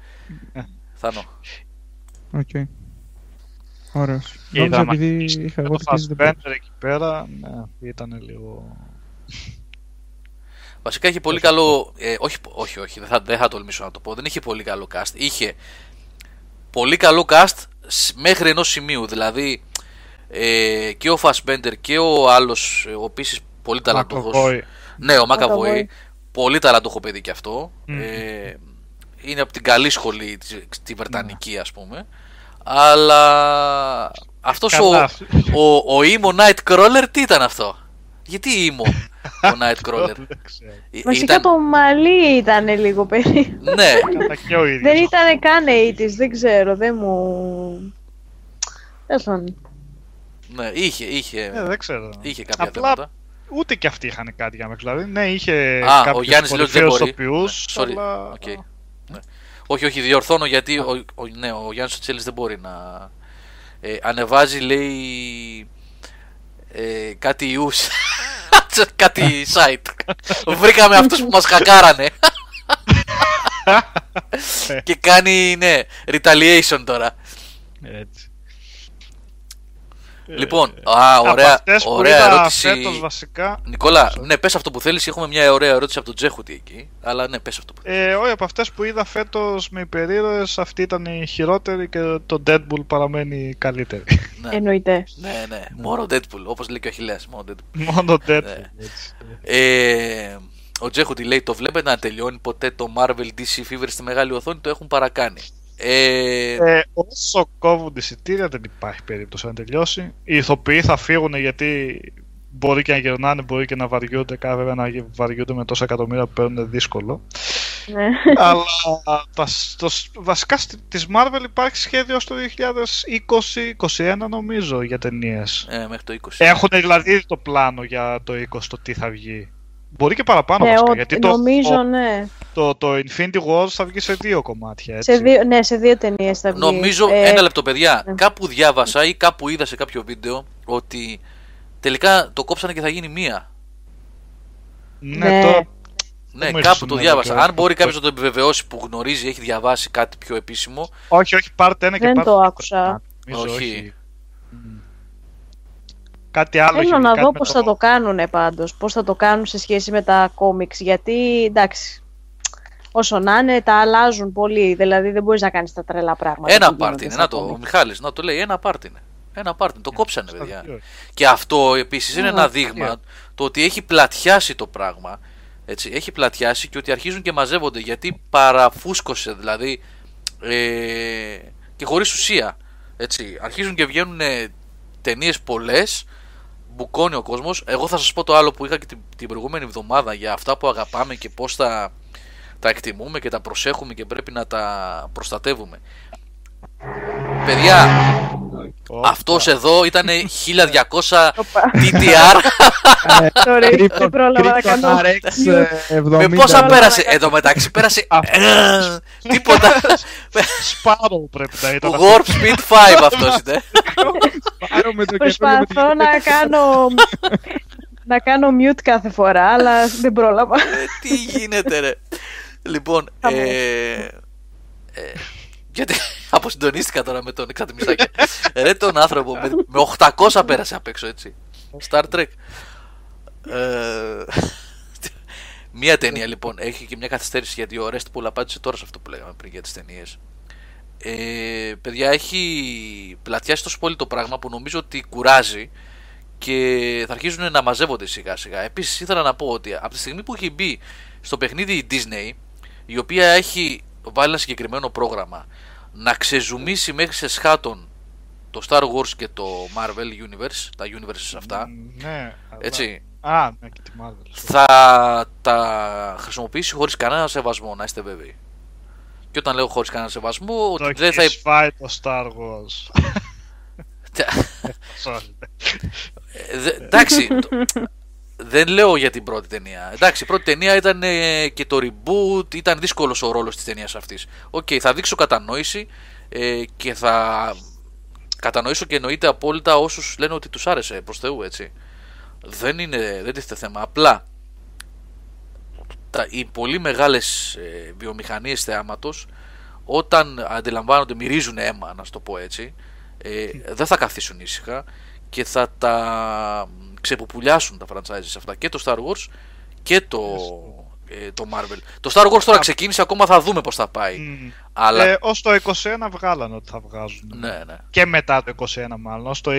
Θάνο. Οκ. Ωραίος. Νόμιζα επειδή είχα εγώ το Fassbender εκεί πέρα, ναι, ήταν λίγο... Βασικά είχε πολύ καλό... Όχι, δεν θα τολμήσω να το πω. Δεν είχε πολύ καλό cast. Είχε πολύ καλό cast μέχρι ενός σημείου. Δηλαδή και ο Fassbender και ο άλλος, ο επίσης πολύ ταλαντούχος. Ναι, ο McAvoy. Πολύ ταλαντούχο παιδί κι αυτό. Είναι από την καλή σχολή τη Βρετανική, ας πούμε. Αλλά αυτός ο Ήμο Nightcrawler, τι ήταν αυτό? Γιατί Ήμο ο Nightcrawler? Βασικά το μαλλί ήταν λίγο περί. Ναι. Δεν ήταν καν 80's, δεν ξέρω, δεν μου... Ναι, είχε κάποια θέματα. Ούτε και αυτοί είχαν κάτι για μέχρι, δηλαδή. Ναι, είχε κάποιους κορυφαίους οποιούς, αλλά... Όχι, διορθώνω γιατί ο Γιάννης Τσέλης δεν μπορεί να ανεβάζει, λέει, κάτι ιούς, κάτι site. Βρήκαμε αυτούς που μας χακάρανε και κάνει, ναι, retaliation τώρα. Έτσι. Λοιπόν, ωραία ερώτηση. Νικόλα, ναι, πες αυτό που θέλεις. Έχουμε μια ωραία ερώτηση από τον Τζέχουτη εκεί. Αλλά ναι, πες αυτό που θέλεις. Όχι, από αυτές που είδα φέτος με υπερήρωες, αυτή ήταν η χειρότερη και το Deadpool παραμένει καλύτερη. Ναι. Εννοείται. Ναι, μόνο Deadpool. Όπως λέει και ο Αχιλλέας. Μόνο Deadpool. Ο Τζέχουτη λέει: το βλέπετε να τελειώνει ποτέ το Marvel DC Fever στη μεγάλη οθόνη? Το έχουν παρακάνει. Όσο κόβουν εισιτήρια δεν υπάρχει περίπτωση να τελειώσει. Οι ηθοποιοί θα φύγουν γιατί μπορεί και να γερνάνε, μπορεί και να βαριούνται. Βέβαια να βαριούνται με τόσα εκατομμύρια που παίρνουν δύσκολο. Αλλά βασικά της Marvel υπάρχει σχέδιο στο 2020-2021 νομίζω για ταινίες. Μέχρι το 20. Έχουν δηλαδή το πλάνο για το 20, το τι θα βγει. Μπορεί και παραπάνω βασικά, γιατί το Infinity Wars θα βγει σε δύο κομμάτια, έτσι. Σε δύο ταινίες θα βγει. Νομίζω, ένα λεπτό παιδιά, κάπου διάβασα ή κάπου είδα σε κάποιο βίντεο ότι τελικά το κόψανε και θα γίνει μία. Ναι, κάπου το διάβασα. Αν μπορεί κάποιος να το επιβεβαιώσει που γνωρίζει, έχει διαβάσει κάτι πιο επίσημο. Όχι, πάρτε ένα και πάρτε. Δεν το άκουσα. Όχι. Κάτι άλλο. Θέλω να δω πώς θα το κάνουνε πάντως, πώς θα το κάνουν σε σχέση με τα κόμιξ, γιατί εντάξει, όσο να είναι τα αλλάζουν πολύ, δηλαδή δεν μπορείς να κάνεις τα τρελά πράγματα. Ένα πάρτι είναι, ο Μιχάλης να το λέει, ένα πάρτι είναι, το κόψανε παιδιά. Και αυτό επίσης είναι ένα δείγμα το ότι έχει πλατιάσει το πράγμα, έτσι, έχει πλατιάσει και ότι αρχίζουν και μαζεύονται γιατί παραφούσκωσε δηλαδή και χωρίς ουσία, έτσι, αρχίζουν και βγαίνουν ταινίες πολλές, μπουκώνει ο κόσμος. Εγώ θα σας πω το άλλο που είχα και την προηγούμενη εβδομάδα για αυτά που αγαπάμε και πώς τα εκτιμούμε και τα προσέχουμε και πρέπει να τα προστατεύουμε. Παιδιά, αυτός εδώ ήταν 1200 TTR. Δεν πρόλαβα να κάνω. Με πόσα πέρασε? Εδώ μεταξύ πέρασε τίποτα. Σπάρο πρέπει να ήταν. Warp Speed 5 αυτός είναι. Προσπαθώ να κάνω mute κάθε φορά, αλλά δεν πρόλαβα. Τι γίνεται ρε? Λοιπόν, γιατί αποσυντονίστηκα τώρα με τον εξατμισάκι. Ρε τον άνθρωπο με 800 πέρασε απ' έξω, έτσι. Star Trek. Μία ταινία λοιπόν. Έχει και μια καθυστέρηση γιατί ο Restful απάντησε τώρα σε αυτό που λέγαμε πριν για τις ταινίες. Παιδιά, έχει πλατιάσει τόσο πολύ το πράγμα που νομίζω ότι κουράζει και θα αρχίζουν να μαζεύονται σιγά σιγά. Επίσης ήθελα να πω ότι από τη στιγμή που έχει μπει στο παιχνίδι η Disney, η οποία έχει βάλει ένα συγκεκριμένο πρόγραμμα να ξεζουμίσει μέχρι σε σχάτων το Star Wars και το Marvel Universe, τα universes αυτά. Ναι, έτσι. Α, ναι, και τη Marvel. Θα τα χρησιμοποιήσει χωρίς κανένα σεβασμό, να είστε βέβαιοι. Και όταν λέω χωρίς κανένα σεβασμό, ότι δεν θα υπάρχει το Star Wars. Εντάξει. Δεν λέω για την πρώτη ταινία. Εντάξει, η πρώτη ταινία ήταν και το reboot, ήταν δύσκολος ο ρόλος της ταινίας αυτής. Οκ, θα δείξω κατανόηση και θα κατανοήσω και εννοείται απόλυτα όσους λένε ότι τους άρεσε, προς Θεού, έτσι. Δεν τίθεται θέμα. Απλά οι πολύ μεγάλες βιομηχανίες θεάματος, όταν αντιλαμβάνονται, μυρίζουν αίμα, να σου το πω έτσι, δεν θα καθίσουν ήσυχα και θα τα ξεποπουλιάσουν τα franchises αυτά, και το Star Wars και το Marvel. Το Star Wars τώρα ξεκίνησε, ακόμα θα δούμε πώς θα πάει. Αλλά... ως το 21 βγάλανε ότι θα βγάζουν. Ναι, ναι. Και μετά το 21 μάλλον. Ως το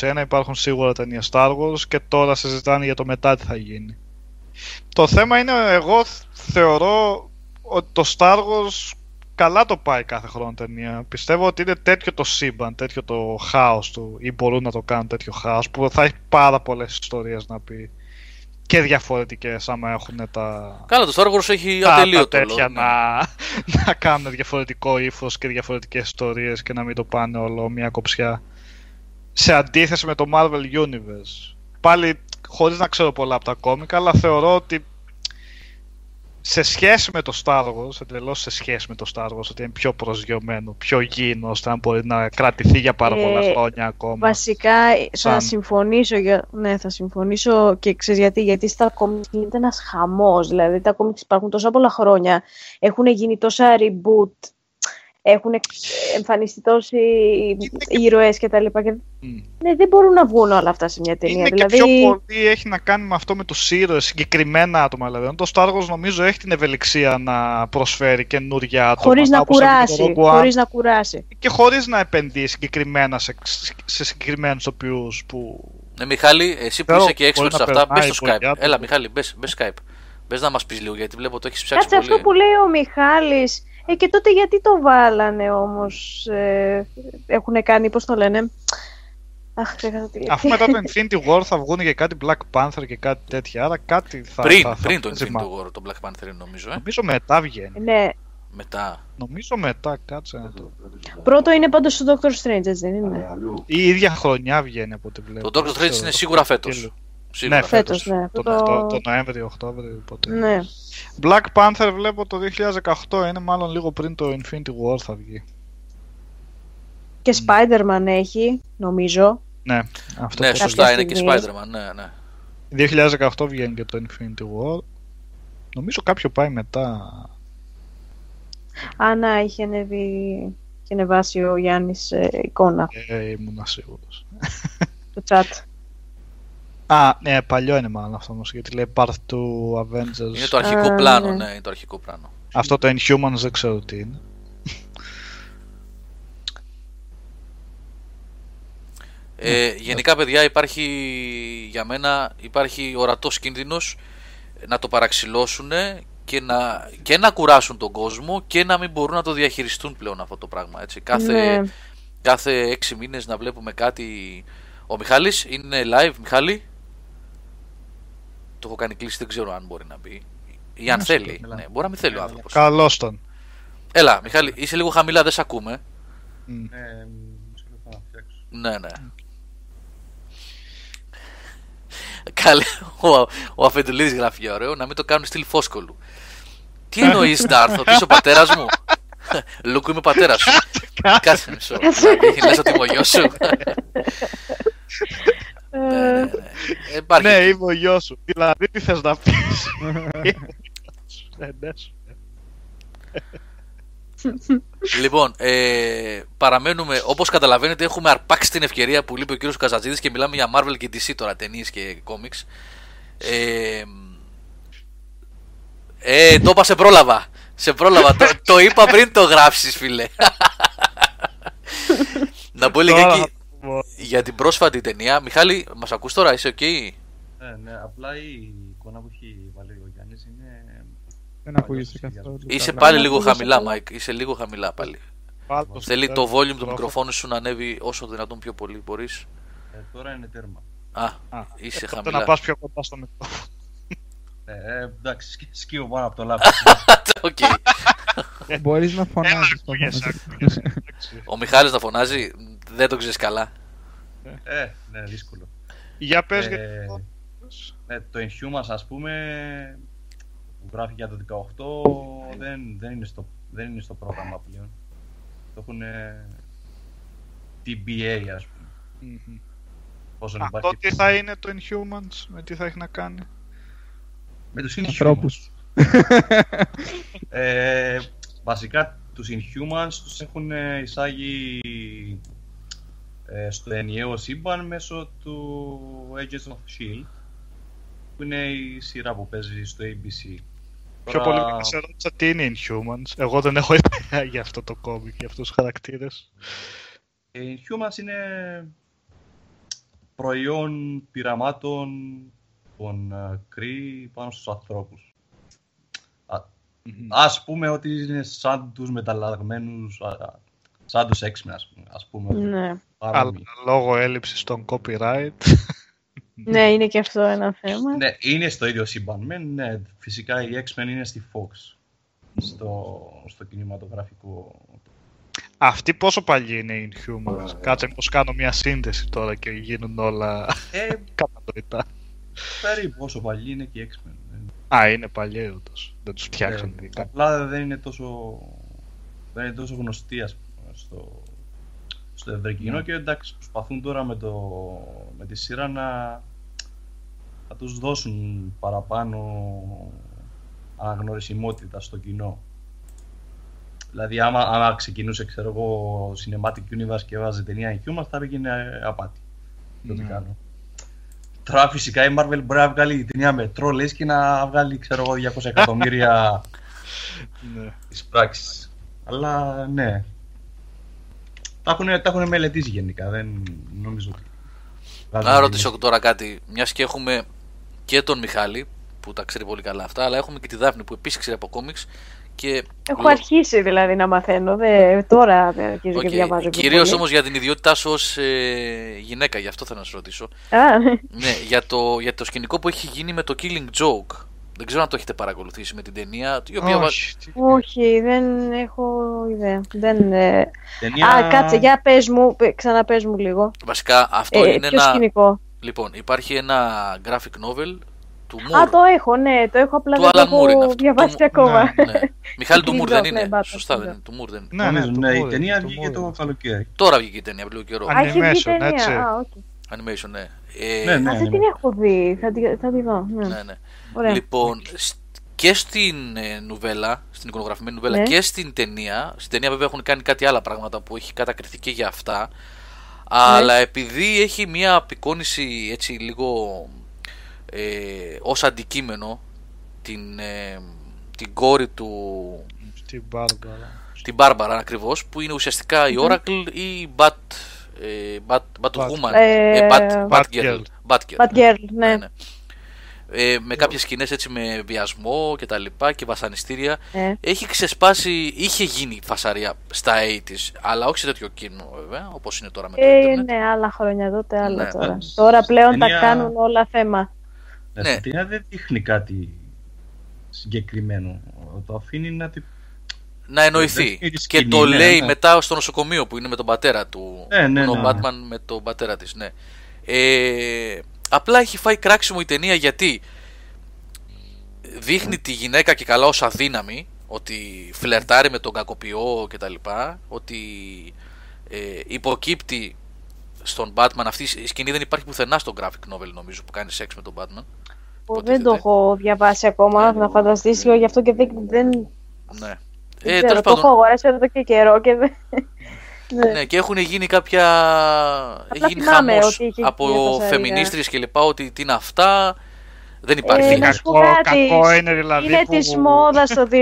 2021 υπάρχουν σίγουρα ταινία Star Wars και τώρα συζητάνε για το μετά τι θα γίνει. Το θέμα είναι, εγώ θεωρώ ότι το Star Wars καλά το πάει κάθε χρόνο ταινία. Πιστεύω ότι είναι τέτοιο το σύμπαν, τέτοιο το χάος του, ή μπορούν να το κάνουν τέτοιο χάος, που θα έχει πάρα πολλές ιστορίες να πει και διαφορετικές, άμα έχουν τα... Καλά, το Star Wars έχει ατελείωτο τέτοια, ναι. να κάνουν διαφορετικό ύφος και διαφορετικές ιστορίες και να μην το πάνε όλο μια κοψιά. Σε αντίθεση με το Marvel Universe, πάλι χωρίς να ξέρω πολλά από τα κόμικα, αλλά θεωρώ ότι σε σχέση με το Star Wars, εντελώς σε σχέση με το Star Wars, ότι είναι πιο προσγειωμένο, πιο γίνο, ώστε να μπορεί να κρατηθεί για πάρα πολλά χρόνια ακόμα. Βασικά, θα συμφωνήσω, ναι, θα συμφωνήσω, και ξέρεις γιατί. Γιατί στα κόμιξ γίνεται ένας χαμός. Δηλαδή, τα κόμιξ υπάρχουν τόσα πολλά χρόνια, έχουν γίνει τόσα reboot, έχουν εμφανιστεί τόσοι ήρωες κτλ. Ναι, δεν μπορούν να βγουν όλα αυτά σε μια ταινία. Είναι δηλαδή... και πιο πολύ έχει να κάνει με αυτό, με τους ήρωες, συγκεκριμένα άτομα. Δηλαδή, το Star Wars νομίζω έχει την ευελιξία να προσφέρει καινούργια άτομα. Χωρίς να κουράσει. Και χωρίς να επενδύει συγκεκριμένα σε συγκεκριμένους οποίους που... Ναι, Μιχάλη, εσύ που είσαι και έξω σε αυτά, μπες στο Skype. Έλα, Μιχάλη, μπες Skype. Μπες να μας πεις λίγο, γιατί βλέπω το έχεις ψάξει πολύ. Κάτσε, αυτό που λέει ο Μιχάλης. Και τότε γιατί το βάλανε όμως, έχουν κάνει, πώς το λένε, αφού μετά το Infinity War θα βγουν για κάτι Black Panther και κάτι τέτοια, άρα κάτι θα... Πριν το Infinity War το Black Panther νομίζω. Νομίζω μετά βγαίνει. Ναι. Μετά. Νομίζω μετά, κάτσε να το... Πρώτο είναι πάντως το Doctor Strange, δεν είναι? Η ίδια χρονιά βγαίνει από ό,τι βλέπω. Το Doctor Strange είναι σίγουρα φέτος. Ναι, φέτος, ναι. Το Νοέμβριο, Οκτώβριο, ποτέ. Ναι. Black Panther βλέπω το 2018, είναι μάλλον λίγο πριν το Infinity War θα βγει. Και Spider-Man έχει, νομίζω. Ναι, αυτό ναι, σωστά, είναι και Spider-Man, ναι, ναι. 2018 βγαίνει και το Infinity War. Νομίζω κάποιο πάει μετά. Α, να, είχε ανεβάσει ο Γιάννης εικόνα. Ήμουν σίγουρος. Το chat. Α, ναι, παλιό είναι μάλλον αυτό όμως, γιατί λέει Part 2 Avengers. Είναι το αρχικό πλάνο, ναι, είναι το αρχικό πλάνο. Αυτό το Inhumans δεν ξέρω τι είναι. Γενικά, παιδιά, υπάρχει, για μένα, υπάρχει ορατός κίνδυνος να το παραξυλώσουν και να κουράσουν τον κόσμο και να μην μπορούν να το διαχειριστούν πλέον αυτό το πράγμα, έτσι. Κάθε 6 μήνες να βλέπουμε κάτι... Ο Μιχάλης είναι live. Μιχάλη, το έχω κάνει κλείσει, δεν ξέρω αν μπορεί να μπει ή αν θέλει. Ναι, μπορεί να μην θέλει ο άνθρωπος. Καλώς τον. Έλα, Μιχάλη, είσαι λίγο χαμηλά, δεν σε ακούμε. Ναι, ναι. Καλέ, ο Αφεντουλίδης γράφει ωραίο, να μην το κάνουν στυλ Φόσκολου. Τι εννοείς να έρθω, ότι είσαι ο πατέρας μου? Λουκού, είμαι ο πατέρας σου. Κάτσε μισό, λες ότι είμαι ο γιος σου. Ναι, είμαι ο γιος σου. Δηλαδή τι θες να πεις? Λοιπόν, παραμένουμε. Όπως καταλαβαίνετε, έχουμε αρπάξει την ευκαιρία που λείπει ο κύριος Καζατζίδης και μιλάμε για Marvel και DC τώρα, ταινίες και κόμιξ. Το είπα, σε πρόλαβα. Το είπα πριν το γράψεις, φίλε. Να πω λίγα εκεί για την πρόσφατη ταινία. Μιχάλη, μας ακούς τώρα, είσαι οκ? Ναι, απλά η εικόνα που έχει βάλει ο Γιάννης είναι... Δεν ακούγεσαι καθόλου. Είσαι πάλι λίγο χαμηλά, Μάικ. Θέλει το volume του μικροφόνου σου να ανέβει όσο δυνατόν πιο πολύ μπορείς. Τώρα είναι τέρμα. Α, είσαι χαμηλά. Τότε να πας πιο κοντά στο μικρόφωνο. Εντάξει, σκύβω πάνω από το λάπτοπ. Οκ. Μπορείς να φωνάζεις. Ο Μιχάλης να φωνάζει, δεν το ξέρεις καλά. Ναι, δύσκολο. Για πες γιατί... Το Inhumans, ας πούμε, που γράφει για το 18, δεν είναι στο πρόγραμμα πλέον. Το έχουν TBA, ας πούμε. Αυτό τι θα είναι το Inhumans, με τι θα έχει να κάνει? Με τους Inhumans. Βασικά τους Inhumans τους έχουν εισάγει στο ενιαίο σύμπαν μέσω του Agents of S.H.I.E.L.D. που είναι η σειρά που παίζει στο ABC. Πιο πολύ σε ρώτησα τι είναι Inhumans. Εγώ δεν έχω ιδέα για αυτό το κόμικ, για αυτούς τους χαρακτήρες. Inhumans είναι προϊόν πειραμάτων των Kree πάνω στους ανθρώπους. Ας πούμε ότι είναι σαν τους μεταλλαγμένους, σαν τους X-Men, ας πούμε. Ναι. Αλλά λόγω έλλειψης των copyright. Ναι, είναι και αυτό ένα θέμα. Ναι, είναι στο ίδιο σύμπαν. Ναι, φυσικά οι X-Men είναι στη Fox, στο κινηματογραφικό. Αυτή πόσο παλιοί είναι οι Inhumans? Κάτσε πως κάνω μια σύνδεση τώρα και γίνουν όλα κατανοητά. Περίπου πόσο παλιοί είναι και οι X-Men. Α, είναι παλιοί ούτως. Δεν τους φτιάξαν ειδικά. Απλά δεν είναι τόσο γνωστοί, ας πούμε, στο ευρυκοινό και εντάξει, προσπαθούν τώρα με τη σειρά να τους δώσουν παραπάνω αναγνωρισιμότητα στο κοινό. Δηλαδή άμα ξεκινούσε, ξέρω εγώ, Cinematic Universe και βάζει ταινία Inhumans, θα πήγαινε απάτη. Τώρα φυσικά η Marvel μπορεί να βγάλει ταινία με τρόλες και να βγάλει, ξέρω εγώ, 200 εκατομμύρια τις πράξεις. Αλλά ναι, τα έχουν μελετήσει γενικά, δεν νομίζω ότι... Να ρωτήσω τώρα κάτι, μιας και έχουμε και τον Μιχάλη που τα ξέρει πολύ καλά αυτά, αλλά έχουμε και τη Δάφνη που επίσης ξέρει από κόμιξ και... Έχω αρχίσει δηλαδή να μαθαίνω, τώρα αρχίζω και διαβάζω. Κυρίως όμως για την ιδιότητά σου ως γυναίκα, γι' αυτό θέλω να σου ρωτήσω. Ναι, για το σκηνικό που έχει γίνει με το Killing Joke. Δεν ξέρω αν το έχετε παρακολουθήσει με την ταινία. Όχι, δεν έχω ιδέα. Α, κάτσε, για πες μου, ξαναπες μου λίγο. Βασικά αυτό είναι ένα σκηνικό. Λοιπόν, υπάρχει ένα graphic novel του Moore. Α, το έχω, ναι, το έχω, απλά δεν το έχω διαβάσει ακόμα. Μιχάλη, του Moore δεν είναι? Σωστά, δεν είναι, του Moore δεν είναι. Ναι, η ταινία βγήκε το καλοκαίρι. Τώρα βγήκε η ταινία, πριν λίγο καιρό. Animation, έτσι. Animation, ναι. Αυτή την έχω δει, θα τη δω. Ωραία. Λοιπόν, και στην νουβέλα, στην εικονογραφημένη νουβέλα, ναι, και στην ταινία. Στην ταινία βέβαια έχουν κάνει κάτι άλλα πράγματα που έχει κατακριθεί και για αυτά, αλλά επειδή έχει μια απεικόνηση έτσι λίγο ως αντικείμενο την κόρη του, την Μπάρμπαρα ακριβώς, που είναι ουσιαστικά η Oracle ή η Batwoman, Batgirl, ναι. Με κάποιες σκηνές έτσι με βιασμό και τα λοιπά και βασανιστήρια, έχει ξεσπάσει, είχε γίνει φασαρία στα 80's, αλλά όχι σε τέτοιο κοινό βέβαια όπως είναι τώρα με το ίντερνετ. Είναι άλλα χρόνια τότε, άλλα τώρα. Τώρα πλέον τα κάνουν όλα θέμα. Ναι, δεν δείχνει κάτι συγκεκριμένο, το αφήνει να εννοηθεί και το λέει μετά στο νοσοκομείο που είναι με τον πατέρα του, ο Batman με τον πατέρα της, ναι. Απλά έχει φάει κράξιμο η ταινία γιατί δείχνει τη γυναίκα και καλά ως αδύναμη, ότι φλερτάρει με τον κακοποιό και τα λοιπά, ότι υποκύπτει στον Batman. Αυτή η σκηνή δεν υπάρχει πουθενά στο graphic novel, νομίζω, που κάνει σεξ με τον Batman. Δεν το έχω διαβάσει ακόμα, να φανταστείς, γι' αυτό και δεν... Ναι. Τέλος πάντων, το έχω αγοράσει εδώ και καιρό και δεν... Ναι, και έχουν γίνει κάποια. Έχει γίνει χαμός από φεμινίστριες και λοιπά, ότι τι είναι αυτά. Δεν υπάρχει. Κακό είναι δηλαδή. Είναι της μόδας το 2016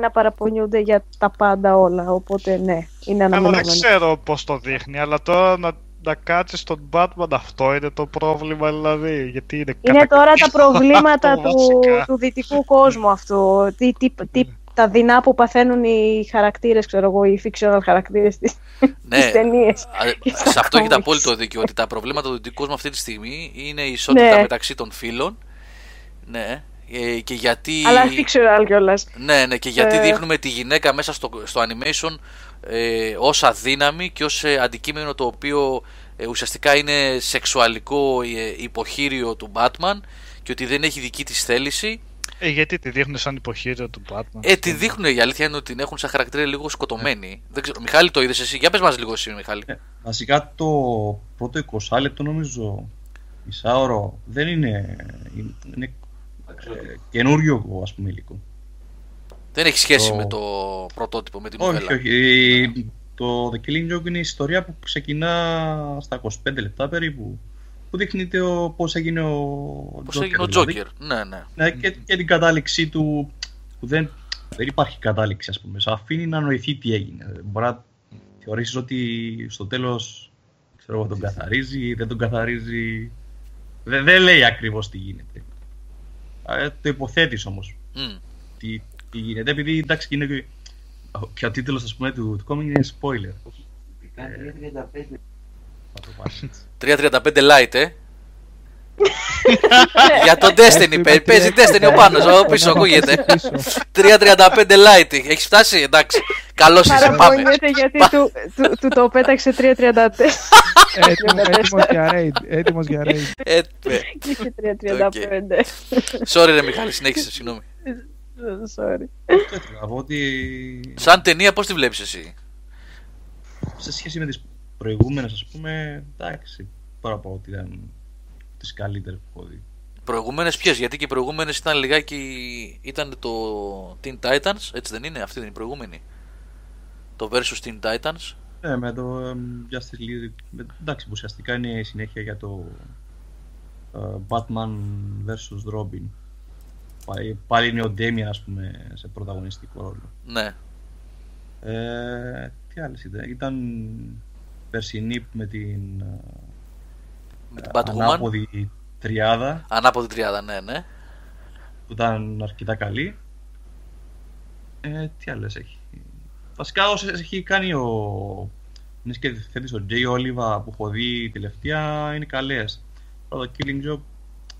να παραπονιούνται για τα πάντα όλα. Οπότε ναι, είναι αναμενόμενο. Δεν ξέρω πώς το δείχνει, αλλά τώρα να κάτσεις στον Batman, αυτό είναι το πρόβλημα δηλαδή. Γιατί είναι τώρα τα προβλήματα του δυτικού κόσμου αυτό. Τι τα δεινά που παθαίνουν οι χαρακτήρες, ξέρω εγώ, οι fictional χαρακτήρες της, ναι, της ταινίας. Σε αυτό έχει απόλυτο δίκιο, ότι τα προβλήματα του κόσμου αυτή τη στιγμή είναι η ισότητα, ναι, μεταξύ των φύλων. Ναι. Και γιατί... Αλλά fictional κιόλας. Ναι, ναι, και γιατί δείχνουμε τη γυναίκα μέσα στο animation ως αδύναμη και ως αντικείμενο το οποίο ουσιαστικά είναι σεξουαλικό υποχείριο του Batman και ότι δεν έχει δική της θέληση. Γιατί τη δείχνουν σαν υποχείριο του Batman. Τη δείχνουν, η αλήθεια είναι ότι την έχουν σαν χαρακτήρα λίγο σκοτωμένη. Δεν ξέρω, Μιχάλη, το είδες εσύ? Για πες μας λίγο εσύ, Μιχάλη. Βασικά το πρώτο 20 λεπτό, νομίζω, μισάωρο, δεν είναι καινούριο, ας πούμε, υλικό. Δεν έχει σχέση με το πρωτότυπο, με την νοβέλα. Όχι. Το The Killing Joke είναι η ιστορία που ξεκινά στα 25 λεπτά περίπου, που δείχνεται πώς έγινε ο Joker. Δηλαδή. Ναι. Και την κατάληξή του, που δεν υπάρχει κατάληξη, ας πούμε. Σου αφήνει να νοηθεί τι έγινε. Μπορεί να θεωρήσεις ότι στο τέλος, ξέρω, τον καθαρίζει, δεν τον καθαρίζει. Δεν λέει ακριβώς τι γίνεται. Το υποθέτεις όμως. Τι γίνεται, επειδή εντάξει, είναι και ο τίτλος, ας πούμε, του comic είναι spoiler. 3.35 light, για τον Destiny, παίζει Destiny ο Πάνος, ο πίσω ακούγεται. 3.35 light, έχεις φτάσει, εντάξει, καλώς είσαι, πάμε. Γιατί του το πέταξε 3.34. Έτοιμος για raid. Είχε 3.35. Sorry ρε Μιχάλη, συνέχισε, συγγνώμη. Σαν ταινία πώς τη βλέπεις εσύ? Σε σχέση με τις προηγούμενες, ας πούμε, εντάξει, πάρα πολύ ότι ήταν τις καλύτερες που έχω δει. Προηγούμενες ποιες? Γιατί και οι προηγούμενες ήταν λιγάκι, ήταν το Teen Titans, έτσι δεν είναι? Αυτή δεν είναι η προηγούμενη? Το Versus Teen Titans. Ναι, με το Justice League, εντάξει, που ουσιαστικά είναι η συνέχεια για το Batman vs Robin. Πάλι είναι ο Damien, ας πούμε, σε πρωταγωνιστικό ρόλο. Ναι. Τι άλλες ήταν περσινή με την ανάποδη τριάδα. Ανάποδη τριάδα, ναι. Που ήταν αρκετά καλή. Τι άλλες έχει? Βασικά όσες έχει κάνει ο... Μες και θέλεις ο Jay Oliva που έχω δει τελευταία είναι καλές. Το Killing Joke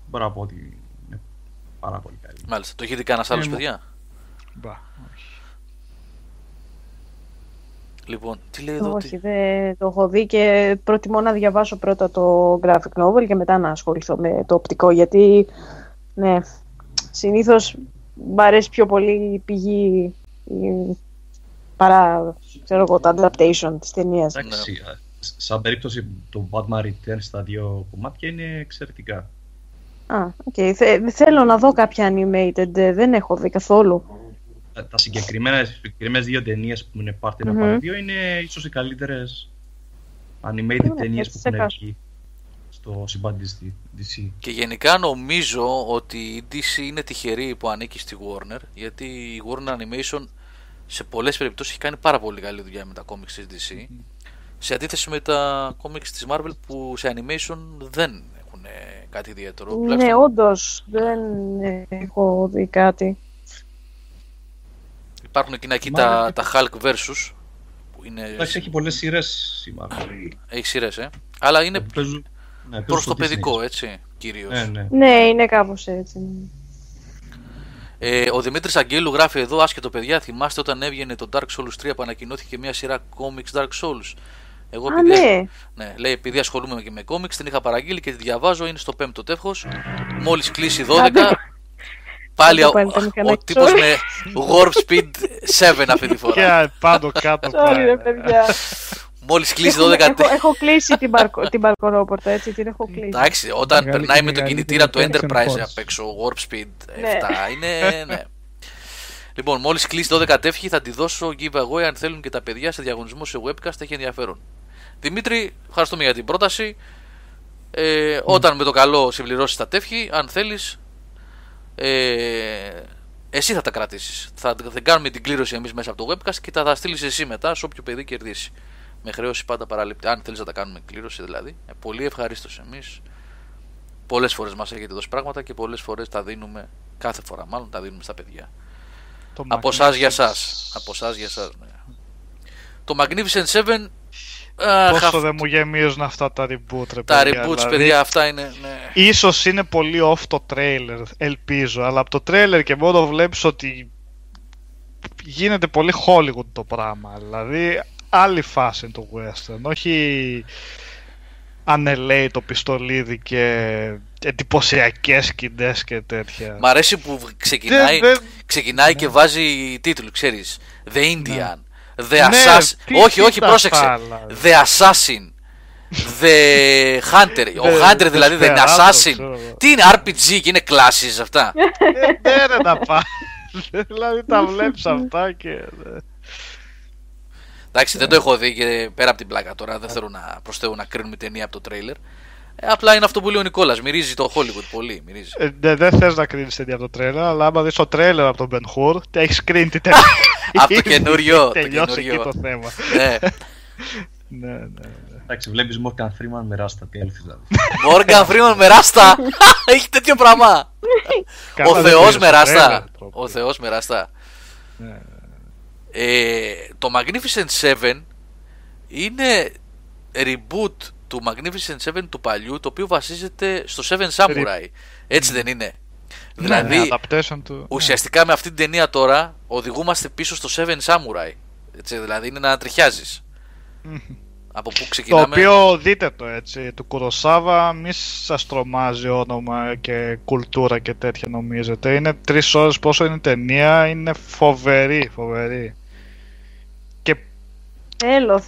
μπορώ να πω ότι είναι πάρα πολύ καλή. Μάλιστα, το έχει δει κανένας άλλος, παιδιά? Μπα, όχι. Λοιπόν, τι λέει εδώ? Όχι, δεν το έχω δει και προτιμώ να διαβάσω πρώτα το graphic novel και μετά να ασχοληθώ με το οπτικό, γιατί ναι, συνήθως μ' αρέσει πιο πολύ η πηγή παρά, ξέρω εγώ, τα adaptation της ταινίας. Εντάξει, σαν περίπτωση το Batman Returns στα δύο κομμάτια είναι εξαιρετικά. Okay. Θέλω να δω κάποια animated, δεν έχω δει καθόλου. Τα συγκεκριμένες δύο ταινίες που είναι part 1 και part 2 είναι ίσως οι καλύτερες animated ταινίες που έχουν βγει στο συμπάντη της DC. Και γενικά νομίζω ότι η DC είναι τυχερή που ανήκει στη Warner, γιατί η Warner Animation σε πολλές περιπτώσεις έχει κάνει πάρα πολύ καλή δουλειά με τα comics της DC, σε αντίθεση με τα comics της Marvel που σε animation δεν έχουν κάτι ιδιαίτερο. Ναι, όντως δεν έχω δει κάτι. Υπάρχουν εκείνα εκεί τα Hulk Versus που είναι... Εντάξει, έχει πολλές σειρές η Marvel. Έχει σειρές, αλλά είναι προς το παιδικό, έτσι, κυρίως. Ναι, είναι κάπως έτσι. Ο Δημήτρης Αγγέλου γράφει εδώ, άσχετο παιδιά, θυμάστε όταν έβγαινε το Dark Souls 3 που ανακοινώθηκε μια σειρά comics Dark Souls? Εγώ λέει, επειδή ασχολούμαι και με comics, την είχα παραγγείλει και τη διαβάζω, είναι στο 5ο τεύχος, μόλις κλείσει 12. Πάλι ο τύπος με warp speed 7 αυτή τη φορά. Και πάνω κάτω. Μόλις κλείσει 12. Έχω κλείσει την μπαρκονόπορτα, έτσι, την έχω κλείσει. Εντάξει, όταν περνάει με τον κινητήρα του Enterprise απ' έξω, warp speed 7 είναι, ναι. Λοιπόν, μόλις κλείσει 12 τεύχη θα τη δώσω giveaway αν θέλουν και τα παιδιά σε διαγωνισμό σε webcast, έχει ενδιαφέρον. Δημήτρη, ευχαριστούμε για την πρόταση. Όταν με το καλό συμπληρώσεις τα τεύχη, αν θέλεις, εσύ θα τα κρατήσεις. Θα κάνουμε την κλήρωση εμείς μέσα από το webcast και θα τα στείλεις εσύ μετά σε όποιο παιδί κερδίσει. Με χρέωση πάντα παραλήπτη. Αν θέλεις να τα κάνουμε κλήρωση, δηλαδή. Πολύ ευχαρίστως εμείς. Πολλές φορές μας έχετε δώσει πράγματα και πολλές φορές τα δίνουμε. Κάθε φορά μάλλον τα δίνουμε στα παιδιά. Από εσάς για εσάς. Από εσάς για εσάς. Το Magnificent Seven. Πόσο δεν μου γεμίζουν αυτά τα reboot, ρε, τα παιδιά, reboots, δηλαδή, παιδιά, αυτά είναι. Ναι. Ίσως είναι πολύ off το trailer, ελπίζω. Αλλά από το trailer και μόνο βλέπεις ότι γίνεται πολύ Hollywood το πράγμα. Δηλαδή, άλλη φάση είναι το western. Όχι ανελαίει το πιστολίδι και εντυπωσιακές σκηνές και τέτοια. Μ' αρέσει που ξεκινάει και βάζει τίτλο, ξέρεις. The Indian. The Assassin. Όχι, όχι, πρόσεξε. The Assassin. The Hunter. Ο Hunter δηλαδή δεν είναι Assassin. Τι είναι RPG και είναι classes αυτά. Δεν είναι τα πάλι. Δηλαδή τα βλέπεις αυτά και... Εντάξει, δεν το έχω δει και πέρα από την πλάκα τώρα. Δεν θέλω να προσθέω να κρίνουμε ταινία από το τρέιλερ. Απλά είναι αυτό που λέει ο Νικόλας. Μυρίζει το Hollywood πολύ. Δεν θες να κρίνεις ταινία από το τρέιλερ, αλλά άμα δεις το τρέιλερ από τον Ben Hur, έχεις κρίνει την ταινία. Από το καινούριο. Τελειώσει εκεί το θέμα. Ναι, ναι. Εντάξει, βλέπεις Morgan Freeman με ράστα. Τι έλθεις δηλαδή. Morgan Freeman με ράστα. Έχει τέτοιο πράγμα. Ο Θεός με ράστα. Ο Θεός με ράστα. Το Magnificent 7 είναι reboot του Magnificent 7 του παλιού, το οποίο βασίζεται στο Seven Samurai. Έτσι δεν είναι? Ναι, δηλαδή ουσιαστικά με αυτή την ταινία τώρα οδηγούμαστε πίσω στο Seven Samurai. Έτσι, δηλαδή είναι να τριχιάζεις. Από πού ξεκινάμε. Το οποίο δείτε το έτσι, του Κουροσάβα, μη σας τρομάζει όνομα και κουλτούρα και τέτοια νομίζετε. Είναι 3 ώρες πόσο είναι ταινία, είναι φοβερή, φοβερή. Και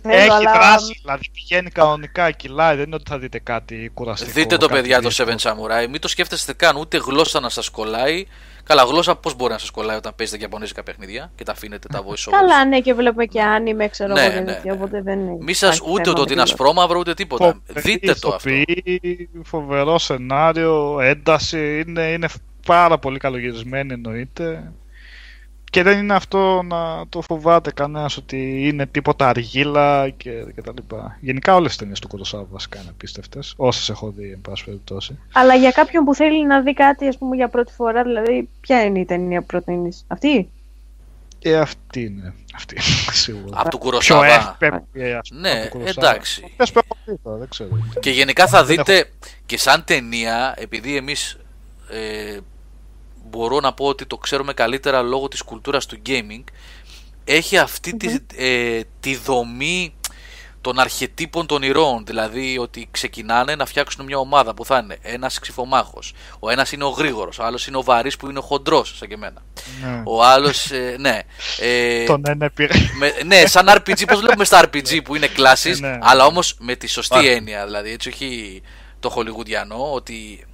έχει αλλά... δράση, δηλαδή πηγαίνει κανονικά κιλά, δεν είναι ότι θα δείτε κάτι κουραστικό. Δείτε το παιδιά το Seven Samurai, μην το σκέφτεστε καν, ούτε γλώσσα να σας κολλάει. Καλά, γλώσσα πώς μπορεί να σας κολλάει όταν παίζετε και Ιαπωνέζικα παιχνίδια και τα αφήνετε τα voice-overs. Καλά, ναι, και βλέπω και anime, ξέρω εγώ. Ναι. Οπότε δεν είναι. Μη σας ούτε το ότι είναι ασπρόμαυρο ούτε τίποτα. Δείτε το αυτό. Φοβερό σενάριο, ένταση. Είναι πάρα πολύ καλογυρισμένη, εννοείται. Και δεν είναι αυτό να το φοβάται κανένας ότι είναι τίποτα αργύλα και τα λοιπά. Γενικά όλες τις ταινίες του Κουροσάβα βασικά είναι απίστευτες, όσες έχω δει εν πάση περιπτώσει. Αλλά για κάποιον που θέλει να δει κάτι ας πούμε για πρώτη φορά, δηλαδή ποια είναι η ταινία που προτείνεις, αυτή? Αυτή είναι, αυτή σίγουρα. Από του Κουροσάβα. Ναι, εντάξει. Και γενικά θα δείτε και σαν ταινία, επειδή εμείς... μπορώ να πω ότι το ξέρουμε καλύτερα λόγω της κουλτούρας του gaming. Έχει αυτή τη δομή των αρχετύπων των ηρώων. Δηλαδή ότι ξεκινάνε να φτιάξουν μια ομάδα που θα είναι ένας ξυφομάχος, ο ένας είναι ο γρήγορος, ο άλλος είναι ο βαρύς που είναι ο χοντρός σαν και εμένα, ναι. Ο άλλος ναι, τον ένα πήρε. Ναι, σαν RPG, πώς βλέπουμε στα RPG που είναι classes, ναι. Αλλά όμως με τη σωστή έννοια. Δηλαδή έτσι, όχι το χολιγουδιανό ότι...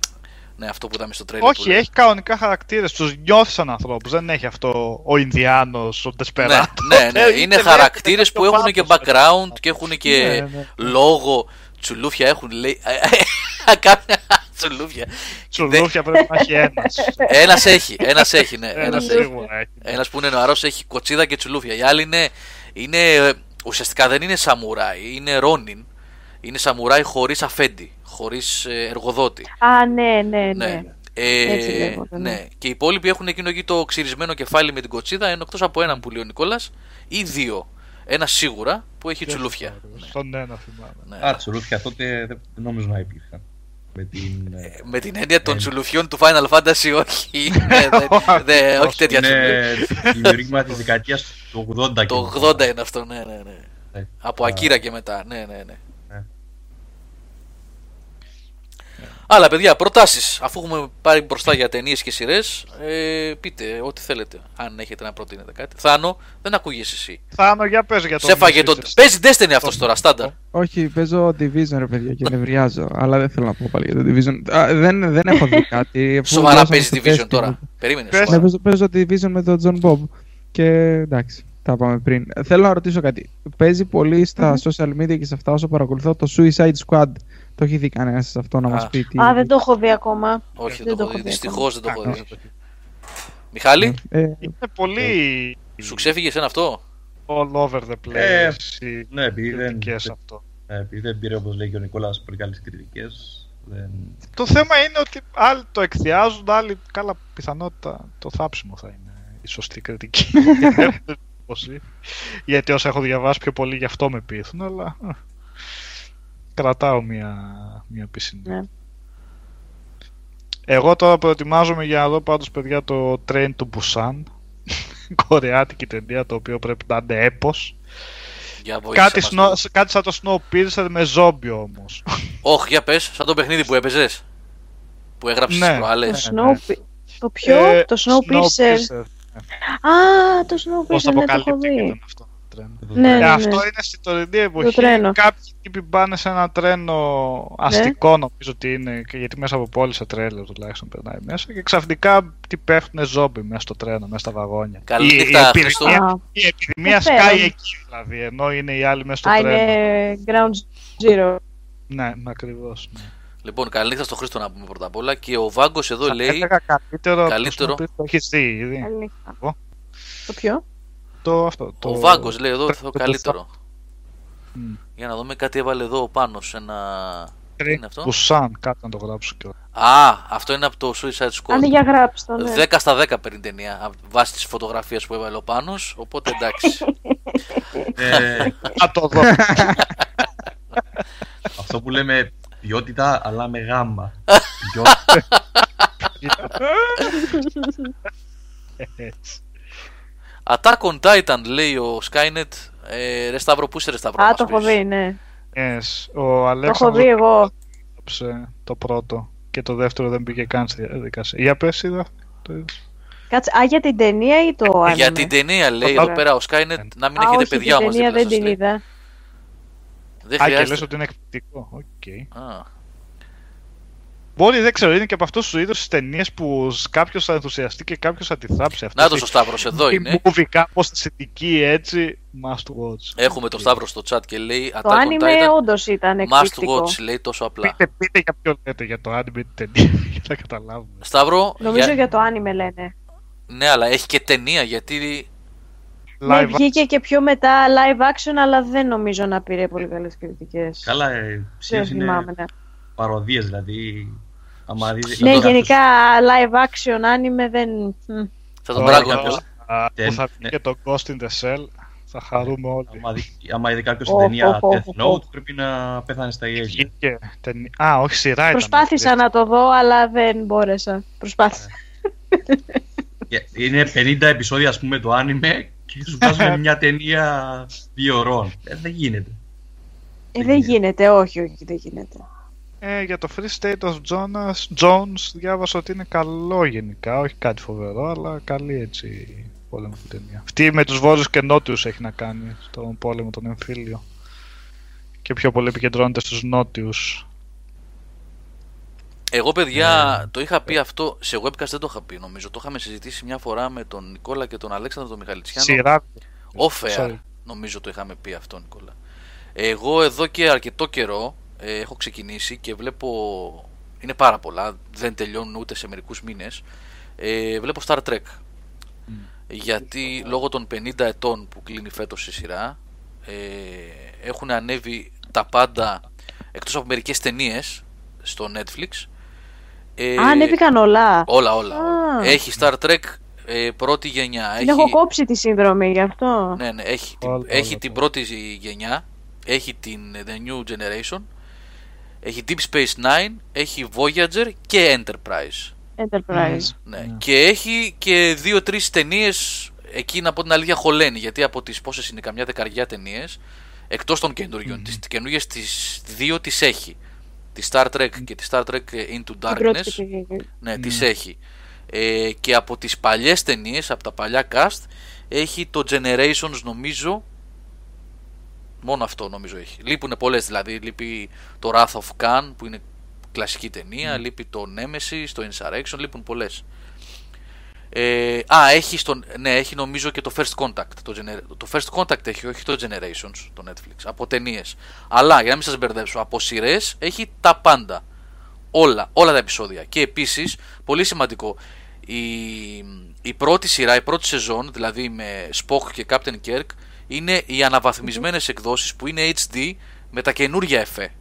Ναι, αυτό που είδαμε στο τρέλι. Όχι, έχει κανονικά χαρακτήρες. Τους νιώθεις σαν ανθρώπους. Δεν έχει αυτό ο Ινδιάνος, ο Ντεσπεράτο. Ναι. Είναι χαρακτήρες που έχουν και background και έχουν και λόγο. Τσουλούφια έχουν, λέει. Κάποια τσουλούφια. Τσουλούφια πρέπει να έχει ένας. Ένας έχει, ναι. Ένας που είναι νεαρός έχει κοτσίδα και τσουλούφια. Οι άλλοι είναι. Ουσιαστικά δεν είναι σαμουράι, είναι ρόνιν. Είναι σαμουράι χωρίς αφέντη, χωρίς εργοδότη. Α, ναι. Έτσι λέγω. Και οι υπόλοιποι έχουν εκείνο εκεί το ξυρισμένο κεφάλι με την κοτσίδα, ενώ εκτός από έναν που λέει ο Νικόλας, ή δύο. Ένα σίγουρα που έχει τσουλούφια. Στον ένα θυμάμαι. Ναι. Α, τσουλούφια τότε δεν νομίζω να υπήρχαν. Με την έννοια των τσουλουφιών του Final Fantasy, όχι. Όχι τέτοια τσουλούφια. Είναι δημιουργήμα της δεκαετίας του 80. Το 80 είναι αυτό, ναι. Από Ακύρα και μετά, ναι. Αλλά παιδιά, προτάσεις, αφού έχουμε πάρει μπροστά για ταινίες και σειρές, πείτε ό,τι θέλετε, αν έχετε να προτείνετε κάτι. Θάνο, δεν ακούγες εσύ. Θάνο, για πες για το Division. Παίζει Destiny αυτός τώρα, στάνταρ. Όχι, παίζω Division ρε παιδιά και νευριάζω, αλλά δεν θέλω να πω πάλι για το Division. Δεν έχω δει κάτι. Σοβαρά παίζει Division τώρα, περίμενες. Παίζω Division με τον John Bob και εντάξει, τα πάμε πριν. Θέλω να ρωτήσω κάτι. Παίζει πολύ στα social media και σε αυτά όσο παρακολουθώ το Suicide Squad. Το έχει δει κανένα σε αυτό να μας πει τι... Α, δεν το έχω δει ακόμα. Όχι, δεν το έχω δει. Δυστυχώς δεν το έχω δει. Μιχάλη. Είναι πολύ... Σου ξέφυγε εσένα αυτό? All over the place. Ναι, επειδή δεν πήρε, όπως λέει και ο Νικόλας, πολύ καλές κριτικές. Το θέμα είναι ότι άλλοι το εκθιάζουν, άλλοι, καλά πιθανότητα το θάψιμο θα είναι. σωστή κριτική. Γιατί όσα έχω διαβάσει πιο πολύ γι' αυτό με πείθουν, αλλά κρατάω μια πισινή. Ναι. Εγώ τώρα προετοιμάζομαι για να δω πάντως, παιδιά, το Train to Busan, κορεάτικη ταινία, το οποίο πρέπει να είναι έπος. Κάτι σαν το Snowpiercer με ζόμπι όμως. Όχι, για πες, σαν το παιχνίδι που έπαιζες, που έγραψες τις προάλλες. Το ποιο, το Snowpiercer. Α, το Snowpiercer, ναι, το έχω δει. Ναι, αυτό είναι στη τωρινή εποχή. Κάποιοι τύποι πάνε σε ένα τρένο αστικό, νομίζω ότι είναι, γιατί μέσα από πόλη σε τρέλαιο τουλάχιστον περνάει μέσα, και ξαφνικά τι πέφτουνε ζόμπι μέσα στο τρένο, μέσα στα βαγόνια. Καλή νύχτα, Χριστούγεννα. Η επιδημία σκάει εκεί δηλαδή, ενώ είναι οι άλλοι μέσα στο τρένο. Είναι ground zero. Ναι, ακριβώς. Λοιπόν, καλή νύχτα στο Χρήστο να πούμε πρώτα απ' όλα, και ο Βάγκος εδώ λέει. Καλύτερο. Το έχεις δει ήδη. Το ποιο? Ο Βάγκος λέει εδώ το καλύτερο. Για να δούμε, κάτι έβαλε εδώ πάνω σε ένα. Τι είναι αυτό? Πουσάν, κάτι να το γράψω και όλα. Α, αυτό είναι από το Suicide Squad. Αν για γράψτε το. 10/10 παίρνει ταινία βάσει τις φωτογραφίες που έβαλε ο Πάνος. Οπότε εντάξει. Να το δω. Αυτό που λέμε ποιότητα αλλά με γάμα. Attack on Titan λέει ο Skynet. Ρε Σταύρο, πού είσαι, ρε Σταύρο? Α, το έχω δει, ναι. Ο Αλέξανδρος, το έχω δει εγώ. Το πρώτο και το δεύτερο δεν πήγε καν στη διαδικασία. Για πες, είδα. Κάτσε, α, για την ταινία ή το άνιμε? Για την ταινία λέει εδώ πέρα ο Skynet, να μην έχετε παιδιά μας. Α, όχι, δεν την είδα. Α, και λες ότι είναι εκπληκτικό. Οκ. Μπορεί, δεν ξέρω, είναι και από αυτούς τους είδους ταινίες που κάποιος θα ενθουσιαστεί και κάποιος θα τη θάψει. Να το, στο Σταύρος εδώ είναι. Movie κάπως θετική, έτσι, must watch. Έχουμε το Σταύρο στο chat και λέει το anime όντως ήταν εκπληκτικό. Must watch λέει τόσο απλά. Πείτε για ποιο λέτε, για το anime ταινία, θα καταλάβουμε. Σταύρο, νομίζω για το anime λένε. Ναι, αλλά έχει και ταινία, γιατί... Ναι, βγήκε και πιο μετά live action, αλλά δεν νομίζω να πήρε πολύ καλές κριτικές. Καλά, παροδίες δηλαδή. Ναι, γενικά live action, anime δεν... Θα τον πράγω κάποιος. Που θα πει και το Ghost in the Shell, θα χαρούμε όλοι. Άμα είδε κάποιος την ταινία Death Note, πρέπει να πέθανε στα ίδια. Α, όχι, σειρά ήταν. Προσπάθησα να το δω, αλλά δεν μπόρεσα. Προσπάθησα. Είναι 50 επεισόδια, ας πούμε, το anime και σου βάζουμε μια ταινία 2 ώρων. Δεν γίνεται. Δεν γίνεται, όχι, δεν γίνεται. Για το Free State of Jones διάβασα ότι είναι καλό γενικά, όχι κάτι φοβερό, αλλά καλή έτσι πόλεμο ταινία. Αυτή με τους βόρειους και νότιους έχει να κάνει, στον πόλεμο τον εμφύλιο, και πιο πολύ επικεντρώνεται στους νότιους. Εγώ, παιδιά, το είχα πει αυτό σε webcast, δεν το είχα πει νομίζω, το είχαμε συζητήσει μια φορά με τον Νικόλα και τον Αλέξανδρο τον Μιχαλητσιάνο. Σειρά Off-air, νομίζω το είχαμε πει αυτό, Νικόλα. Εγώ εδώ και αρκετό καιρό έχω ξεκινήσει και βλέπω, είναι πάρα πολλά, δεν τελειώνουν ούτε σε μερικούς μήνες, βλέπω Star Trek, γιατί λόγω των 50 ετών που κλείνει φέτος η σειρά, έχουν ανέβει τα πάντα εκτός από μερικές ταινίες στο Netflix. Ανέβηκαν όλα. Έχει Star Trek πρώτη γενιά. Την έχω κόψει τη σύνδρομη γι' αυτό. Ναι, έχει την πρώτη γενιά, έχει την The New Generation, έχει Deep Space Nine, έχει Voyager και Enterprise. Ναι. Και έχει και 2-3 ταινίες εκεί, να πω την αλήθεια, χωλένει, γιατί από τις πόσες είναι, καμιά 10 ταινίες, εκτός των καινούριων, τις καινούριες τις 2 τις έχει, τη Star Trek και τη Star Trek Into Darkness, ναι, τις έχει. Και από τις παλιές ταινίες, από τα παλιά cast, έχει το Generations, νομίζω. Μόνο αυτό νομίζω έχει. Λείπουν πολλές, δηλαδή λείπει το Wrath of Khan που είναι κλασική ταινία, λείπει το Nemesis, το Insurrection, λείπουν πολλές. Έχει νομίζω και το First Contact. Το First Contact έχει, όχι το Generations, το Netflix, από ταινίες. Αλλά για να μην σας μπερδέψω, από σειρές έχει τα πάντα. Όλα τα επεισόδια. Και επίσης, πολύ σημαντικό, η πρώτη σειρά, η πρώτη σεζόν, δηλαδή με Spock και Captain Kirk, είναι οι αναβαθμισμένες εκδόσεις που είναι HD με τα καινούργια εφέ.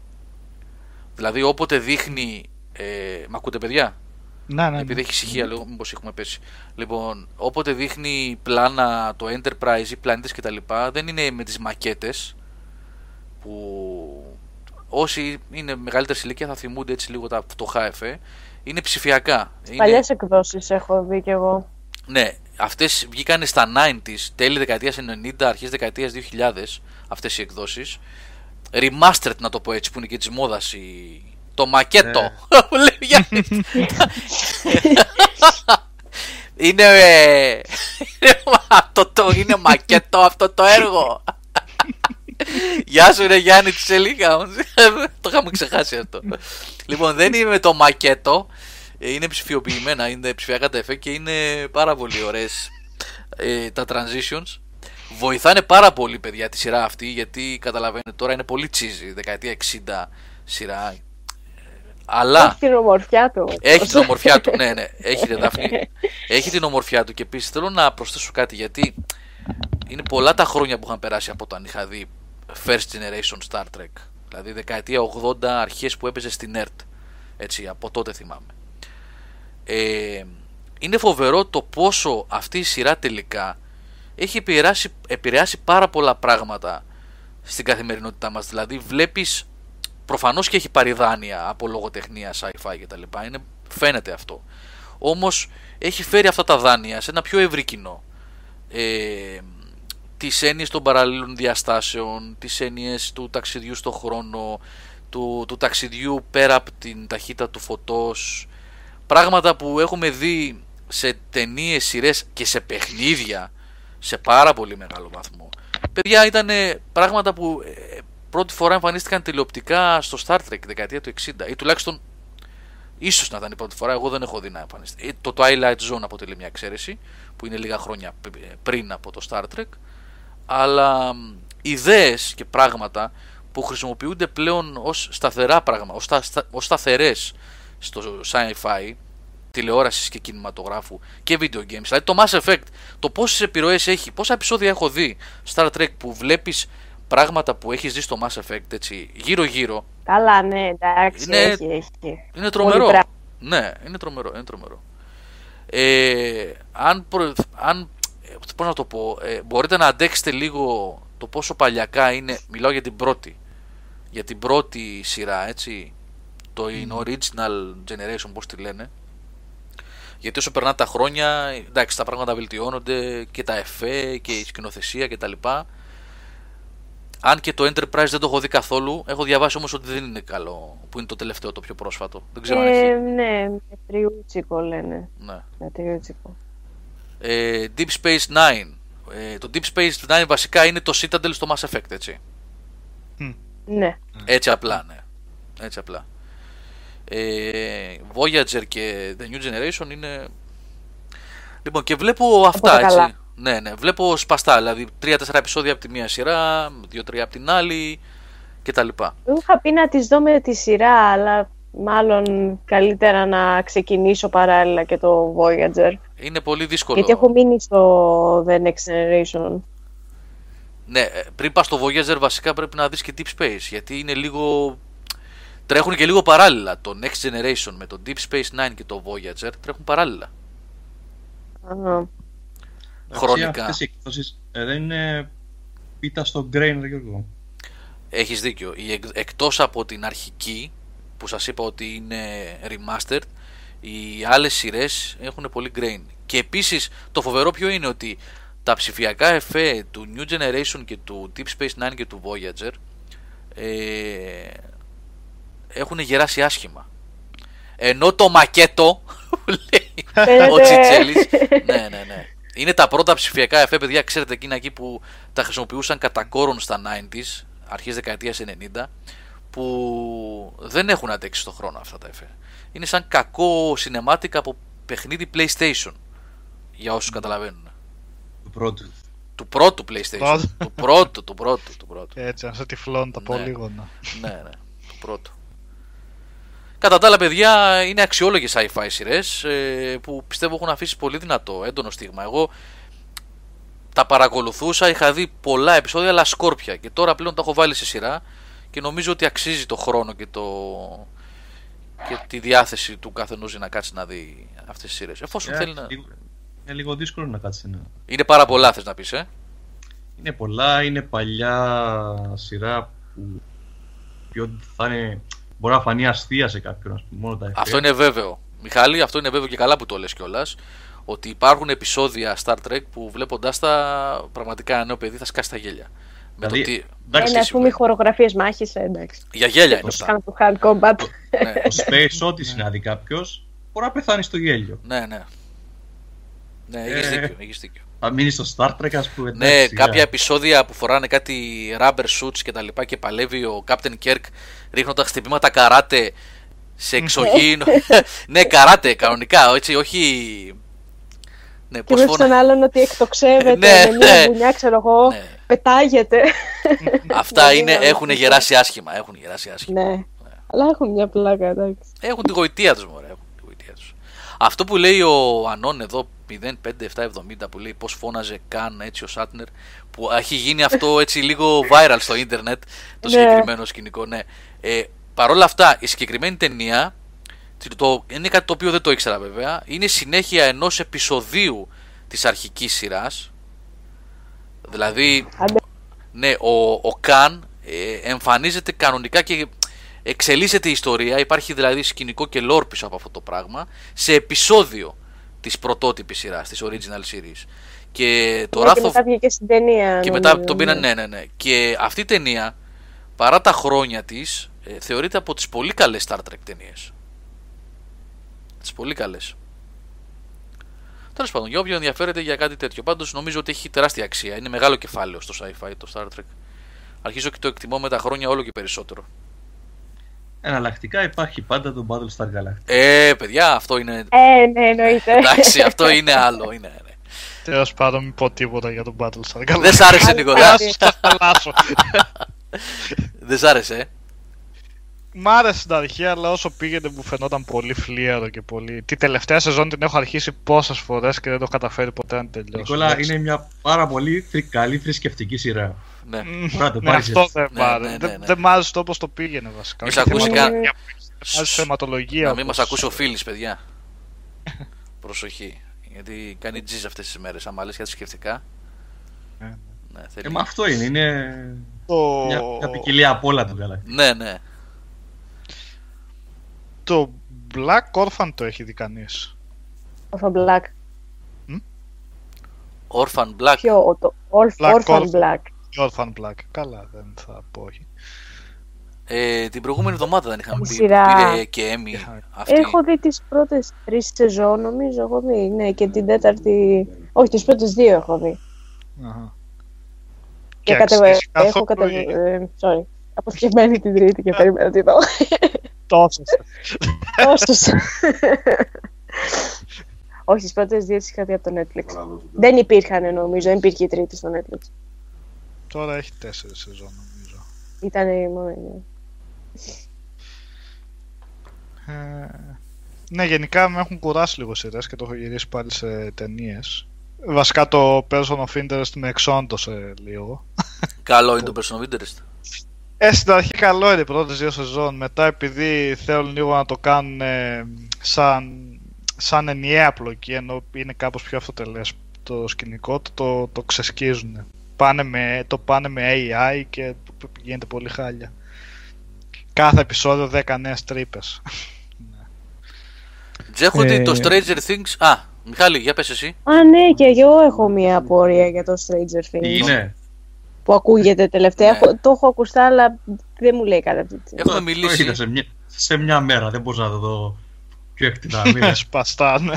Δηλαδή όποτε δείχνει... Μ' ακούτε, παιδιά? Ναι. Επειδή έχει ησυχία λίγο, μήπως έχουμε πέσει. Λοιπόν, όποτε δείχνει πλάνα το Enterprise ή πλανήτες κτλ., δεν είναι με τις μακέτες που όσοι είναι μεγαλύτερη ηλικία θα θυμούνται έτσι λίγο τα φτωχά εφέ. Είναι ψηφιακά. Παλιές εκδόσεις έχω δει κι εγώ. Ναι, αυτές βγήκαν στα 90s, τέλη δεκαετίας 90, αρχές δεκαετίας 2000, αυτές οι εκδόσεις. Remastered, να το πω έτσι, που είναι και της μόδας η... Το μακέτο. Είναι μακέτο αυτό το έργο. Γεια σου ρε Γιάννη, τι σε λίγα. Το είχαμε ξεχάσει αυτό. Λοιπόν, δεν είναι το μακέτο. Είναι ψηφιοποιημένα, είναι ψηφιακά τα εφέ και είναι πάρα πολύ ωραίες τα transitions. Βοηθάνε πάρα πολύ παιδιά τη σειρά αυτή, γιατί καταλαβαίνετε τώρα είναι πολύ cheesy, δεκαετία 60 σειρά. Αλλά έχει την ομορφιά του. Έχει την ομορφιά του, ναι, ναι. Έχει, ρε, Δάφνη. Έχει την ομορφιά του. Και επίσης θέλω να προσθέσω κάτι, γιατί είναι πολλά τα χρόνια που είχαν περάσει από όταν είχα δει First Generation Star Trek. Δηλαδή δεκαετία 80, αρχές που έπαιζε στην ΕΡΤ. Έτσι, από τότε θυμάμαι. Είναι φοβερό το πόσο αυτή η σειρά τελικά έχει επηρεάσει πάρα πολλά πράγματα στην καθημερινότητά μας. Δηλαδή βλέπεις, προφανώς και έχει πάρει δάνεια από λογοτεχνία, sci-fi κτλ. Φαίνεται αυτό. Όμως έχει φέρει αυτά τα δάνεια σε ένα πιο ευρύ κοινό. Τις έννοιες των παραλλήλων διαστάσεων, τις έννοιες του ταξιδιού στον χρόνο, του ταξιδιού πέρα από την ταχύτητα του φωτός. Πράγματα που έχουμε δει σε ταινίες, σειρές και σε παιχνίδια σε πάρα πολύ μεγάλο βαθμό. Παιδιά, ήταν πράγματα που πρώτη φορά εμφανίστηκαν τηλεοπτικά στο Star Trek δεκαετία του 60, ή τουλάχιστον ίσως να ήταν η πρώτη φορά, εγώ δεν έχω δει να εμφανιστεί. Το Twilight Zone αποτελεί μια εξαίρεση που είναι λίγα χρόνια πριν από το Star Trek, αλλά ιδέες και πράγματα που χρησιμοποιούνται πλέον ως σταθερά πράγματα, ως σταθερές στο sci-fi, τηλεόρασης και κινηματογράφου και video games. Δηλαδή το Mass Effect, το πόσες επιρροές έχει, πόσα επεισόδια έχω δει Star Trek που βλέπεις πράγματα που έχεις δει στο Mass Effect, έτσι, γύρω-γύρω. Καλά, ναι, εντάξει, είναι, έχει. Είναι τρομερό. Ναι, είναι τρομερό, είναι τρομερό. Πώς να το πω, μπορείτε να αντέξετε λίγο το πόσο παλιακά είναι, μιλάω για την πρώτη. Για την πρώτη σειρά, έτσι, το original generation, πώς τη λένε. Γιατί όσο περνά τα χρόνια, εντάξει, τα πράγματα βελτιώνονται και τα εφέ και η σκηνοθεσία κτλ. Αν και το Enterprise δεν το έχω δει καθόλου, έχω διαβάσει όμως ότι δεν είναι καλό, που είναι το τελευταίο, το πιο πρόσφατο. Δεν ξέρω αν έχει. Ναι, με τριούτσικο λένε. Ναι. Με τριούτσικο. Deep Space Nine. Το Deep Space Nine βασικά είναι το Citadel στο Mass Effect, έτσι. Ναι. Έτσι απλά, ναι. Έτσι απλά. Voyager και The New Generation είναι... Λοιπόν, και βλέπω αυτά, έτσι. Ναι, ναι, βλέπω σπαστά, δηλαδή 3-4 επεισόδια από τη μία σειρά, 2-3 από την άλλη κτλ. Είχα πει να τις δω με τη σειρά, αλλά μάλλον καλύτερα να ξεκινήσω παράλληλα και το Voyager. Είναι πολύ δύσκολο. Γιατί έχω μείνει στο The Next Generation. Ναι, πριν πας στο Voyager βασικά πρέπει να δεις και Deep Space, γιατί είναι λίγο... Τρέχουν και λίγο παράλληλα, το Next Generation με το Deep Space Nine και το Voyager τρέχουν παράλληλα. Χρονικά. Αυτές οι εκδόσεις δεν είναι πίτα στο grain, ρε Γιώργο. Έχεις δίκιο. Εκτός από την αρχική που σας είπα ότι είναι remastered, οι άλλες σειρές έχουν πολύ grain. Και επίσης το φοβερό ποιο είναι ότι τα ψηφιακά εφέ του New Generation και του Deep Space Nine και του Voyager έχουν γεράσει άσχημα. Ενώ το μακέτο που λέει ο Τσιτσέλης, ναι, ναι, ναι. Είναι τα πρώτα ψηφιακά εφέ, παιδιά, ξέρετε, εκείνα εκεί που τα χρησιμοποιούσαν κατά κόρον στα 90s, αρχές δεκαετίας 90, που δεν έχουν αντέξει στον χρόνο αυτά τα εφέ. Είναι σαν κακό cinematic από παιχνίδι PlayStation, για όσους καταλαβαίνουν. Του πρώτου PlayStation. του πρώτου. Έτσι, αν σε τυφλώνουν τα πολύγωνα. Ναι, ναι, του πρώτου. Κατά τα άλλα, παιδιά, είναι αξιόλογες sci-fi σειρές που πιστεύω έχουν αφήσει πολύ δυνατό, έντονο στίγμα. Εγώ τα παρακολουθούσα, είχα δει πολλά επεισόδια, αλλά σκόρπια. Και τώρα πλέον τα έχω βάλει σε σειρά και νομίζω ότι αξίζει το χρόνο και, και τη διάθεση του καθενός για να κάτσει να δει αυτές τις σειρές. Εφόσον θέλει να... Είναι λίγο δύσκολο να κάτσει να... Είναι πάρα πολλά, θες να πεις, Είναι πολλά, είναι παλιά σειρά που θα είναι... μπορεί να φανεί αστεία σε κάποιον, ας πούμε, μόνο τα εφέ. Αυτό είναι βέβαιο. Μιχάλη, αυτό είναι βέβαιο και καλά που το λες κιόλας. Ότι υπάρχουν επεισόδια Star Trek που βλέποντάς τα πραγματικά νέο παιδί θα σκάσει τα γέλια. Δηλαδή, με το τι... ας πούμε, οι χορογραφίες μάχης, εντάξει. Για γέλια είναι αυτά. Το hard combat. Το space, ό,τι συνάδει κάποιος, μπορεί να πεθάνει στο γέλιο. Ναι, ναι. Ναι, έχεις δίκιο, έχεις δίκιο. Θα μείνει στο Star Trek, ας πούμε. Ναι, εντάξει, κάποια επεισόδια που φοράνε κάτι rubber suits και τα λοιπά και παλεύει ο Captain Kirk ρίχνοντας χτυπήματα καράτε σε εξωγήινο. Ναι, καράτε κανονικά, έτσι, όχι. Ναι, και βλέπει τον άλλον ότι εκτοξεύεται, με μια μπουνιά, ξέρω εγώ, πετάγεται. Αυτά έχουν γεράσει άσχημα. Έχουν γεράσει άσχημα. Ναι. Αλλά έχουν μια πλάκα, εντάξει. Έχουν τη γοητεία τους, μωρέ. Αυτό που λέει ο Ανών εδώ, 05770, που λέει πώς φώναζε καν έτσι ο Σάτνερ, που έχει γίνει αυτό έτσι λίγο viral στο ίντερνετ, το συγκεκριμένο σκηνικό, ναι. Παρ' όλα αυτά, η συγκεκριμένη ταινία, είναι κάτι το οποίο δεν το ήξερα βέβαια, είναι συνέχεια ενός επεισοδίου της αρχικής σειράς. Δηλαδή, ναι, ο Καν εμφανίζεται κανονικά και εξελίσσεται η ιστορία, υπάρχει δηλαδή σκηνικό και lore πίσω από αυτό το πράγμα, σε επεισόδιο της πρωτότυπης σειράς, της original series. Και το Wrath of... μετά βγήκε στην ταινία. Και μετά τον πήραν, ναι. Και αυτή η ταινία, παρά τα χρόνια της, θεωρείται από τις πολύ καλές Star Trek ταινίες. Τις πολύ καλές. Τέλος πάντων, για όποιον ενδιαφέρεται για κάτι τέτοιο. Πάντως νομίζω ότι έχει τεράστια αξία. Είναι μεγάλο κεφάλαιο στο sci-fi, το Star Trek. Αρχίζω και το εκτιμώ με τα χρόνια όλο και περισσότερο. Εναλλακτικά υπάρχει πάντα το Battlestar Galactica. Παιδιά, αυτό είναι. Ναι, εννοείται. Εντάξει, αυτό είναι άλλο. Τέλος πάντων, μην πω τίποτα για τον Battlestar Galactica. Δεν σ' άρεσε, Νικόλα. Δεν σ' άρεσε. Μ' άρεσε στην αρχή, αλλά όσο πήγαινε μου φαινόταν πολύ φλίαρο και πολύ. Τη τελευταία σεζόν την έχω αρχίσει πόσες φορές και δεν το έχω καταφέρει ποτέ να τελειώσει. Νικόλα, είναι μια πάρα πολύ καλή θρησκευτική σειρά. Ναι, αυτό δεν μ' άρεσε. Δεν μ' άρεσε το όπως το πήγαινε βασικά. Να μην μας ακούσει ο Φίλης, παιδιά. Προσοχή. Γιατί κάνει τζιζ αυτές τις μέρες. Αν λες κάτι σκεφτικά. Μα αυτό είναι. Είναι μια ποικιλία από όλα του καλά. Ναι, ναι. Το Black Orphan το έχει δει κανείς? Orphan Black. Orphan Black. Ποιο? Orphan Black. Orphan Black. Καλά, δεν θα πω όχι. Την προηγούμενη εβδομάδα δεν είχαμε πει. Πήρε και Emmy. Έχω δει τις πρώτες 3 σεζόν, νομίζω. Έχω δει. Ναι, και την 4η. Όχι, τις πρώτες 2 έχω δει. Και έχω κατεβεί. Sorry. Αποθηκευμένη την 3η και περίμενα τη δω. Τόσες. Όχι, τις πρώτες 2 είχα δει από το Netflix. Δεν υπήρχαν, νομίζω, δεν υπήρχε η τρίτη στο Netflix. Τώρα έχει 4 σεζόν, νομίζω. Ήταν η μόνη. Ναι, γενικά με έχουν κουράσει λίγο σειρές και το έχω γυρίσει πάλι σε ταινίες. Βασικά το Person of Interest με εξόντωσε λίγο. Καλό είναι το Person of Interest. Στην αρχή καλό είναι οι πρώτες 2 σεζόν. Μετά, επειδή θέλουν λίγο να το κάνουν σαν ενιαία πλοκή, ενώ είναι κάπως πιο αυτοτελές το σκηνικό, το ξεσκίζουν. Το πάνε με AI και γίνεται πολύ χάλια. Κάθε επεισόδιο 10 νέες τρύπες. Τζέχονται το Stranger Things. Α, Μιχάλη, για πες εσύ. Α, ναι, και εγώ έχω μία απορία για το Stranger Things. Είναι. Που ακούγεται τελευταία. Το έχω ακουστά, αλλά δεν μου λέει κάτι αυτή τη στιγμή. Έχουμε μιλήσει. Σε μια μέρα, δεν μπορούσα να το δω πιο εκτινά. Σπαστά, ναι.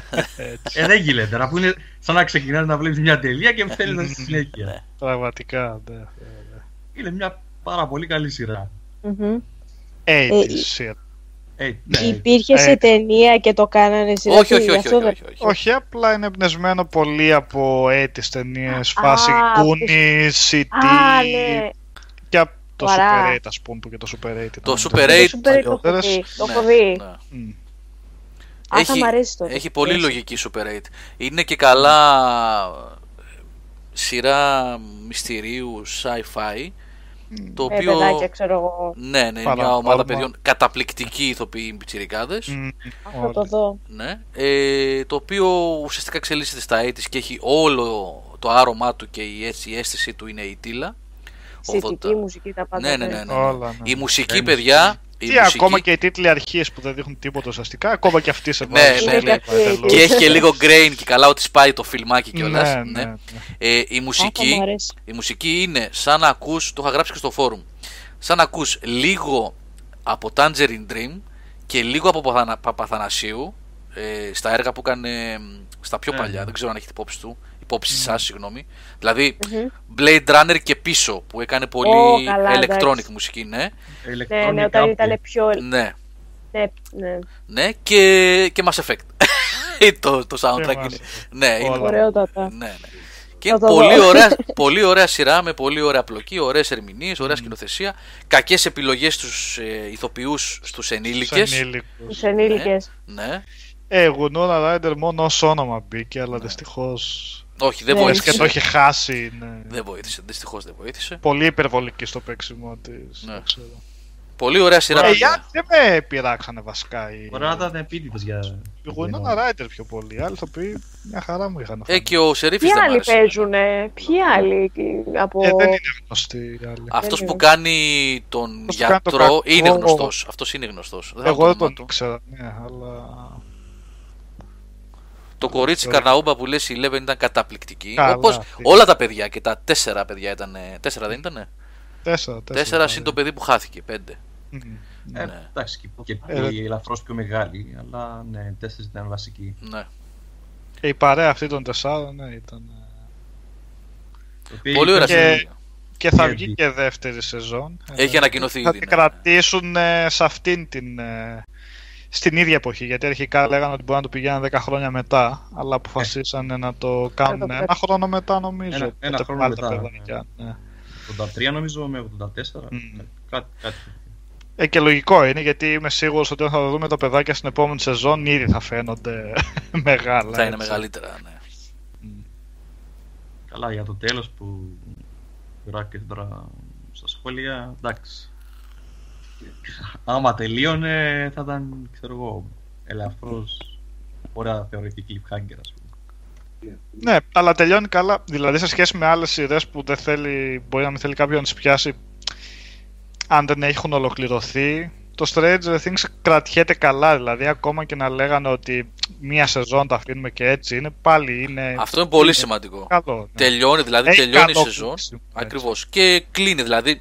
Δεν γίνεται. Να πούμε, σαν να ξεκινάς να βλέπεις μια τελεία και θέλεις να στη συνέχεια. Πραγματικά, ναι. Είναι μια πάρα πολύ καλή σειρά. Υπήρχε σε ταινία και το κάνανε σειρά? Όχι, απλά είναι εμπνευσμένο πολύ από 80's ταινίες, φάση Goonies, City και το Super 8, ας πούμε, που και το Super 8. Το Super 8 το έχω δει. Έχει πολύ λογική Super 8. Είναι και καλά σειρά μυστηρίου sci-fi Το οποίο. Παιδάκια, ξέρω εγώ. Ναι, ναι, μια ομάδα παιδιών, καταπληκτικοί ηθοποιοί πιτσιρικάδες. Αυτό το δω. Ναι. Το οποίο ουσιαστικά εξελίσσεται στα 80's και έχει όλο το άρωμά του και η αίσθηση του είναι η τίλα. Συνθηκή, μουσική, τα πάντα. Ναι. Όλα, ναι. Η μουσική, Ένωση. Παιδιά. Και ακόμα και οι τίτλοι αρχής που δεν δείχνουν τίποτα ουσιαστικά, ακόμα και αυτοί σε βάζουν. Ναι. Και έχει και λίγο grain και καλά ότι σπάει το φιλμάκι κιόλας. Ναι. Η μουσική είναι σαν να ακούς, το είχα γράψει και στο φόρουμ, σαν να ακούς λίγο από Tangerine Dream και λίγο από Παπαθανασίου, στα έργα που έκανε στα πιο παλιά, δεν ξέρω αν έχετε υπόψη του. Συγγνώμη. Δηλαδή Blade Runner και πίσω που έκανε πολύ electronic μουσική, ναι. Ναι, όταν ήταν πιο. Ναι, και Mass Effect. Το soundtrack είναι. Ναι, είναι ωραιότατα. Και πολύ ωραία σειρά με πολύ ωραία πλοκή, ωραίες ερμηνείες, ωραία σκηνοθεσία. Κακές επιλογές στους ηθοποιούς, στους ενήλικες. Ναι. Γουνόνα Ράιντερ μόνο ως όνομα μπήκε, αλλά δυστυχώς. Όχι, δεν βοήθησε. Και το έχει χάσει. Ναι. Δεν βοήθησε, δυστυχώς δεν βοήθησε. Πολύ υπερβολική στο παίξιμο της. Ναι. Πολύ ωραία σειρά. Δεν με πειράξανε βασικά. Μπορεί να ήταν επίτηδες για. Γουνόνα Ράιντερ πιο πολύ. Άλλοι θα πει μια χαρά μου είχαν. Και ο Σερίφης δεν άρεσε. Ποιοι άλλοι από. Δεν είναι γνωστοί. Αυτός που κάνει τον γιατρό είναι γνωστός. Εγώ δεν τον ήξερα, αλλά. Το κορίτσι Καρναούμπα που λες η Eleven ήταν καταπληκτική. Όπως όλα τα παιδιά και τα 4 παιδιά ήταν. 4 δεν ήτανε. 4 συν το παιδί που χάθηκε. 5. Εντάξει, και η ελαφρώς πιο μεγάλη, αλλά ναι, 4 ήταν βασική. Ναι. Η παρέα αυτή των 4 ήταν. Πολύ ωραία συνέχεια. Και θα βγει και δεύτερη σεζόν. Έχει ανακοινωθεί ήδη. Θα την κρατήσουν σε αυτήν την. Στην ίδια εποχή, γιατί αρχικά λέγανε ότι μπορεί να το πηγαίνουν 10 χρόνια μετά, αλλά αποφασίσανε να το κάνουν ένα χρόνο μετά, νομίζω. Ένα χρόνο μετά. Ναι. 83 νομίζω με 84. Κάτι. Και λογικό είναι, γιατί είμαι σίγουρος ότι όταν θα δούμε τα παιδάκια στην επόμενη σεζόν ήδη θα φαίνονται μεγάλα. Θα είναι μεγαλύτερα, ναι. Καλά, για το τέλος που γράφει τώρα στα σχόλια, εντάξει. Άμα τελείωνε θα ήταν, ξέρω εγώ, ελαφρώς ωραία θεωρητική cliffhanger, ας πούμε. Ναι, αλλά τελειώνει καλά. Δηλαδή σε σχέση με άλλες σειρές που δεν θέλει, μπορεί να μην θέλει κάποιον να τις πιάσει αν δεν έχουν ολοκληρωθεί, το Stranger Things κρατιέται καλά. Δηλαδή ακόμα και να λέγανε ότι μία σεζόν τα αφήνουμε και έτσι είναι, πάλι είναι. Αυτό είναι πολύ σημαντικό. Καλό, ναι. Τελειώνει, δηλαδή τελειώνει η σεζόν. Ακριβώς. Και κλείνει, δηλαδή.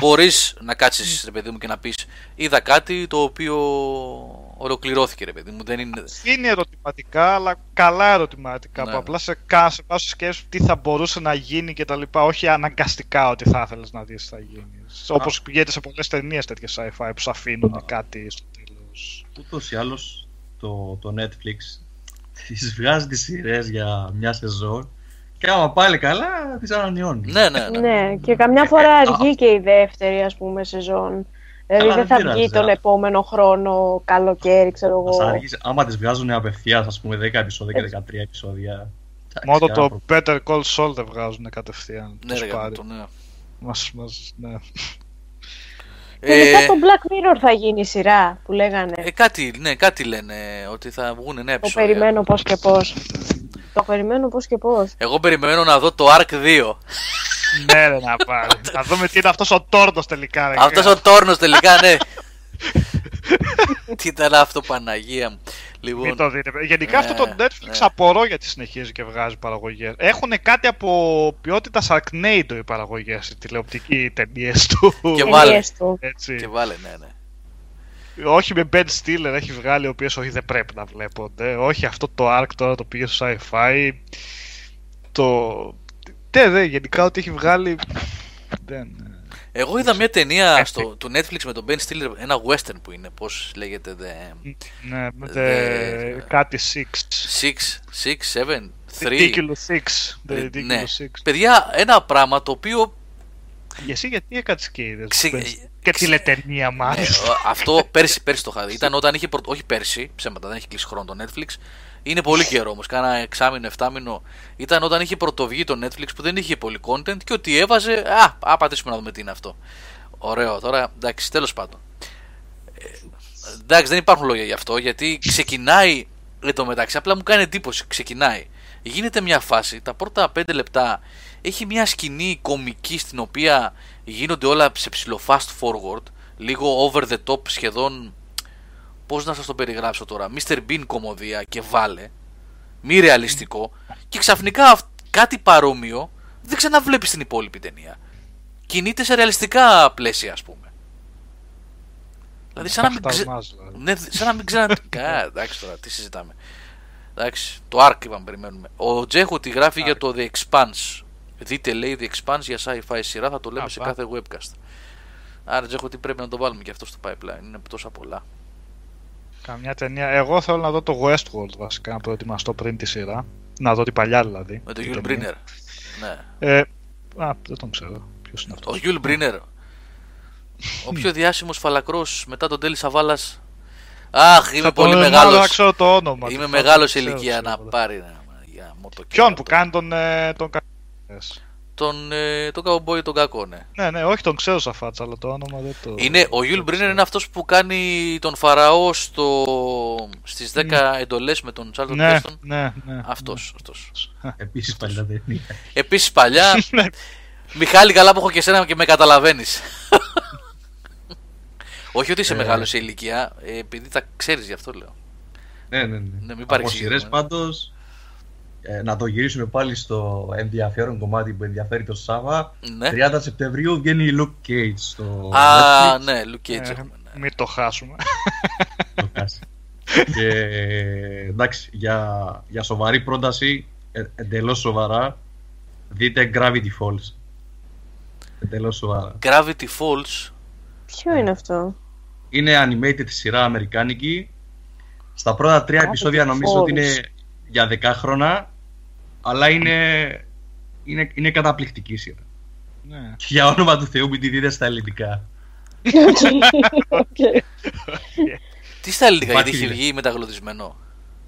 Μπορείς να κάτσεις, ρε παιδί μου, και να πεις είδα κάτι το οποίο ολοκληρώθηκε, ρε παιδί μου. Δεν είναι. Είναι ερωτηματικά, αλλά καλά ερωτηματικά. Ναι. Που απλά σε βάζω σκέψη τι θα μπορούσε να γίνει κτλ. Όχι αναγκαστικά ότι θα ήθελες να δεις τι θα γίνει. Όπως πηγαίνετε σε πολλές ταινίες τέτοιες sci-fi που σου αφήνουν κάτι στο τέλος. Ούτως ή άλλως το Netflix τις βγάζει τις σειρές για μια σεζόν. Και άμα πάλι καλά, τις ανανεώνει. Ναι, και καμιά φορά αργεί και η δεύτερη, ας πούμε, σεζόν. Δηλαδή δεν θα βγει τον επόμενο χρόνο, καλοκαίρι, ξέρω εγώ. Άμα τις βγάζουν απευθείας, ας πούμε, 10 επεισόδια και 13 επεισόδια. Μόνο το Better Call Saul δεν βγάζουν κατευθείαν. Ναι, ρε, ναι. Τελικά το Black Mirror θα γίνει η σειρά που λέγανε. Κάτι λένε, ότι θα βγουν νέα επεισόδια. Το περιμένω πώς και πώς. Εγώ περιμένω να δω το Ark 2. Ναι, ρε, να πάρει. Να δούμε τι είναι αυτός ο τόρνος τελικά. Ναι. Τι ήταν αυτό, Παναγία μου. Μην το δείτε. Γενικά αυτό το Netflix απορώ γιατί συνεχίζει και βγάζει παραγωγές. Έχουν κάτι από ποιότητα Sharknado οι παραγωγές, οι τηλεοπτικοί ταινίες του. Και βάλε, ναι. Όχι με Ben Stiller έχει βγάλει, οι οποίες όχι δεν πρέπει να βλέπονται. Όχι αυτό το ARC τώρα το πήγε στο sci-fi. Γενικά ότι έχει βγάλει. Εγώ είδα μια ταινία του Netflix με τον Ben Stiller, ένα western που είναι, πώς λέγεται. Ναι, κάτι Six, Seven, Three. Ridiculous Six. Παιδιά, ένα πράγμα το οποίο. Γιατί έκατσε και είδες. Και τηλεταινία μάλιστα. Ναι, αυτό πέρσι το είχα δει. Ήταν όταν είχε όχι πέρσι, ψέματα, δεν έχει κλείσει χρόνο το Netflix. Είναι πολύ καιρό όμως, κάνα εξάμηνο, εφτάμηνο. Ήταν όταν είχε πρωτοβγεί το Netflix που δεν είχε πολύ content και ότι έβαζε. Α, πατήσουμε να δούμε τι είναι αυτό. Ωραίο, τώρα εντάξει, τέλος πάντων. Εντάξει, δεν υπάρχουν λόγια γι' αυτό, γιατί ξεκινάει εντωμεταξύ. Απλά μου κάνει εντύπωση. Ξεκινάει. Γίνεται μια φάση, τα πρώτα 5 λεπτά έχει μια σκηνή κωμική στην οποία γίνονται όλα σε ψηλό fast forward, λίγο over the top σχεδόν. Πώς να σας το περιγράψω τώρα, Mr. Bean κομμωδία και βάλε, μη ρεαλιστικό, και ξαφνικά κάτι παρόμοιο δεν ξαναβλέπεις την υπόλοιπη ταινία. Κινείται σε ρεαλιστικά πλαίσια, ας πούμε. Δηλαδή σαν να μην ναι, σαν να μην εντάξει τώρα, τι συζητάμε. Εντάξει, το Ark είπαμε, περιμένουμε. Ο Τζέχο τη γράφει για το The Expanse. Δείτε, λέει, The Expanse για sci-fi σειρά, θα το λέμε σε κάθε webcast. Άρα Τζέχο, τι πρέπει να το βάλουμε και αυτό στο pipeline, είναι τόσα πολλά. Καμιά ταινία. Εγώ θέλω να δω το Westworld βασικά, να προετοιμαστώ πριν τη σειρά. Να δω την παλιά δηλαδή. Με τον Γιουλ Μπρίνερ. Ναι. Δεν τον ξέρω. Ποιος είναι αυτός. Ο Γιουλ Μπρίνερ. Ο πιο διάσημος φαλακρός μετά τον Τέλη Σαββάλλας. Αχ, είμαι πολύ μεγάλος. Το όνομα, είμαι μεγάλος ηλικία να πάρει για μοτοκίνητο. Ποιον που κάνει τον τον καουμπόι τον κακό, ναι. Ναι, όχι τον ξέρω σαν φάτσα, αλλά το όνομα δεν το... Είναι, ο Γιουλ Μπρίνερ είναι αυτός που κάνει τον Φαραώ στις 10 εντολές με τον Τσάρλτον Χέστον. Ναι. Αυτός. Επίσης παλιά δεν είναι. Επίσης παλιά. Μιχάλη, καλά που έχω και εσένα και με καταλαβαίνεις. Όχι ότι είσαι μεγάλος σε ηλικία, επειδή τα ξέρεις, γι' αυτό λέω. Ναι. Από σειρές πάντως... να το γυρίσουμε πάλι στο ενδιαφέρον κομμάτι που ενδιαφέρει το Σάββα. Ναι. 30 Σεπτεμβρίου βγαίνει η Luke Cage στο Netflix. Ναι, Luke Cage έχουμε. Ναι. Μην το χάσουμε. Και, εντάξει, για σοβαρή πρόταση, εντελώς σοβαρά, δείτε Gravity Falls. Εντελώς σοβαρά. Gravity Falls. Ποιο είναι αυτό? Είναι animated σειρά αμερικάνικη. Στα πρώτα 3 επεισόδια νομίζω ότι είναι... για 10 χρόνια, αλλά είναι καταπληκτική σειρά. Ναι. Και για όνομα του Θεού μην τη δείτε στα ελληνικά. Τι στα ελληνικά, γιατί έχει βγει μεταγλωτισμένο.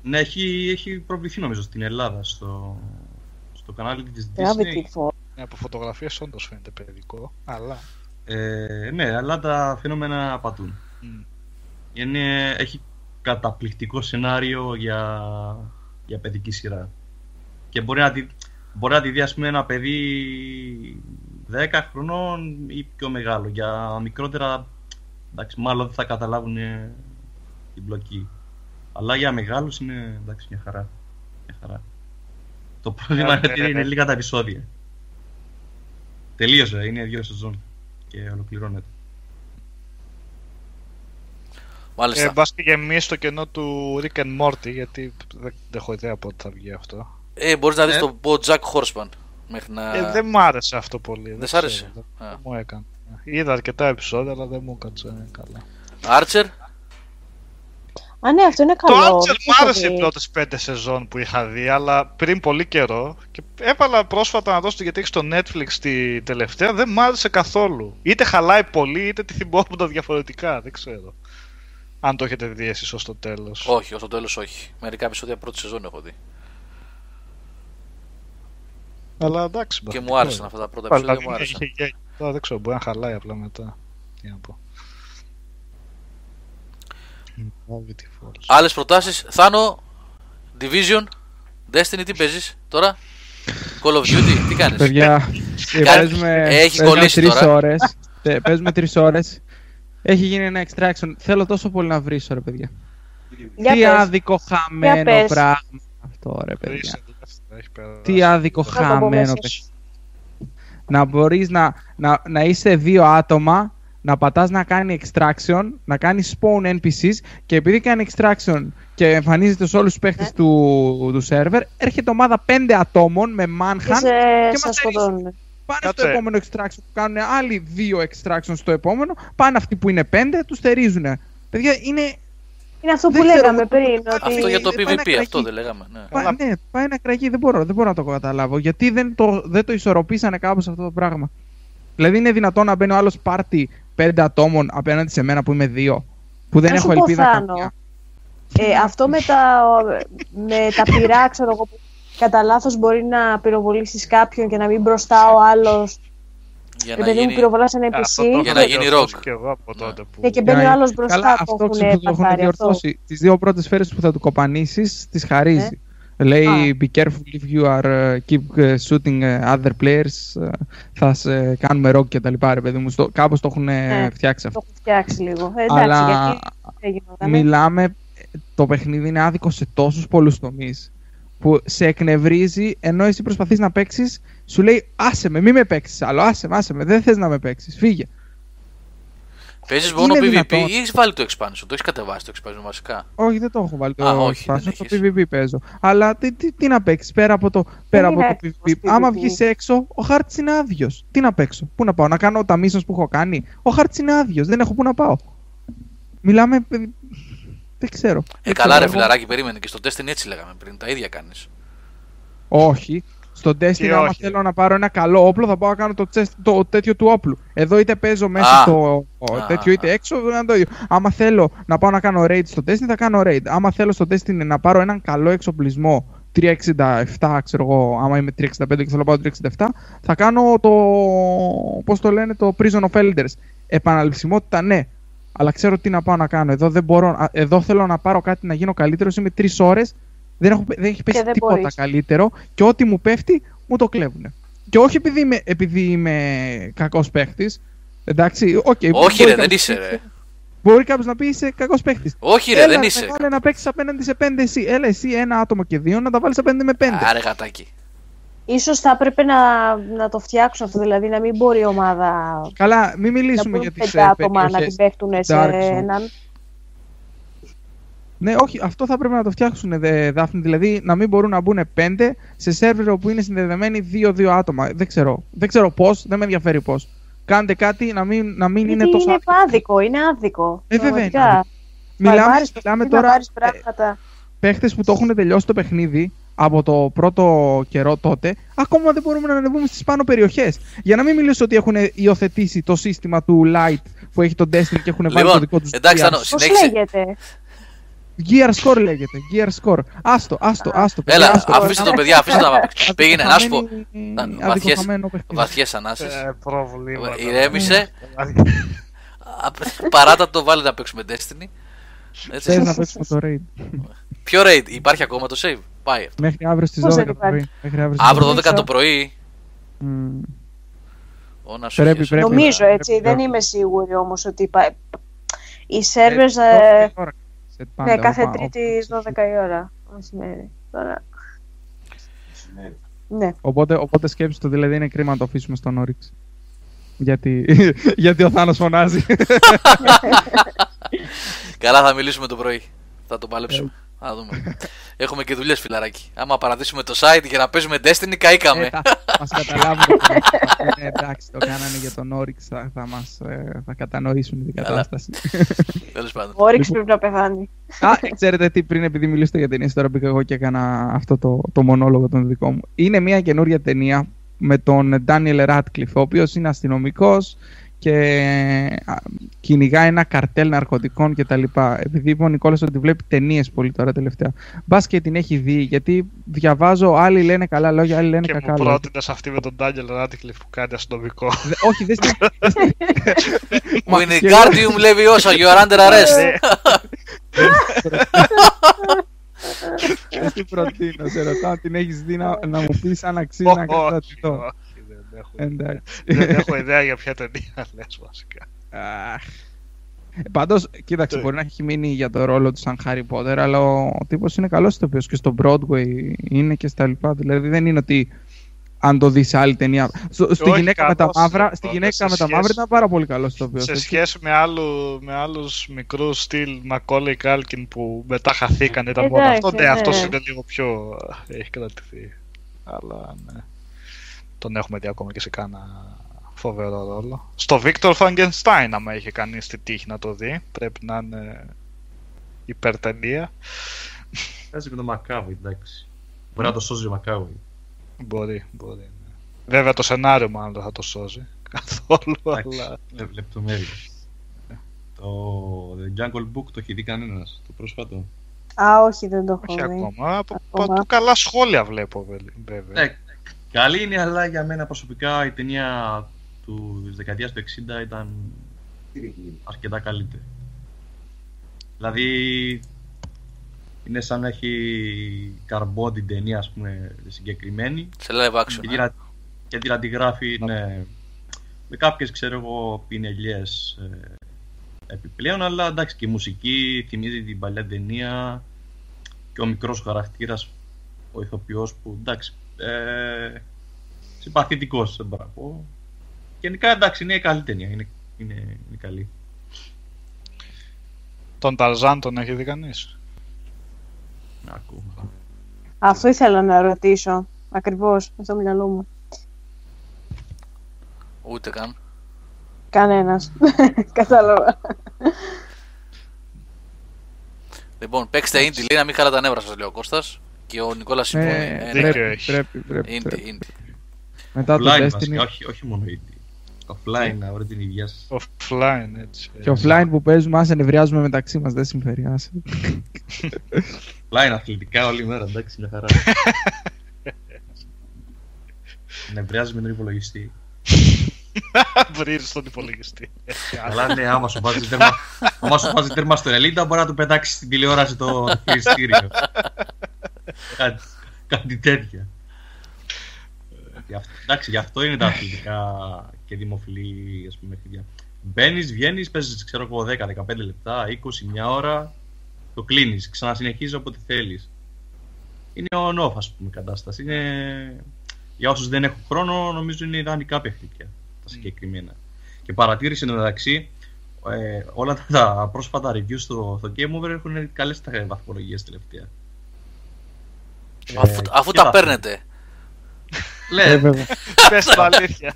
Ναι, έχει προβληθεί νομίζω στην Ελλάδα στο κανάλι της Disney. Ναι, από φωτογραφίες όντως φαίνεται παιδικό, αλλά... ναι, αλλά τα φαινόμενα πατούν. Έχει καταπληκτικό σενάριο για παιδική σειρά. Και μπορεί να τη δει, ας πούμε, ένα παιδί 10 χρονών ή πιο μεγάλο. Για μικρότερα, εντάξει, μάλλον δεν θα καταλάβουν την μπλοκή. Αλλά για μεγάλους είναι, εντάξει, μια χαρά. Το πρόβλημα είναι ότι είναι λίγα τα επεισόδια. Τελείωσε, είναι 2 σεζόν και ολοκληρώνεται. Μπας και γεμίσει το κενό του Rick and Morty, γιατί δεν έχω ιδέα πότε θα βγει αυτό. Μπορείς να δεις τον BoJack Horseman μέχρι να... δεν μου άρεσε αυτό πολύ. Δεν σ' άρεσε? Δεν μου έκανε. Είδα αρκετά επεισόδια, αλλά δεν μου έκανε καλά. Archer. Α, ναι, αυτό είναι καλό. Το Archer μου άρεσε οι πρώτες 5 σεζόν που είχα δει, αλλά πριν πολύ καιρό. Και έβαλα πρόσφατα να δω, γιατί έχει στο Netflix τη τελευταία, δεν μου άρεσε καθόλου. Είτε χαλάει πολύ, είτε τη θυμόμουν διαφορετικά, δεν ξέρω. Αν το έχετε δει εσείς ως το τέλος. Όχι, ως το τέλος όχι. Μερικά επεισόδια πρώτη σεζόν έχω δει. Αλλά εντάξει. Και μου άρεσαν αυτά τα πρώτα επεισόδια, μου άρεσαν. Δεν ξέρω, μπορεί να χαλάει απλά μετά. Τι να πω. Άλλες προτάσεις. Θάνο, Division, Destiny, τι παίζεις τώρα? Call of Duty, τι κάνεις? Παιδιά, παίζουμε 3 ώρες. Έχει γίνει ένα extraction. Θέλω τόσο πολύ να βρίσω, ρε παιδιά. Τι άδικο χαμένο πράγμα αυτό, ρε παιδιά. Τι άδικο χαμένο πράγμα. Να μπορείς να είσαι 2 άτομα, να πατάς να κάνει extraction, να κάνει spawn NPCs, και επειδή κάνει extraction και εμφανίζεται σε όλους τους παίχτες του server, έρχεται ομάδα 5 ατόμων με manhunt και μας σκοτώνουν. Πάνε στο επόμενο extraction που κάνουν άλλοι 2 extraction στο επόμενο, πάνε αυτοί που είναι 5, τους στερίζουν. Παιδιά, είναι αυτό που λέγαμε πριν. Αυτό για το PvP, αυτό δεν λέγαμε? Ναι, πάει να κραγεί, δεν μπορώ να το καταλάβω. Γιατί δεν το ισορροπήσανε κάπως αυτό το πράγμα. Δηλαδή είναι δυνατόν να μπαίνει ο άλλος party 25 ατόμων απέναντι σε μένα που είμαι δύο, που δεν έχω ελπίδα καμία. Αυτό με τα πυρά, ξέρω εγώ, κατά λάθος μπορεί να πυροβολήσεις κάποιον και να μην μπροστά ο άλλος. Επειδή μου πυροβολάς ένα NPC. Για να γίνει ροκ. Και μπαίνει ο άλλος μπροστά. Αυτό που έχουν διορθώσει. Τις δύο πρώτες σφαίρες που θα του κοπανίσεις, τις χαρίζει. Λέει be careful if you are keep shooting other players, θα σε κάνουμε ροκ και τα λοιπά, ρε παιδί μου. Κάπως το έχουν φτιάξει αυτό. Το έχουν φτιάξει λίγο. Αλλά μιλάμε, το παιχνίδι είναι άδικο σε τόσους πολλούς τομείς που σε εκνευρίζει, ενώ εσύ προσπαθείς να παίξεις, σου λέει άσε με, μη με παίξεις άλλο, άσε με, δεν θες να με παίξεις, φύγε. Παίζεις μόνο PvP δυνατό. Ή έχεις βάλει το expansion, το έχεις κατεβάσει το expansion βασικά? Όχι, δεν το έχω βάλει το expansion, το PvP παίζω. Αλλά τι να παίξεις πέρα από το PvP. Άμα βγεις έξω, ο χάρτης είναι άδειος. Τι να παίξω, πού να πάω, να κάνω τα missions που έχω κάνει? Ο χάρτης είναι άδειος, δεν έχω πού να πάω. Μιλάμε, δεν ξέρω. Καλά ρε φιλαράκι, περίμενε, και στο Destiny έτσι λέγαμε πριν, τα ίδια κάνεις? Όχι. Στον Destiny, άμα θέλω να πάρω ένα καλό όπλο, θα πάω να κάνω το τέτοιο του όπλου. Εδώ είτε παίζω μέσα στο τέτοιο είτε έξω, είναι το ίδιο. Άμα θέλω να πάω να κάνω raid στο Destiny, θα κάνω raid. Άμα θέλω στο Destiny να πάρω έναν καλό εξοπλισμό 367, ξέρω εγώ, άμα είμαι 365 και θέλω να πάω 367, θα κάνω το, πώς το λένε, το Prison of Elders. Επαναληψιμότητα ναι, αλλά ξέρω τι να πάω να κάνω. Εδώ δεν μπορώ, εδώ θέλω να πάρω κάτι να γίνω καλύτερος, είμαι 3 ώρες. Δεν έχει πέσει τίποτα καλύτερο και ό,τι μου πέφτει μου το κλέβουνε. Και όχι επειδή είμαι κακός παίχτης, εντάξει, όχι ρε, δεν είσαι ρε. Μπορεί κάποιος να πει είσαι κακός παίχτης. Όχι ρε, δεν είσαι. Έλα να παίξεις απέναντι σε 5 εσύ. Έλα εσύ ένα άτομο και δύο να τα βάλεις απέναντι με 5. Άρε γατάκι. Ίσως θα έπρεπε να το φτιάξουν αυτό, δηλαδή να μην μπορεί η ομάδα... Καλά, μην μιλήσουμε για τις άτομα να την πέφτουν σε έναν... Ναι, όχι, αυτό θα πρέπει να το φτιάξουν, Δάφνη. Δηλαδή να μην μπορούν να μπουν 5 σε σερβερ όπου είναι συνδεδεμένοι 2-2 άτομα. Δεν ξέρω πώς, δεν με ενδιαφέρει πώς. Κάντε κάτι να μην είναι τόσο. Είναι άδικο, είναι άδικο. Βέβαια. Μιλάμε τώρα. Παίχτες που το έχουν τελειώσει το παιχνίδι από το πρώτο καιρό τότε, ακόμα δεν μπορούμε να ανεβούμε στις πάνω περιοχές. Για να μην μιλήσω ότι έχουν υιοθετήσει το σύστημα του Light που έχει τον Destiny και έχουν βάλει το δικό του. Εντάξει, λέγεται. Gear score λέγεται, gear score. Άστο. Έλα, αφήστε το παιδιά, αφήστε το να παίξει. Πήγαινε, να σου πω. Βαθιές ανάσες. Ηρέμησε. Παράτα το, βάλε να παίξουμε Destiny. Θέλει να παίξουμε το raid. Ποιο raid, υπάρχει ακόμα το save? Πάει αυτό. Μέχρι αύριο στις 12 το πρωί. Αύριο 12 το πρωί. Νομίζω έτσι, δεν είμαι σίγουρη όμως ότι οι servers. Ναι, κάθε Τρίτη 12 η ώρα. Μεσημέρι. Τώρα. Ναι. Οπότε σκέψτε το, δηλαδή είναι κρίμα να το αφήσουμε στον Όριξ. Γιατί ο Θάνος φωνάζει. Καλά, θα μιλήσουμε το πρωί. Θα το παλέψουμε. Θα δούμε. Έχουμε και δουλειές, φιλαράκι. Άμα παρατήσουμε το site για να παίζουμε Destiny, καήκαμε. Μας καταλάβουν. Εντάξει, το κάνανε για τον Όριξ. Θα κατανοήσουν την κατάσταση. Τέλος πάντων. Ο Όριξ πρέπει να πεθάνει. Ξέρετε τι, πριν, επειδή μιλήσατε για ταινίες, τώρα μπήκα εγώ και έκανα αυτό το μονόλογο τον δικό μου. Είναι μια καινούρια ταινία με τον Daniel Radcliffe, ο οποίος είναι αστυνομικός και κυνηγά ένα καρτέλ ναρκωτικών κτλ. Επειδή είπε ο Νικόλας ότι βλέπει ταινίες πολύ τώρα τελευταία. Μπας και την έχει δει, γιατί διαβάζω, άλλοι λένε καλά λόγια, άλλοι λένε και κακά λόγια. Και μου πρότεινες αυτή με τον Ντάνιελ Ράντκλιφ που κάνει αστυνομικό. Όχι, δεν στην... Wingardium Leviosa, you are under arrest. Δεν την προτείνω, σε ρωτάω, την έχεις δει να μου πεις αν αξίζει να κατατηθώ. Δεν έχω ιδέα για ποια ταινία λες βασικά. Πάντως, κοίταξε, μπορεί να έχει μείνει για το ρόλο του σαν Χάρι Πότερ, αλλά ο τύπος είναι καλός ηθοποιός και στο Broadway είναι και στα λοιπά. Δηλαδή δεν είναι ότι αν το δεις άλλη ταινία. Στη γυναίκα με τα μαύρα ήταν πάρα πολύ καλός ηθοποιός. Σε σχέση με άλλους μικρούς στυλ Μακόλεϊ Κάλκιν που μετά χαθήκαν, ήταν μόνο αυτό. Ναι, αυτός είναι λίγο πιο. Έχει κρατηθεί. Αλλά ναι. Τον έχουμε δει ακόμα και σε κάνα φοβερό ρόλο. Στο Victor Frankenstein, άμα είχε κανείς τη τύχη να το δει, πρέπει να είναι υπερτενία. Παίζει με τον Μακάβι, εντάξει. Μπορεί να το σώζει ο Μακάβι. Μπορεί. Ναι. Βέβαια το σενάριο μάλλον θα το σώζει καθόλου, αλλά... Λεπτομέρειες. Το Jungle Book το έχει δει κανένας, το πρόσφατο? Α, όχι, δεν το έχω δει. Ακόμα. Από καλά σχόλια βλέπω, βέβαια. Καλή είναι, αλλά για μένα προσωπικά η ταινία του δεκαετίας του 60 ήταν αρκετά καλύτερη. Δηλαδή, είναι σαν να έχει καρμπό την ταινία, ας πούμε, συγκεκριμένη. Σε live action. Και τη αντιγράφει, ναι, με κάποιες, ξέρω εγώ, πινελιές επιπλέον, αλλά εντάξει, και η μουσική θυμίζει την παλιά ταινία και ο μικρός χαρακτήρας, ο ηθοποιός, που εντάξει, συμπαθητικός, δεν μπορώ να πω. Γενικά, εντάξει, είναι καλή ταινία, είναι καλή. Τον Ταρζάν τον έχει δει κανείς? Αυτό ήθελα να ρωτήσω, ακριβώς, στο μυαλό μου. Ούτε καν. Κανένας. Κατάλαβα. Λοιπόν, παίξτε indie, λέει, να μην χαλά τα νεύρα σας, λέει ο Κώστας. Και ο Νικόλας συμφωνεί. Πρέπει. Indie. Μετά το Destiny. Όχι μόνο indie. Offline, να βρείτε την υγεία σας. Offline, έτσι. Και offline που παίζουμε, ας ενευριάζουμε μεταξύ μας, δεν συμφέρει. Offline, αθλητικά όλη μέρα, εντάξει, μια χαρά. Ενευριάζει με τον υπολογιστή. Βρίζεις τον υπολογιστή. Αλλά ναι, άμα σου βάζει τέρμα στο 90, μπορεί να του πετάξει στην τηλεόραση το χειριστήριο. Κάτι τέτοια. Εντάξει, γι' αυτό είναι τα αθλητικά και δημοφιλή, ας πούμε, παιδιά. Μπαίνεις, βγαίνεις, παίζεις, ξέρω εγώ, 10-15 λεπτά, 20, μια ώρα, το κλείνεις, ξανασυνεχίζεις όποτε θέλεις. Είναι on-off, ας πούμε, η κατάσταση. Είναι... Για όσους δεν έχουν χρόνο, νομίζω είναι ιδανικά παιχνίδια τα συγκεκριμένα. Και παρατήρηση εντωμεταξύ, όλα τα πρόσφατα reviews στο Game Over έχουν καλές τα βαθμολογίες τελευταία. Αφού τα παίρνετε. Πες τα αλήθεια.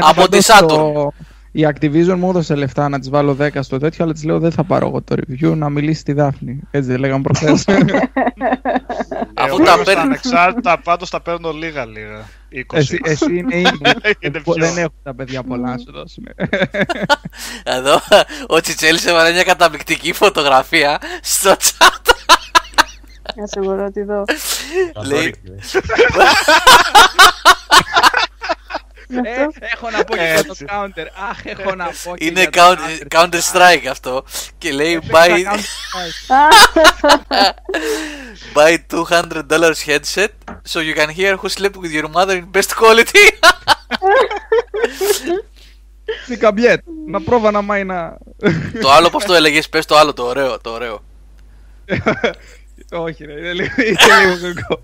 Από τη Saturn. Η Activision μου έδωσε λεφτά να της βάλω 10 στο τέτοιο, αλλά της λέω δεν θα πάρω εγώ το review, να μιλήσει τη Δάφνη. Έτσι δεν λέγαμε προχθές. Αφού τα παίρνω ανεξάρτητα, πάντως τα παίρνω λίγα. 20. Εσύ είναι δεν έχω τα παιδιά πολλά να σου δώσουν. Εδώ ο Τσιτσέλης έβαλε μια καταπληκτική φωτογραφία στο chat. Να σε μπορώ ότι δω. Λέει... Έχω να πω για το counter. Αχ, έχω να πω και είναι counter strike αυτό. Και λέει buy $200 headset so you can hear who slept with your mother in best quality. Σικαμπιέτ. Να πρόβα να μάει να... Το άλλο πως το έλεγες, πες το άλλο, το ωραίο, το ωραίο. Όχι ρε, είναι λίγο κακό.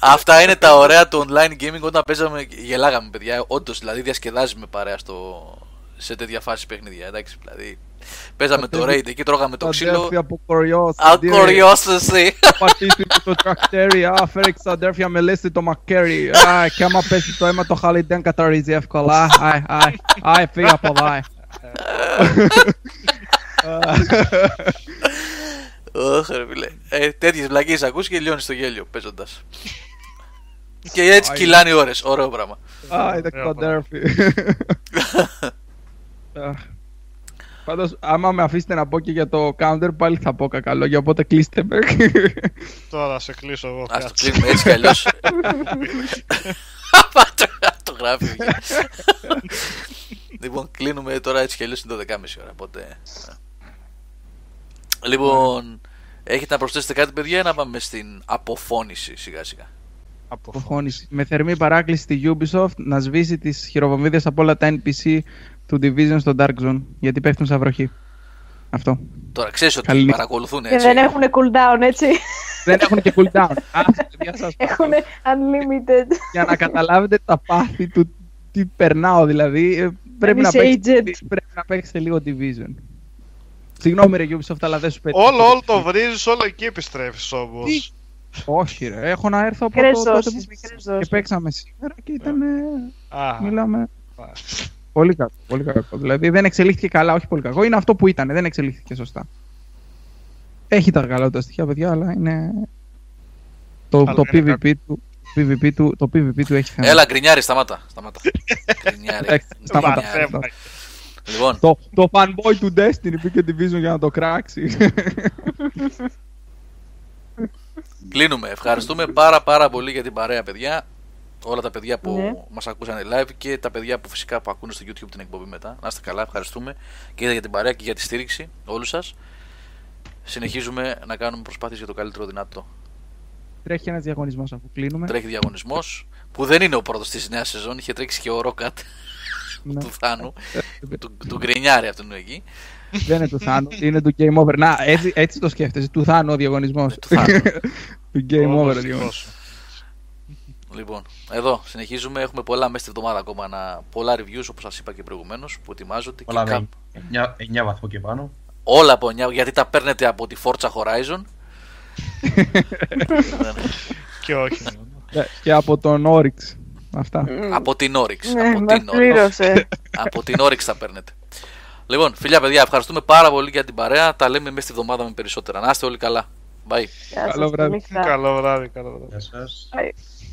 Αυτά είναι τα ωραία του online gaming. Όταν παίζαμε γελάγαμε, παιδιά. Όντως, δηλαδή διασκεδάζουμε παρέα σε τέτοια φάση παιχνίδια. Εντάξει, δηλαδή παίζαμε το raid, εκεί τρώγαμε το ξύλο. Ακοριόσωση. Πατήσει το τρακτέρι. Φέρει ξαντέρφια με λύση το μακέρι. Και άμα πέσει το αίμα το χάλι δεν καταρρίζει εύκολα. Φύγε από εδώ. Τέτοιες βλακίες ακούς και λιώνεις το γέλιο παίζοντας. Και έτσι κυλάνε οι ώρες, ωραίο πράγμα. Είναι κοντέρφι. Πάντως άμα με αφήσετε να πω και για το counter πάλι θα πω κακά λόγια, οπότε κλείστε με. Τώρα σε κλείσω εγώ. Ας το κλείσουμε έτσι κι αλλιώς. Το γράφει. Λοιπόν, κλείνουμε τώρα έτσι κι αλλιώς είναι 12.30 ώρα, οπότε... Λοιπόν, έχετε να προσθέσετε κάτι, παιδιά, να πάμε στην αποφώνηση σιγά-σιγά. Αποφώνηση. Με θερμή παράκληση στη Ubisoft να σβήσει τις χειροβομβίδες από όλα τα NPC του Division στο Dark Zone, γιατί πέφτουν σαν βροχή. Αυτό. Τώρα ξέρεις ότι καλή παρακολουθούν έτσι. Και δεν έχουν cooldown, έτσι. Δεν έχουν και cooldown. Έχουν unlimited. Για να καταλάβετε τα πάθη του τι περνάω, δηλαδή πρέπει να παίξετε λίγο Division. Συγγνώμη ρε Ubisoft, αλλά δεν σου πέτυχε. Όλο το βρίζεις, όλο εκεί επιστρέφεις όμως. Όχι ρε, έχω να έρθω από τότε που παίξαμε σήμερα και ήταν... Μιλάμε... Πολύ κακό, πολύ κακό. Δηλαδή δεν εξελίχθηκε καλά, όχι πολύ κακό. Είναι αυτό που ήταν, δεν εξελίχθηκε σωστά. Έχει τα καλά τα στοιχεία παιδιά, αλλά είναι... Το PvP του... PvP του, το PvP του έχει χαμένο. Έλα, γκρινιάρι, σταμάτα. Σταμάτα. Λοιπόν. Το fanboy του Destiny πήγε Division για να το κράξει. Κλείνουμε. Ευχαριστούμε πάρα πάρα πολύ για την παρέα, παιδιά. Όλα τα παιδιά που μας ακούσανε live και τα παιδιά που φυσικά που ακούνε στο YouTube την εκπομπή μετά. Να είστε καλά, ευχαριστούμε και για την παρέα και για τη στήριξη όλους σας. Συνεχίζουμε να κάνουμε προσπάθειες για το καλύτερο δυνατό. Τρέχει ένας διαγωνισμός αφού κλείνουμε. Τρέχει διαγωνισμός που δεν είναι ο πρώτος της νέας σεζόν. Είχε τρέξει και ο Ρόκατ του Θάνου, του γκρινιάρη αυτού εκεί. Δεν είναι του Θάνου, είναι του Game Over. Να, έτσι το σκέφτεσαι, του Θάνου ο διαγωνισμός. Του Game Over ο διαγωνισμός. Λοιπόν, εδώ συνεχίζουμε. Έχουμε πολλά μέσα στη βδομάδα ακόμα. Πολλά reviews όπως σας είπα και προηγουμένως που ετοιμάζονται. Πολλά και 9 βαθμό και πάνω. Όλα από 9 γιατί τα παίρνετε από τη Forza Horizon. Και όχι. Και από τον Oryx. Αυτά. Από την Oryx. Από την Oryx τα παίρνετε. Λοιπόν, φιλιά παιδιά, ευχαριστούμε πάρα πολύ για την παρέα. Τα λέμε μέσα στη βδομάδα με περισσότερα. Να είστε όλοι καλά. Bye. Καλό βράδυ. Καλό βράδυ.